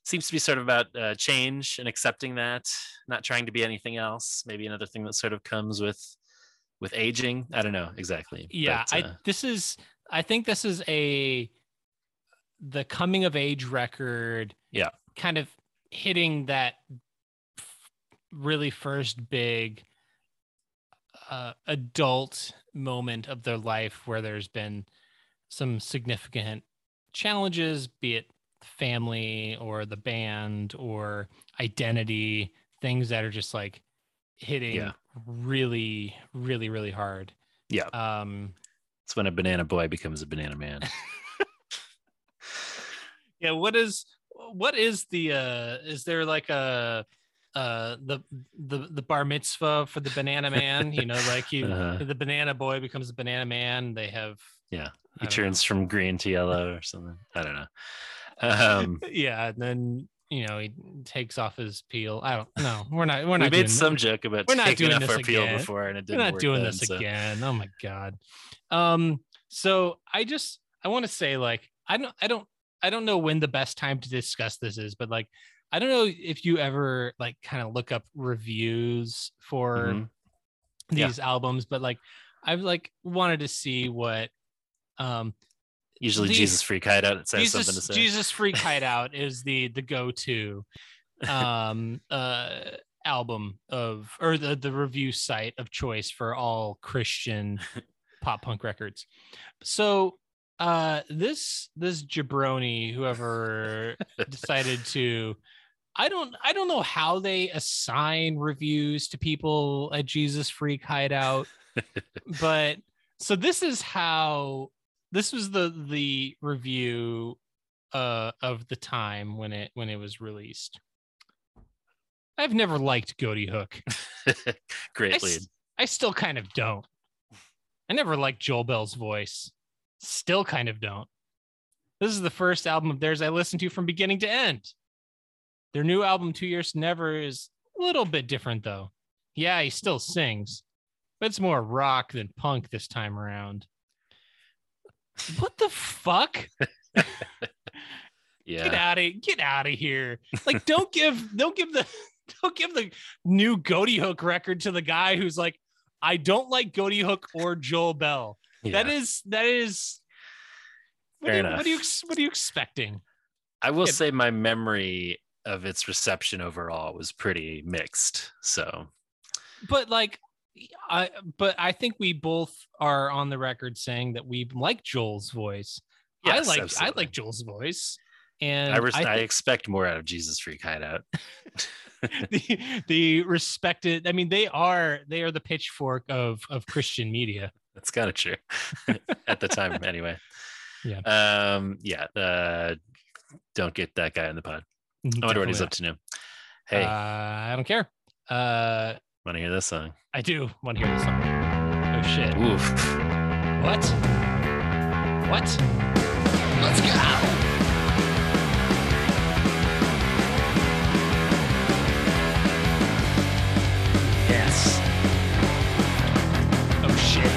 it seems to be sort of about uh, change and accepting that, not trying to be anything else. Maybe another thing that sort of comes with, with aging. I don't know exactly. Yeah. But, uh, I, this is, I think this is a, the coming of age record. Yeah. Kind of hitting that really first big uh, adult moment of their life where there's been some significant challenges, be it family or the band or identity, things that are just like hitting yeah. really, really, really hard. Yeah. Um, it's when a banana boy becomes a banana man. yeah. What is, What is the uh is there like a uh the the the bar mitzvah for the banana man, you know, like you uh, the banana boy becomes a banana man, they have yeah he turns know. from green to yellow or something. I don't know. Um yeah, and then you know he takes off his peel. I don't know. We're not we're not we made some this. joke about we're not doing off this our again. peel before and it didn't we're not work doing then, this so. again. Oh my god. Um so I just I want to say like I don't I don't I don't know when the best time to discuss this is, but like, I don't know if you ever like kind of look up reviews for mm-hmm. these yeah. albums, but like, I've like wanted to see what, um, usually these, Jesus Freak Hideout. It says Jesus, something to say. Jesus Freak Hideout is the, the go-to, um, uh, album of, or the, the review site of choice for all Christian pop punk records. So, uh this this jabroni whoever decided to I don't I don't know how they assign reviews to people at Jesus Freak Hideout. But so this is how this was the the review uh, of the time when it when it was released. I've never liked Goatee Hook. Greatly. I, I still kind of don't. I never liked Joel Bell's voice. Still kind of don't. This is the first album of theirs I listened to from beginning to end. Their new album, Two Years to Never, is a little bit different, though. Yeah, he still sings, but it's more rock than punk this time around. What the fuck? Yeah. Get out of get out of here. Like, don't give don't give the don't give the new Goatee Hook record to the guy who's like, I don't like Goatee Hook or Joel Bell. Yeah. That is that is what are, you, what are you what are you expecting? I will it, say my memory of its reception overall was pretty mixed. So, but like, I but I think we both are on the record saying that we like Joel's voice. Yes, I like absolutely. I like Joel's voice, and I, res- I, think- I expect more out of Jesus Freak Hideout. the the respected, I mean, they are they are the Pitchfork of of Christian media. That's kind of true at the time, anyway. Yeah, um, yeah. Uh, don't get that guy in the pod. I wonder Definitely what he's not. Up to now. Hey, uh, I don't care. Uh, want to hear this song? I do want to hear this song. Oh shit! Oof. What? What? Let's go. Yes. Oh shit.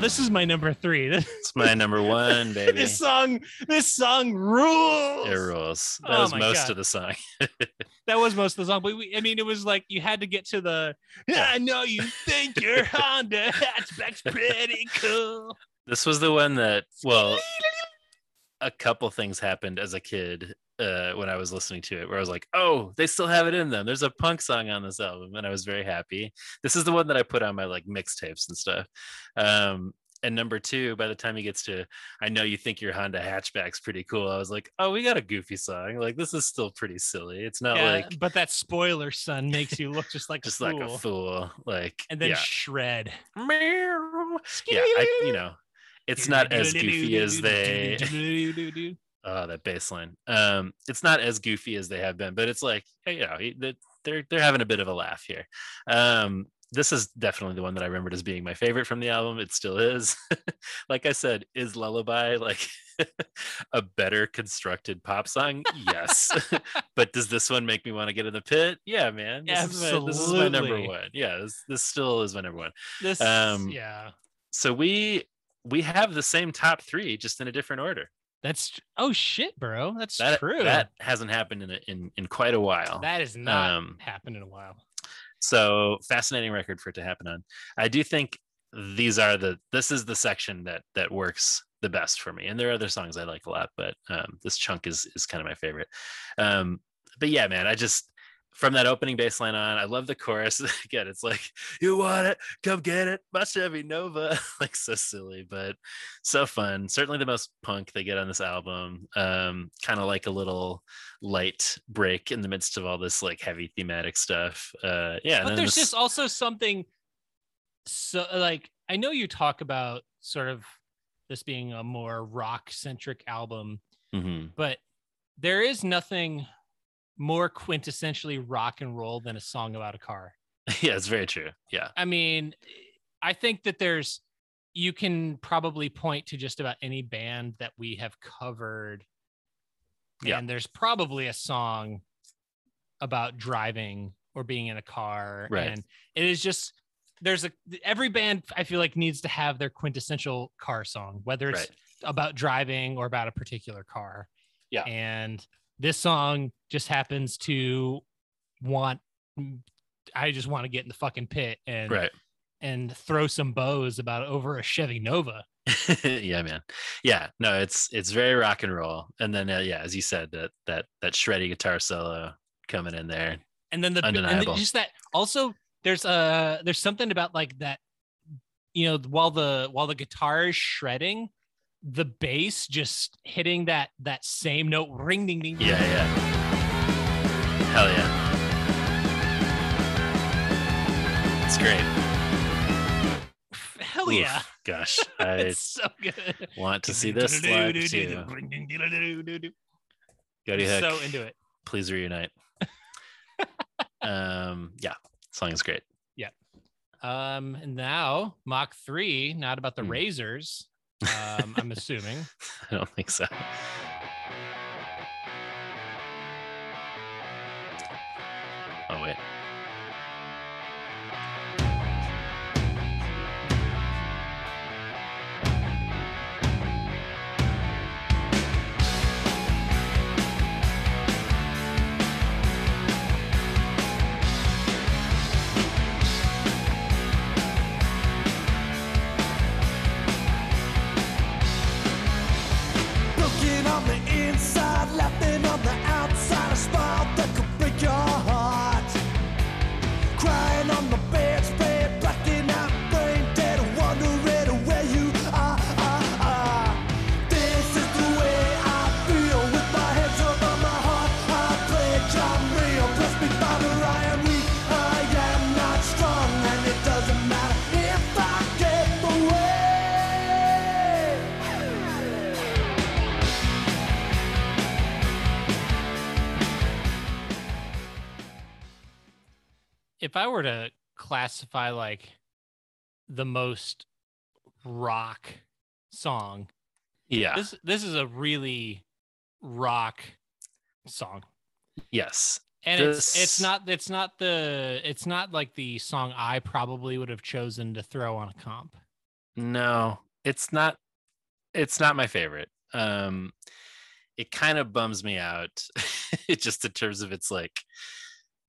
This is my number three. It's my number one, baby. This song, this song rules. It rules. That oh was most God. of the song. That was most of the song. But we, I mean, it was like you had to get to the. Yeah. I know you think your Honda hatchback's pretty cool. This was the one that, well, a couple things happened as a kid uh, when I was listening to it, where I was like, "Oh, they still have it in them." There's a punk song on this album, and I was very happy. This is the one that I put on my like mixtapes and stuff. Um, and number two, by the time he gets to, I know you think your Honda hatchback's pretty cool. I was like, oh, we got a goofy song. Like, this is still pretty silly. It's not yeah, like, but that spoiler son makes you look just like, just a fool. like a fool. Like, and then yeah. shred. Yeah, I, you know, it's not as goofy as they, oh, that bass line. Um, it's not as goofy as they have been, but it's like, you know, they're, they're having a bit of a laugh here. Um, This is definitely the one that I remembered as being my favorite from the album. It still is. Like I said, is Lullaby like a better constructed pop song? Yes. But does this one make me want to get in the pit? Yeah, man. This Absolutely. Is my, this is my number one. Yeah, this, this still is my number one. This, um, yeah. So we we have the same top three, just in a different order. That's oh shit, bro. That's that, true. That hasn't happened in a, in in quite a while. That has not um, happened in a while. So fascinating record for it to happen on. I do think these are the this is the section that that works the best for me. And there are other songs I like a lot, but um, this chunk is is kind of my favorite. Um, but yeah, man, I just from that opening bass line on, I love the chorus. Again, it's like, you want it, come get it, my Chevy Nova. Like so silly, but so fun. Certainly the most punk they get on this album. Um, kind of like a little light break in the midst of all this like heavy thematic stuff. Uh, yeah. But there's this... just also something so like, I know you talk about sort of this being a more rock centric album, mm-hmm. but there is nothing more quintessentially rock and roll than a song about a car. Yeah, it's very true. Yeah. I mean, I think that there's, you can probably point to just about any band that we have covered. Yeah. And there's probably a song about driving or being in a car. Right. And it is just, there's a, every band I feel like needs to have their quintessential car song, whether it's right. about driving or about a particular car. Yeah. And this song just happens to want, I just want to get in the fucking pit and right. and throw some bows about over a Chevy Nova. Yeah, man. Yeah, no, it's it's very rock and roll. And then uh, yeah, as you said, that that that shreddy guitar solo coming in there. And then the undeniable. And just that also there's uh there's something about like that, you know, while the while the guitar is shredding, the bass just hitting that that same note, ring ding ding. Yeah, yeah. Hell yeah. It's great. Hell Oof, yeah. Gosh. I it's so good. Want to see this live too. Goatee Hook. So into it. Please reunite. um, yeah. Song is great. Yeah. Um, and now Mach three, not about the hmm. razors. Um, I'm assuming. I don't think so. Oh wait. If I were to classify like the most rock song, yeah, this this is a really rock song. Yes, and this... it's it's not it's not the it's not like the song I probably would have chosen to throw on a comp. No, it's not. It's not my favorite. Um, it kind of bums me out, just in terms of it's like.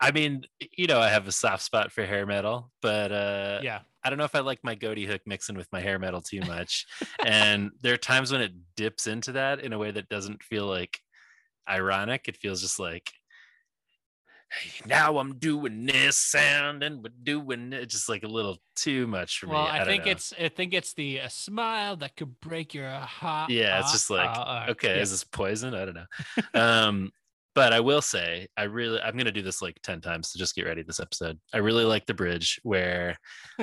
I mean, you know, I have a soft spot for hair metal, but uh, yeah, I don't know if I like my Goatee Hook mixing with my hair metal too much. And there are times when it dips into that in a way that doesn't feel like ironic. It feels just like, hey, now I'm doing this sound and we're doing it, just like a little too much for well, me. Well, I, I think know. it's I think it's the a smile that could break your heart. Yeah, it's just like, uh, okay, yeah. Is this poison? I don't know. Um, But I will say, I really, I'm going to do this like ten times, so just get ready this episode. I really like the bridge where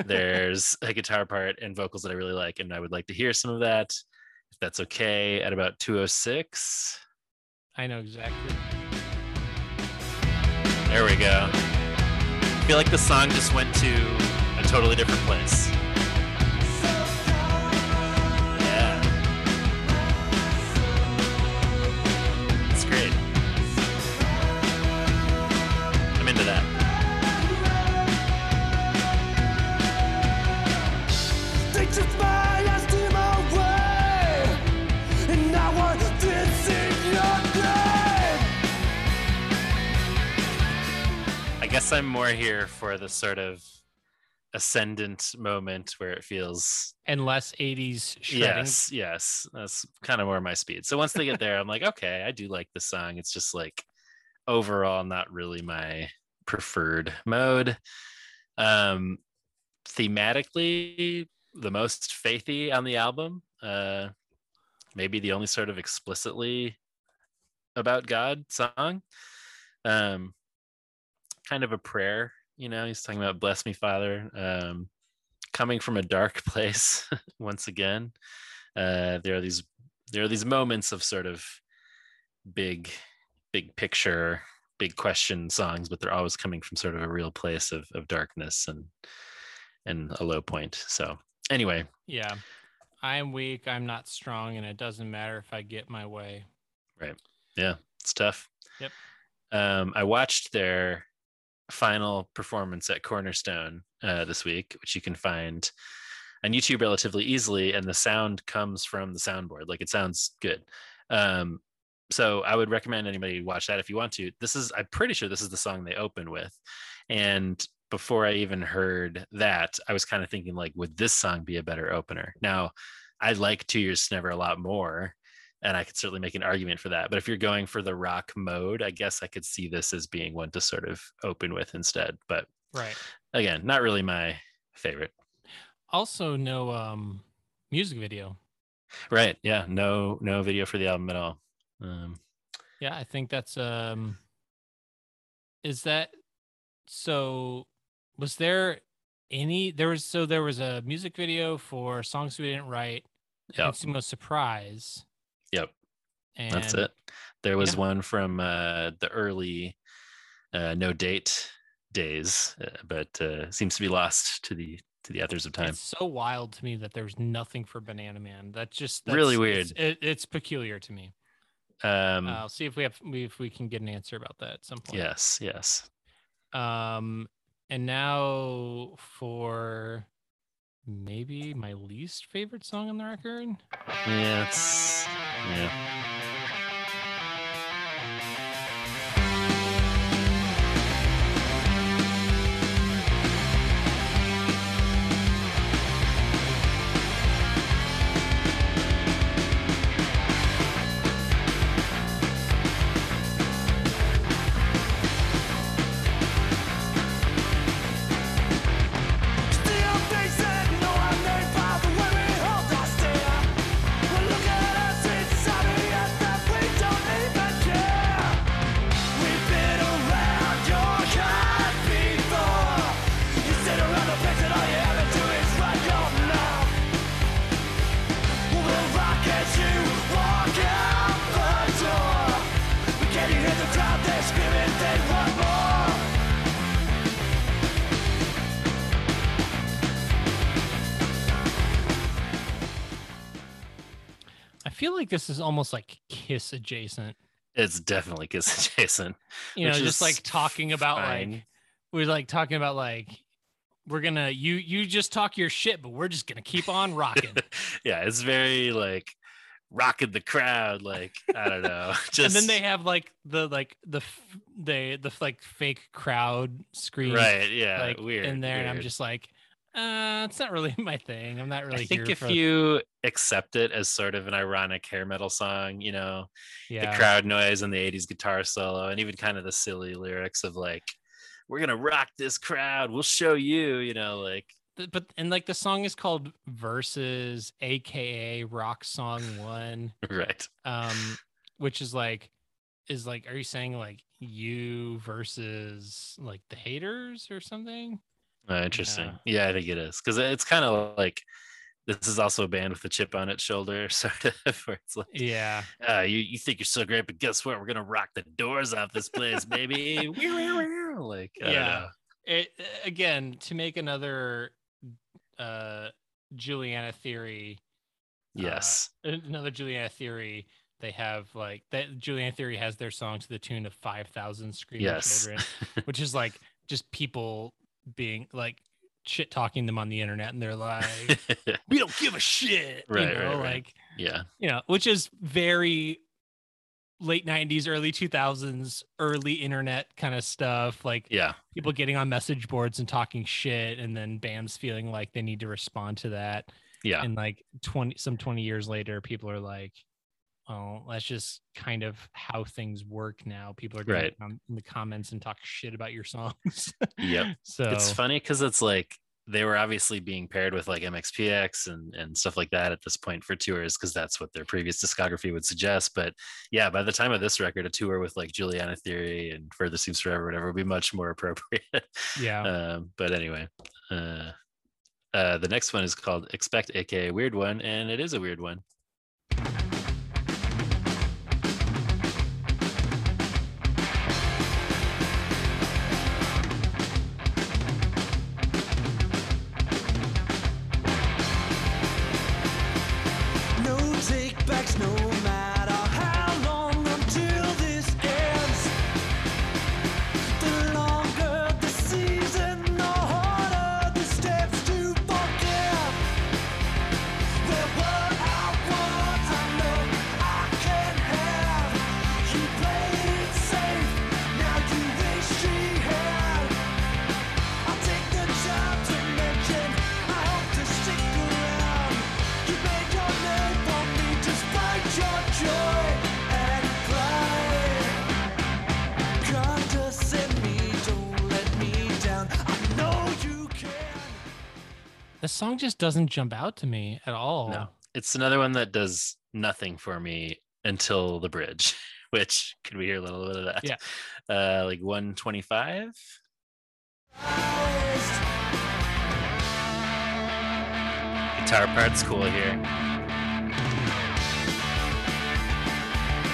there's a guitar part and vocals that I really like, and I would like to hear some of that, if that's okay, at about two oh six. I know exactly. There we go. I feel like the song just went to a totally different place. I'm more here for the sort of ascendant moment where it feels and less eighties shredding. Yes, yes, that's kind of more my speed. So once they get there, I'm like, okay, I do like the song. It's just like overall not really my preferred mode. Um, thematically, the most faithy on the album. Uh, maybe the only sort of explicitly about God song. Um, kind of a prayer, you know, he's talking about bless me Father, um coming from a dark place. Once again, uh there are these there are these moments of sort of big big picture big question songs, but they're always coming from sort of a real place of of darkness and and a low point. So anyway, yeah, I'm weak, I'm not strong, and it doesn't matter if I get my way. Right. Yeah, it's tough. Yep. Um, I watched their final performance at Cornerstone uh, this week, which you can find on YouTube relatively easily, and the sound comes from the soundboard. Like, it sounds good. Um, so I would recommend anybody watch that if you want to. This is, I'm pretty sure this is the song they open with. And before I even heard that, I was kind of thinking, like, would this song be a better opener? Now, I like Two Years to Never a lot more, and I could certainly make an argument for that. But if you're going for the rock mode, I guess I could see this as being one to sort of open with instead. But right, again, not really my favorite. Also, no um, music video. Right. Yeah. No, no video for the album at all. Um, yeah, I think that's. Um, is that so? Was there any? There was so there was a music video for Songs We Didn't Write. Yeah. Sumo Surprise. Yep. And that's it. There was yeah. one from uh, the early uh, No Date days, uh, but uh, seems to be lost to the. to the others of time. It's so wild to me that there's nothing for Banana Man. That's just that's, really weird. It's, it, it's peculiar to me. Um, uh, I'll see if we have if we can get an answer about that at some point. Yes, yes. Um, and now for maybe my least favorite song on the record. Yeah, it's, yeah. Like, this is almost like Kiss adjacent. It's definitely Kiss adjacent, you know, just like talking about fine. Like we're like talking about like we're gonna you you just talk your shit, but we're just gonna keep on rocking. Yeah, it's very like rocking the crowd, like I don't know. Just and then they have like the like the they the like fake crowd scream, right? Yeah, like weird in there weird. And I'm just like, Uh, it's not really my thing. I'm not really. I think here if for... you accept it as sort of an ironic hair metal song, you know, yeah. The crowd noise and the eighties guitar solo, and even kind of the silly lyrics of like, "We're gonna rock this crowd. We'll show you," you know, like. But and like the song is called Versus, aka Rock Song One, right? Um, which is like, is like, are you saying like you versus like the haters or something? Oh, interesting. Yeah. yeah, I think it is, because it's kind of like this is also a band with a chip on its shoulder, sort of. Where it's like, yeah, uh, you you think you're so great, but guess what? We're gonna rock the doors off this place, baby. Like, I yeah. It, again, to make another uh, Juliana Theory. Yes. Uh, another Juliana Theory. They have like that. Juliana Theory has their song to the tune of five thousand screaming yes. children, which is like just people. Being like shit talking them on the internet, and they're like, "We don't give a shit," right? You know, right, right. Like, yeah, you know, which is very late nineties, early two thousands, early internet kind of stuff. Like, yeah, people getting on message boards and talking shit, and then bands feeling like they need to respond to that. Yeah, and like twenty some twenty years later, people are like, "Oh, that's just kind of how things work now. People are going right. on in the comments and talk shit about your songs." Yep. So it's funny because it's like they were obviously being paired with like M X P X and, and stuff like that at this point for tours, because that's what their previous discography would suggest. But yeah, by the time of this record, a tour with like Juliana Theory and Further Seems Forever, whatever, would be much more appropriate. Yeah. Um, but anyway, uh, uh, the next one is called Expect, aka Weird One, and it is a weird one. setbacks, no matter how long until this ends. The longer the season, the harder the steps to forget. They're what I want, I know I can have. You played it safe, now you wish she had. I'll take the job to mention, I hope to stick around. You made your name for me despite your joy and pride. Condescend me, don't let me down, I know you can. The song just doesn't jump out to me at all. No, it's another one that does nothing for me until the bridge, which could we hear a little bit of that? Yeah. Uh, like one twenty-five. Guitar part's cool here.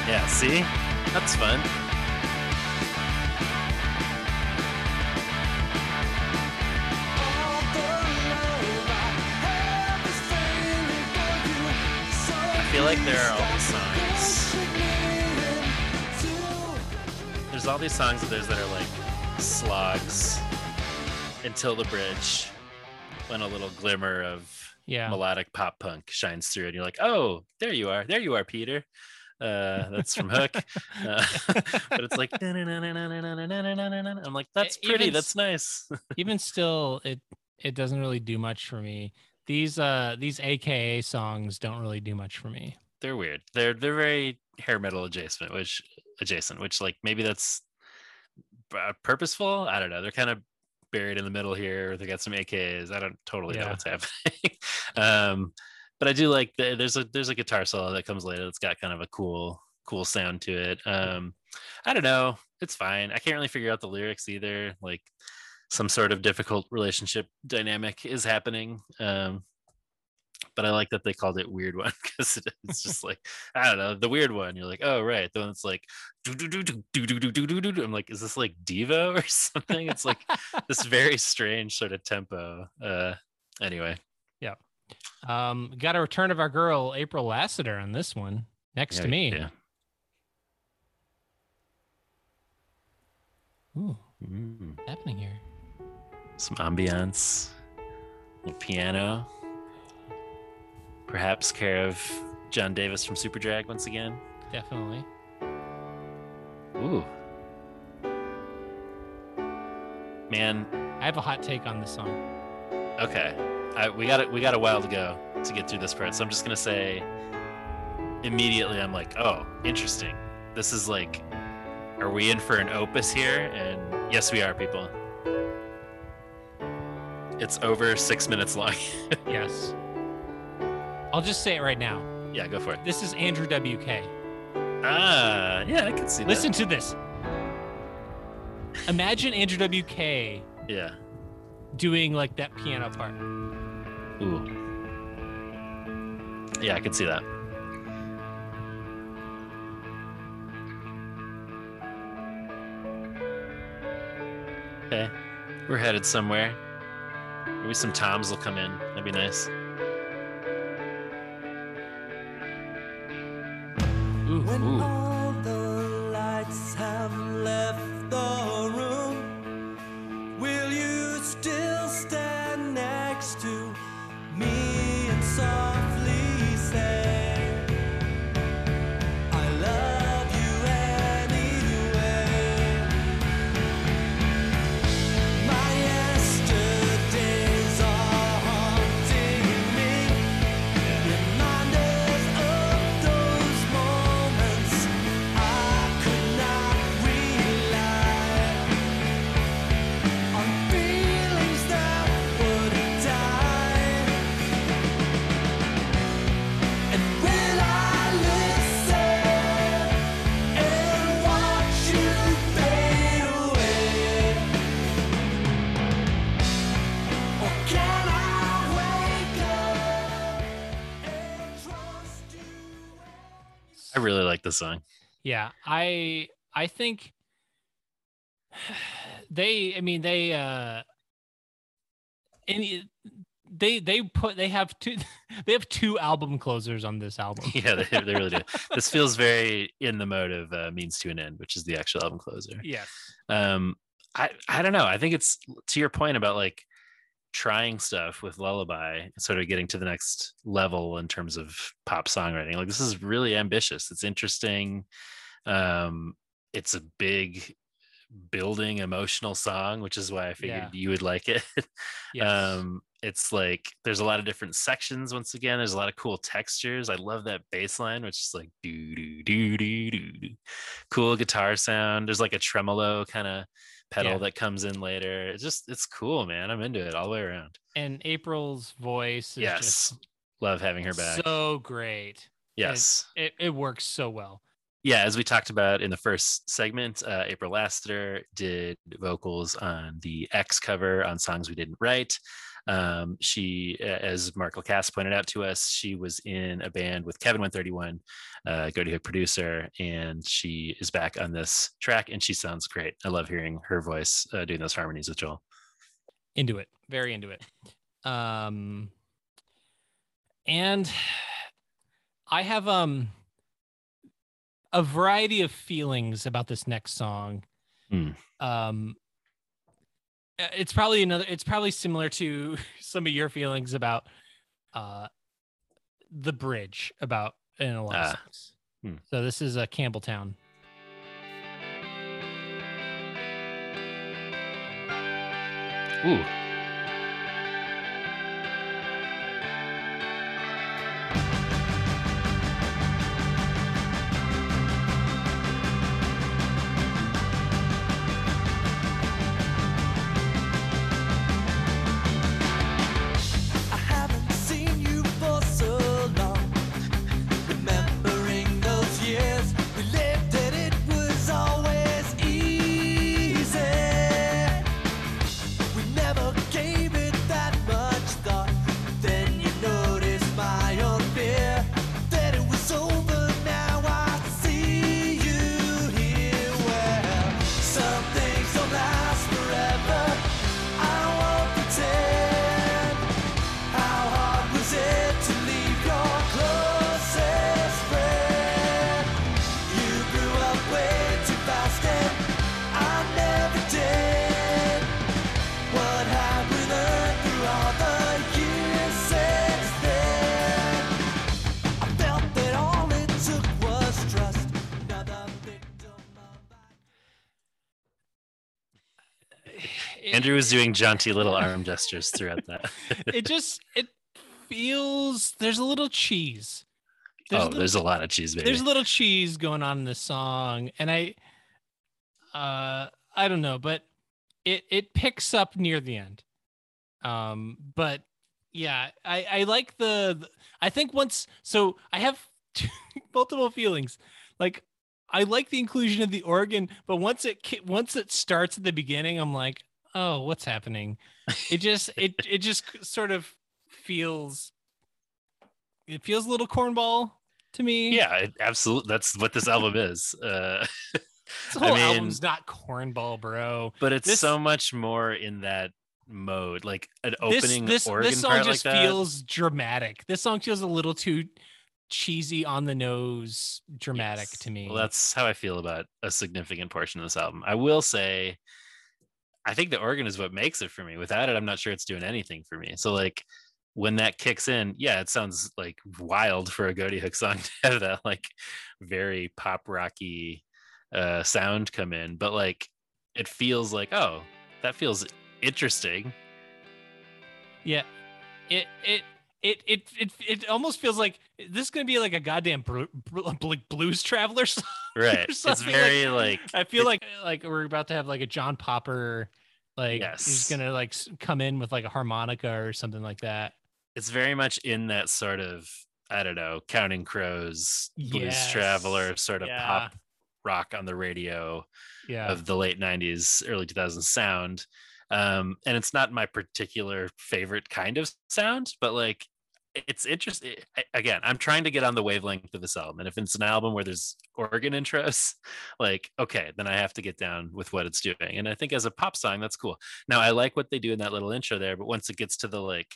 Yeah, see? That's fun. All the love I have is feeling for you. So I feel like there are all these songs. There's all these songs of theirs that are like slogs until the bridge, when a little glimmer of Yeah. melodic pop punk shines through, and you're like, oh, there you are, there you are, Peter. Uh, that's from Hook. Uh, but it's like, "Na-na-na-na-na-na-na-na-na-na-na-na." I'm like, that's E- pretty, even that's s- nice. Even still, it it doesn't really do much for me. These uh these A K A songs don't really do much for me. They're weird. They're they're very hair metal adjacent, which adjacent, which like maybe that's uh, purposeful. I don't know. They're kind of buried in the middle here. They got some A K As. I don't totally know Yeah. what's happening. um, but I do like the, there's a there's a guitar solo that comes later that's got kind of a cool cool sound to it. Um, I don't know. It's fine. I can't really figure out the lyrics either. Like some sort of difficult relationship dynamic is happening. Um, but I like that they called it Weird One, because it, it's just like, I don't know, the weird one. You're like, oh, right. The one that's like, do, do, do, do, do, do, do, do, do, do. I'm like, is this like Devo or something? It's like this very strange sort of tempo. Uh, anyway. Yeah. Um, got a return of our girl, April Lassiter, on this one. Next Yeah, to Me. Yeah. Ooh, Mm. what's happening here? Some ambiance, the piano, perhaps care of John Davis from Superdrag once again. Definitely. Ooh. Man, I have a hot take on this song. okay. I, we got it. We got a while to go to get through this part, so I'm just gonna say immediately, I'm like, oh, interesting. This is like, are we in for an opus here? And yes, we are, people. It's over six minutes long. Yes. I'll just say it right now. Yeah, go for it. This is Andrew W K. Ah, yeah, I can see Listen to this. Imagine Andrew W K that. Yeah. doing like that piano part. Ooh. Yeah, I can see that. Okay. We're headed somewhere. Maybe some toms will come in. That'd be nice. Ooh, When ooh. all the lights have left the room, will you still stand next to me and softly say, I love you anyway? My yesterdays are haunting me, reminders of those moments I could not rely on, feelings that would die. And will I listen and watch you fade away? Or can I wake up and trust you? I really like this song. Yeah, I I think they I mean they uh any they they put they have two they have two album closers on this album. Yeah, they, they really do. This feels very in the mode of uh, Means to an End, which is the actual album closer. Yeah. Um, I I don't know. I think it's to your point about like trying stuff with Lullaby, sort of getting to the next level in terms of pop songwriting. Like this is really ambitious. It's interesting. Um, it's a big building emotional song, which is why I figured yeah. you would like it. Yes. Um, it's like there's a lot of different sections. Once again, there's a lot of cool textures. I love that bass line, which is like do do do do do. Cool guitar sound. There's like a tremolo kind of pedal yeah. that comes in later. It's just it's cool, man. I'm into it all the way around. And April's voice is yes. just love having her back. So great. Yes. It, it, it works so well. Yeah, as we talked about in the first segment, uh, April Lassiter did vocals on the X cover on Songs We Didn't Write. Um, she, as Mark Lacasse pointed out to us, she was in a band with Kevin one thirty-one, uh, Goatee Hook producer, and she is back on this track, and she sounds great. I love hearing her voice uh, doing those harmonies with Joel. Into it, very into it. Um, and I have... um. a variety of feelings about this next song. Mm. Um, it's probably another, it's probably similar to some of your feelings about uh, the bridge about in a lot uh, of songs. Mm. So this is uh, Campbelltown. Ooh. Andrew was doing jaunty little arm gestures throughout that. It just, it feels, there's a little cheese. There's oh, a little, there's a lot of cheese, baby. There's a little cheese going on in this song. And I, uh, I don't know, but it, it picks up near the end. Um, but yeah, I, I like the, the, I think once, so I have two, multiple feelings. Like, I like the inclusion of the organ, but once it, once it starts at the beginning, I'm like, oh, what's happening? It just it it just sort of feels it feels a little cornball to me. Yeah, it, absolutely. That's what this album is. Uh, this whole I mean, album's not cornball, bro. But it's this, so much more in that mode, like an opening this, this, organ this song part just like feels that. Dramatic. This song feels a little too cheesy, on the nose, dramatic yes. to me. Well, that's how I feel about a significant portion of this album. I will say. I think the organ is what makes it for me. Without it, I'm not sure it's doing anything for me. So like when that kicks in, yeah, it sounds like wild for a Goatee Hook song to have that like very pop rocky uh, sound come in. But like, it feels like, oh, that feels interesting. Yeah. It, it, It it it it almost feels like this is gonna be like a goddamn bru- bru- blues traveler song, right? It's very like, like I feel like like we're about to have like a John Popper, like yes. he's gonna like come in with like a harmonica or something like that. It's very much in that sort of I don't know Counting Crows, blues yes. traveler sort of yeah. pop rock on the radio yeah. of the late nineties, early two thousands sound. Um, and it's not my particular favorite kind of sound, but like. It's interesting. Again, I'm trying to get on the wavelength of this album. And if it's an album where there's organ intros, like, okay, then I have to get down with what it's doing. And I think as a pop song, that's cool. Now, I like what they do in that little intro there, but once it gets to the like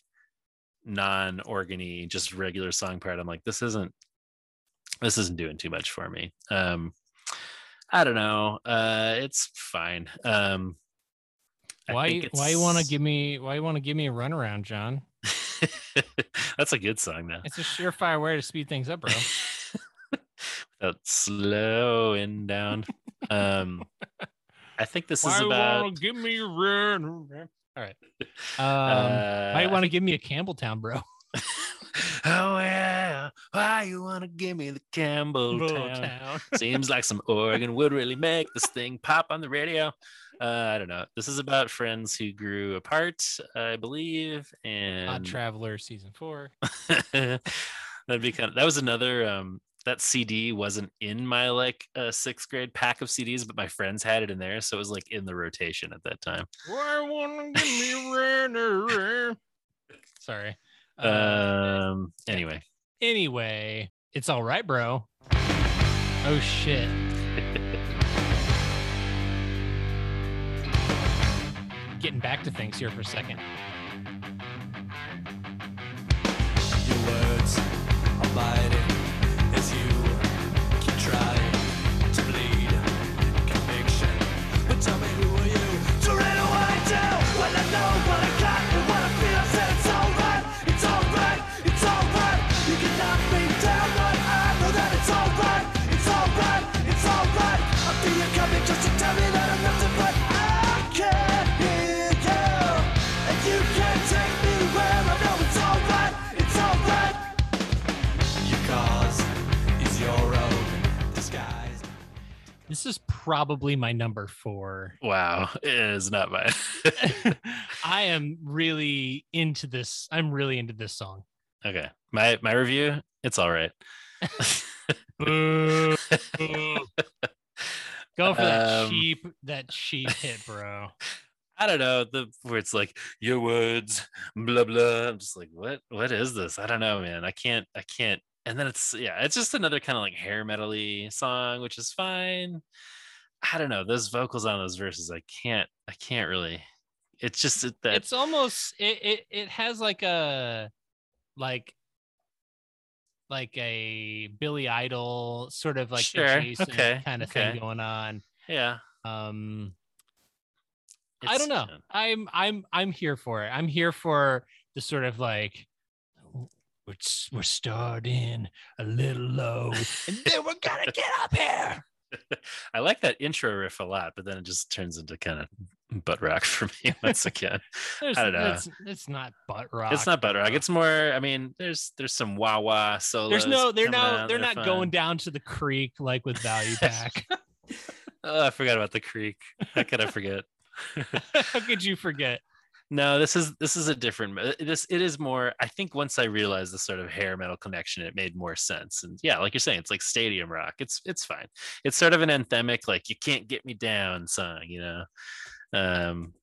non-organy, just regular song part, I'm like, this isn't this isn't doing too much for me. Um, I don't know. Uh, it's fine. Um, why why you want to give me why you want to give me a runaround, John? That's a good song though. It's a surefire way to speed things up, bro. Without slowing down. Um, I think this why is about. Wanna give me a runaround. All right. Um, uh, why you want to give me a Campbelltown, bro? Oh yeah, why you wanna give me the Campbelltown? Seems like some organ would really make this thing pop on the radio. uh I don't know, this is about friends who grew apart, I believe, and Odd Traveler season four. That'd be kind of, that was another um that C D wasn't in my like uh, sixth grade pack of C Ds, but my friends had it in there, so it was like in the rotation at that time. Why wanna give me runner? Sorry. Um, anyway. Anyway, it's all right, bro. Oh, shit. Getting back to things here for a second. Your words are biting as you keep trying to bleed conviction. But tell me, who are you? To read what I do, when I know what I got and what I feel. I said it's all right. This is probably my number four. Wow, it is not mine. I am really into this. I'm really into this song. Okay, my my review. It's all right. Go for that um, cheap that cheap hit, bro. I don't know, the where it's like your words, blah blah. I'm just like, what what is this? I don't know, man. I can't I can't. And then it's yeah, it's just another kind of like hair metal-y song, which is fine. I don't know, those vocals on those verses, I can't I can't really. It's just it, that it's almost it, it it has like a like like a Billy Idol sort of like sure. okay. kind of okay. thing going on. Yeah. Um, it's, I don't know. Yeah. I'm, I'm, I'm here for it. I'm here for the sort of like, we're, we're starting a little low and then we're going to get up here. I like that intro riff a lot, but then it just turns into kind of butt rock for me once again. I don't know. It's, it's not butt rock. It's not butt rock. It's more. I mean, there's there's some wah wah solos. There's no. They're no. They're, they're not fun. Going down to the creek like with Value Pack. Oh, I forgot about the creek. How could I forget? How could you forget? No, this is this is a different. This it is more. I think once I realized the sort of hair metal connection, it made more sense. And yeah, like you're saying, it's like stadium rock. It's it's fine. It's sort of an anthemic, like you can't get me down song. You know, um,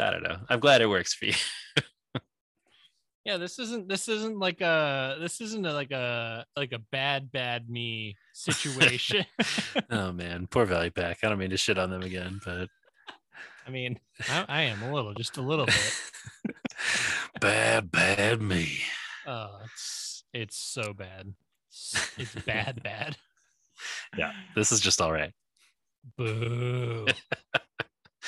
I don't know. I'm glad it works for you. Yeah, this isn't this isn't like a this isn't a, like a like a bad bad me situation. Oh man, poor Value Pack. I don't mean to shit on them again, but. I mean, I, I am a little, just a little bit. Bad, bad me. Oh, it's it's so bad. It's, it's bad, bad. Yeah, this is just all right. Boo. All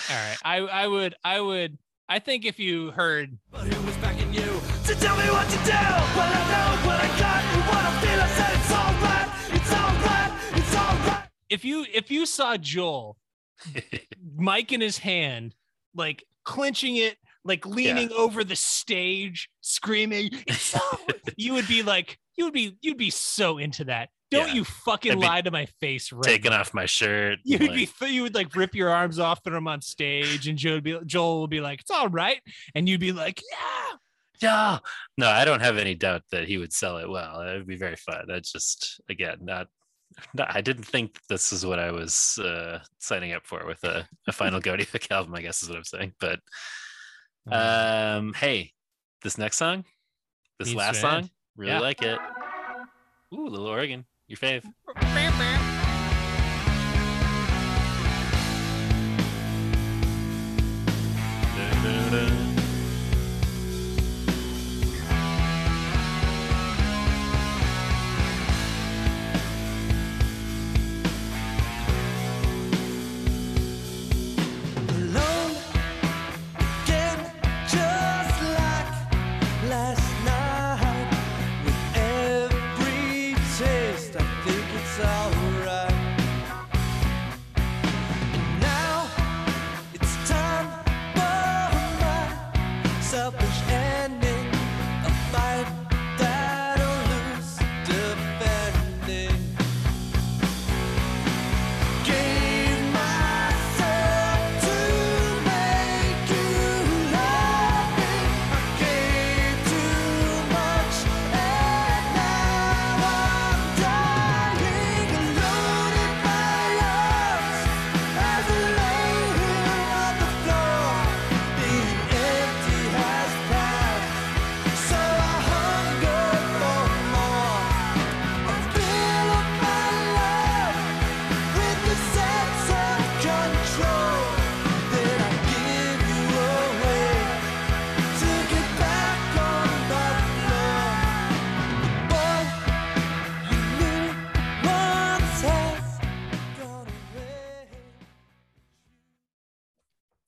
right, I I would I would I think if you heard. But who was backing you to tell me what to do? Well, I know what I got and what I feel. I said it's all right. It's all right. It's all right. If you if you saw Joel. Mic in his hand, like clenching it, like leaning yeah. over the stage, screaming. So, you would be like, you would be, you'd be so into that. Don't yeah. you fucking lie to my face, right? Taking now. Off my shirt. You'd like... be, you would like rip your arms off, throw them on stage, and Joel would be, Joel would be like, it's all right, and you'd be like, yeah. Yeah. No, I don't have any doubt that he would sell it well. It would be very fun. That's just again not. No, I didn't think this is what I was uh, signing up for with a, a final Goatee Hook album, I guess is what I'm saying. But um, hey, this next song, this He's last song, really yeah. like it. Ooh, Little Oregon, your fave.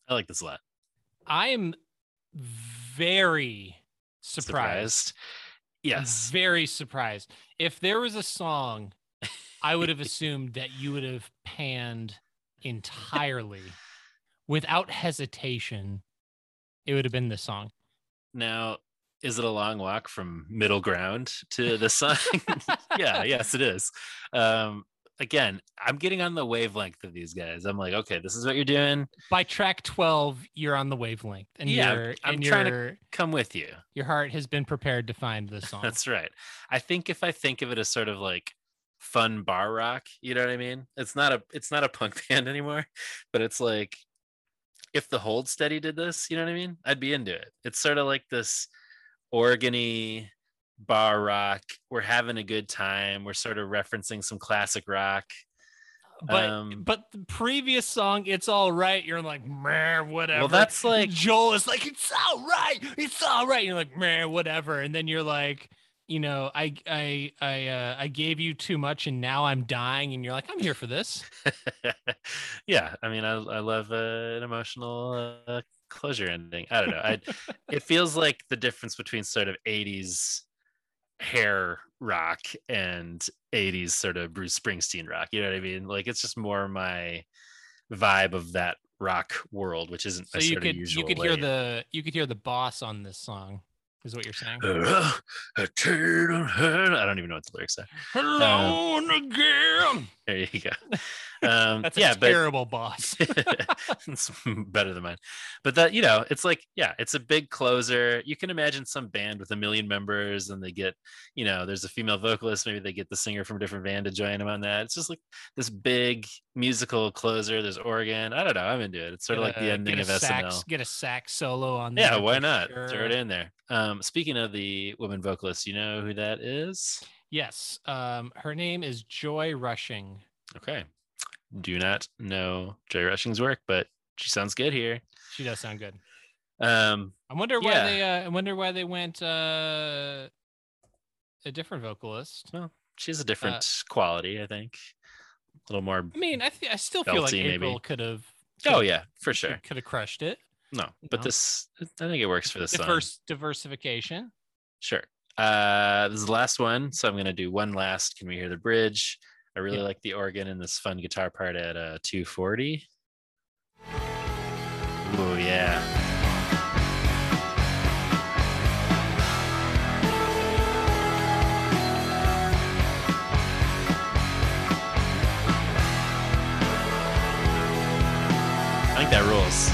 I like this a lot. I am very surprised. surprised. Yes. Very surprised. If there was a song, I would have assumed that you would have panned entirely without hesitation. It would have been this song. Now, is it a long walk from Middle Ground to the Sun? Yeah, yes, it is. Um, again, I'm getting on the wavelength of these guys. I'm like, okay, this is what you're doing. By track twelve, you're on the wavelength. And yeah, you're, I'm and trying you're, to come with you. Your heart has been prepared to find this song. That's right. I think if I think of it as sort of like fun bar rock, you know what I mean? It's not a, it's not a punk band anymore, but it's like, if the Hold Steady did this, you know what I mean? I'd be into it. It's sort of like this organy bar rock. We're having a good time. We're sort of referencing some classic rock. But um, but the previous song, It's All Right, you're like, man, whatever. Well, that's like Joel is like, it's all right, it's all right. You're like, man, whatever. And then you're like, you know, I I I uh, I gave you too much, and now I'm dying. And you're like, I'm here for this. Yeah, I mean, I I love uh, an emotional uh, closure ending. I don't know. I it feels like the difference between sort of eighties hair rock and eighties sort of Bruce Springsteen rock. You know what I mean? Like, it's just more my vibe of that rock world, which isn't so my you sort could of usual you could way. hear the you could hear the boss on this song. Is what you're saying? Uh, I don't even know what the lyrics are. Hello um, again. There you go. Um, That's a yeah, terrible but, boss. It's better than mine. But that, you know, it's like, yeah, it's a big closer. You can imagine some band with a million members, and they get, you know, there's a female vocalist. Maybe they get the singer from a different band to join them on that. It's just like this big musical closer. There's organ. I don't know. I'm into it. It's sort of like the ending of S N L. Get a sax solo on there. Yeah, why not? Sure. Throw it in there. Um, Speaking of the woman vocalist, you know who that is? Yes. Um, her name is Joy Rushing. Okay. Do not know Joy Rushing's work, but she sounds good here. She does sound good. Um, I wonder why yeah. they. Uh, I wonder why they went uh, a different vocalist. Well, she has a different uh, quality, I think. A little more. I mean, I th- I still belty, feel like April could have. Oh yeah, for sure. Could have crushed it. No, but no. this, I think it works for this Diverse, song. Diversification. Sure. Uh, this is the last one, so I'm going to do one last. Can we hear the bridge? I really yeah. like the organ and this fun guitar part at uh, two forty. Oh, yeah. I think that rules.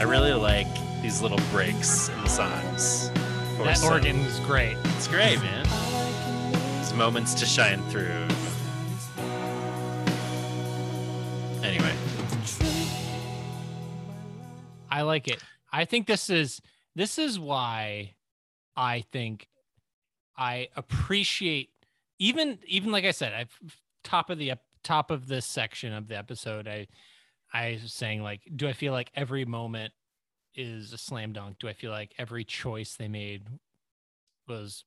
I really like these little breaks in the songs. That so. organ is great. It's great, man. There's moments to shine through. Anyway. I like it. I think this is this is why I think I appreciate even even like I said, I've top of the top of this section of the episode, I I was saying, like, do I feel like every moment is a slam dunk? Do I feel like every choice they made was,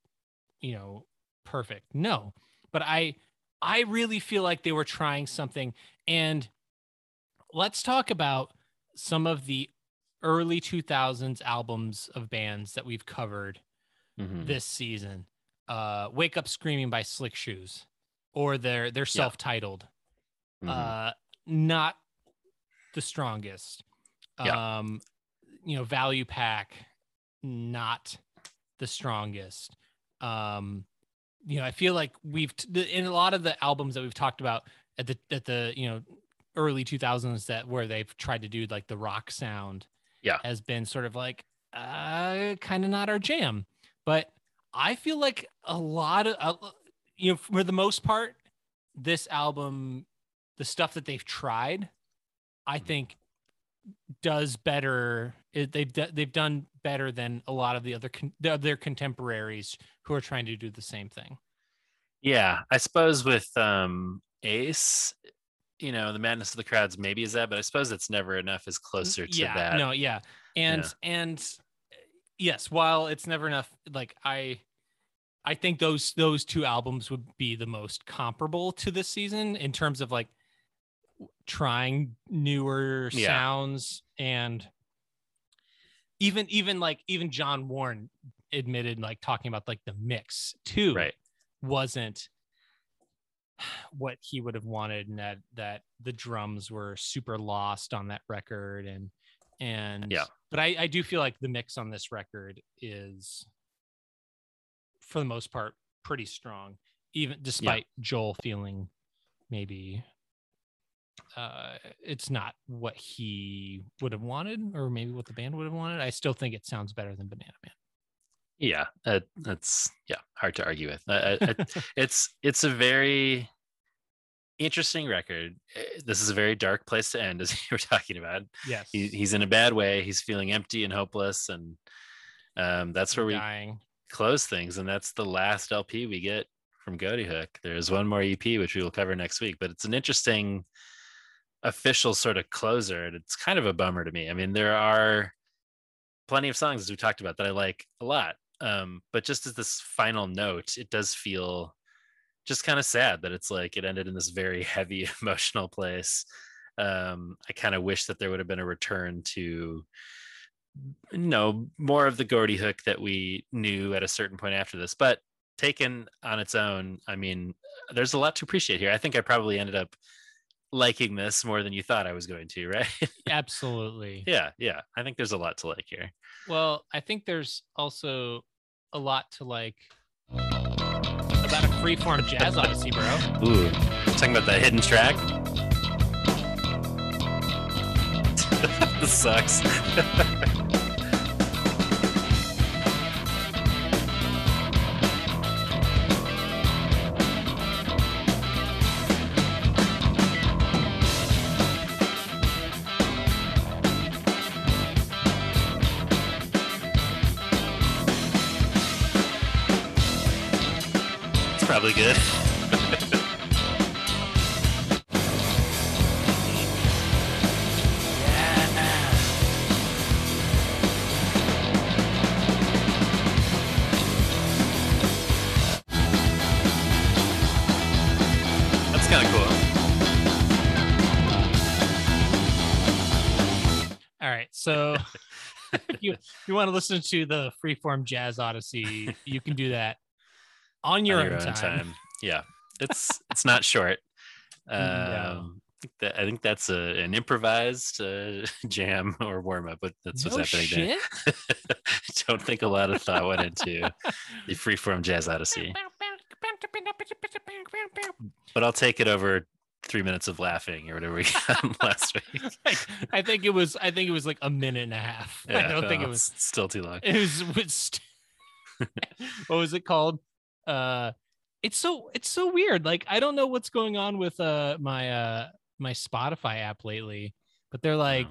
you know, perfect? No, but I, I really feel like they were trying something. And let's talk about some of the early two thousands albums of bands that we've covered mm-hmm. this season. Uh, Wake Up Screaming by Slick Shoes, or their their self-titled, yeah. mm-hmm. uh, not. the strongest yeah. um you know Value Pack, not the strongest. um you know I feel like we've t- in a lot of the albums that we've talked about at the at the you know early two thousands that where they've tried to do like the rock sound yeah has been sort of like uh kind of not our jam, but I feel like a lot of uh, you know for the most part this album, the stuff that they've tried, I think does better. They've they've done better than a lot of the other con- their contemporaries who are trying to do the same thing. Yeah, I suppose with um, Ace, you know, the Madness of the Crowds maybe is that, but I suppose it's Never Enough is closer to yeah, that. No, yeah, and yeah. and yes, while it's Never Enough, like I I think those those two albums would be the most comparable to this season in terms of like trying newer yeah. sounds. And even even like even John Warren admitted, like talking about like the mix too, right, wasn't what he would have wanted, and that that the drums were super lost on that record. And and yeah, but I, I do feel like the mix on this record is, for the most part, pretty strong, even despite yeah. Joel feeling maybe uh, it's not what he would have wanted, or maybe what the band would have wanted. I still think it sounds better than Banana Man. Yeah, uh, that's yeah, hard to argue with. Uh, it's it's a very interesting record. This is a very dark place to end, as you were talking about. Yes, he, he's in a bad way. He's feeling empty and hopeless, and um, that's where we're we. Dying. Close things, and that's the last L P we get from Goatee Hook. There is one more E P which we will cover next week, but it's an interesting official sort of closer, and it's kind of a bummer to me. I mean, there are plenty of songs, as we talked about, that I like a lot, um but just as this final note, it does feel just kind of sad that it's like it ended in this very heavy emotional place. um I kind of wish that there would have been a return to no more of the Goatee Hook that we knew at a certain point after this, but taken on its own, I mean, there's a lot to appreciate here. I think I probably ended up liking this more than you thought I was going to, right? Absolutely. Yeah. Yeah. I think there's a lot to like here. Well, I think there's also a lot to like about a freeform jazz odyssey, bro. Ooh, I'm talking about that hidden track. This sucks. Probably good. That's kind of cool. All right, so if you, if you want to listen to the Freeform Jazz Odyssey, you can do that on your, on your own, own time. time. Yeah, it's it's not short. Um, no. I think that's a, an improvised uh, jam or warm up, but that's what's no happening shit. there. Don't think a lot of thought went into the Freeform Jazz Odyssey. But I'll take it over three minutes of laughing or whatever we got last week. I think it was. I think it was like a minute and a half. Yeah, I don't well, think it was still too long. It was. was st- what was it called? Uh, it's so it's so weird. Like, I don't know what's going on with uh my uh my Spotify app lately, but they're like wow.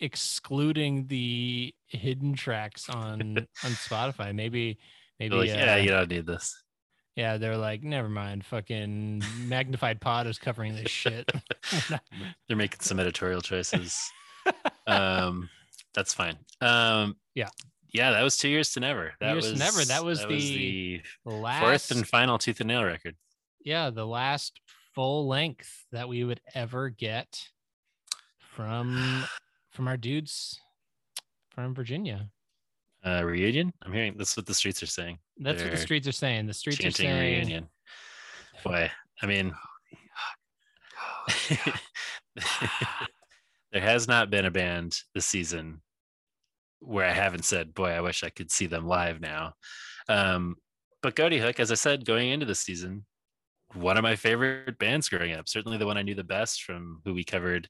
excluding the hidden tracks on on Spotify. Maybe maybe like, uh, yeah, you don't need this. Yeah, they're like, never mind. Fucking Magnified Pod is covering this shit. They're making some editorial choices. um, that's fine. Um, yeah. Yeah, that was Two Years to Never. That years was to never. That was that the, was the last, fourth and final Tooth and Nail record. Yeah, the last full length that we would ever get from from our dudes from Virginia. Uh, reunion. I'm hearing that's what the streets are saying. That's They're what the streets are saying. The streets are saying reunion. Boy, I mean, there has not been a band this season where I haven't said, boy, I wish I could see them live now. Um, but Goatee Hook, as I said, going into the season, one of my favorite bands growing up, certainly the one I knew the best from who we covered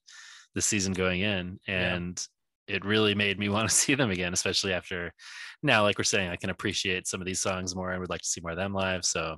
the season going in. And yeah. it really made me want to see them again, especially after now, like we're saying, I can appreciate some of these songs more and would like to see more of them live. So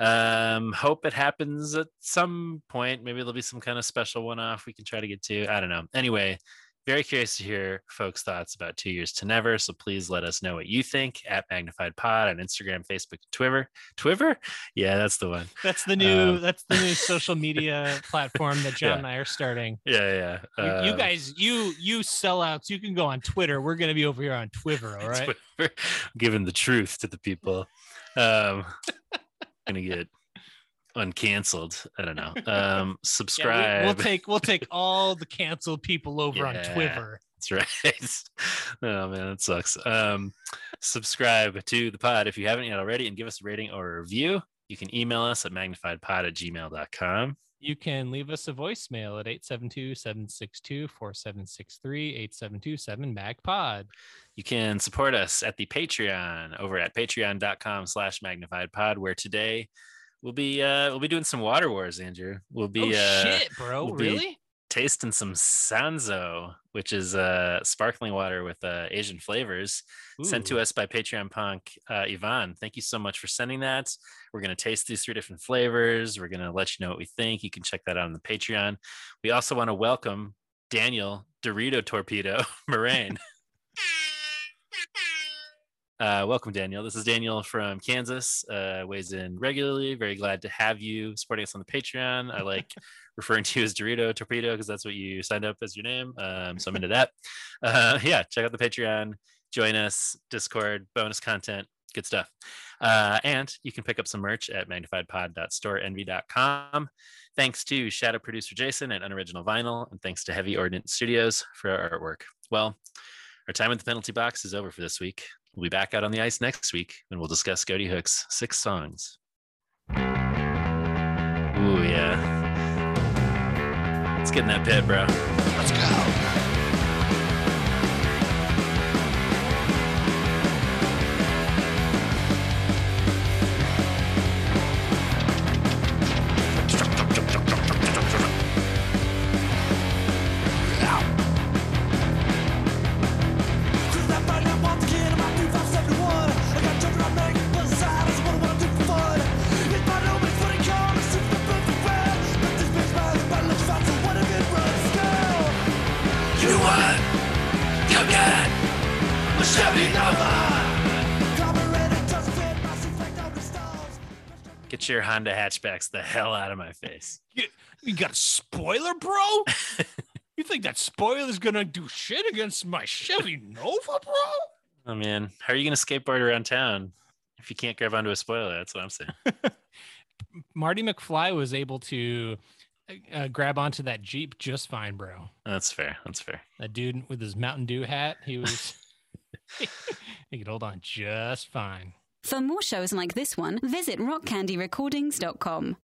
um, hope it happens at some point. Maybe there'll be some kind of special one-off we can try to get to. I don't know. Anyway, very curious to hear folks' thoughts about Two Years to Never, so please let us know what you think at Magnified Pod on Instagram, Facebook, Twitter. Twitter? Yeah, that's the one. That's the new. Um, that's the new social media platform that John yeah. and I are starting. Yeah, yeah. Uh, you, you guys, you you sellouts, you can go on Twitter. We're going to be over here on Twitter, all right? We're giving the truth to the people. Um, gonna get uncanceled. I don't know. Um, subscribe. Yeah, we, we'll take we'll take all the canceled people over yeah, on Twitter. That's right. Oh man, that sucks. Um, subscribe to the pod if you haven't yet already, and give us a rating or a review. You can email us at magnifiedpod at gmail dot com. You can leave us a voicemail at eight seven two, seven six two, four seven six three, eight seven two seven M A G P O D. You can support us at the Patreon over at patreon dot com slash magnified pod, where today we'll be uh, we'll be doing some Water Wars, Andrew. We'll be oh, uh, shit, bro. We'll really? Tasting some Sanzo, which is uh, sparkling water with uh, Asian flavors. Ooh. Sent to us by Patreon punk uh, Yvonne. Thank you so much for sending that. We're going to taste these three different flavors. We're going to let you know what we think. You can check that out on the Patreon. We also want to welcome Daniel Dorito Torpedo Moraine. Uh, welcome, Daniel. This is Daniel from Kansas, uh, weighs in regularly. Very glad to have you supporting us on the Patreon. I like referring to you as Dorito Torpedo because that's what you signed up as your name. Um, so I'm into that. Uh, yeah, check out the Patreon. Join us, Discord, bonus content, good stuff. Uh, and you can pick up some merch at magnified pod dot store envy dot com. Thanks to shadow producer Jason at Unoriginal Vinyl, and thanks to Heavy Ordnance Studios for our artwork. Well, our time at the penalty box is over for this week. We'll be back out on the ice next week when we'll discuss Goatee Hook's six songs. Ooh, yeah. Let's get in that pit, bro. Let's go. Get your Honda hatchbacks the hell out of my face. You, you got a spoiler, bro? You think that spoiler's gonna do shit against my Chevy Nova, bro? Oh man, how are you gonna skateboard around town if you can't grab onto a spoiler? That's what I'm saying. Marty McFly was able to uh, grab onto that Jeep just fine, bro. That's fair. That's fair. That dude with his Mountain Dew hat, he was... You can hold on just fine. For more shows like this one, visit rock candy recordings dot com.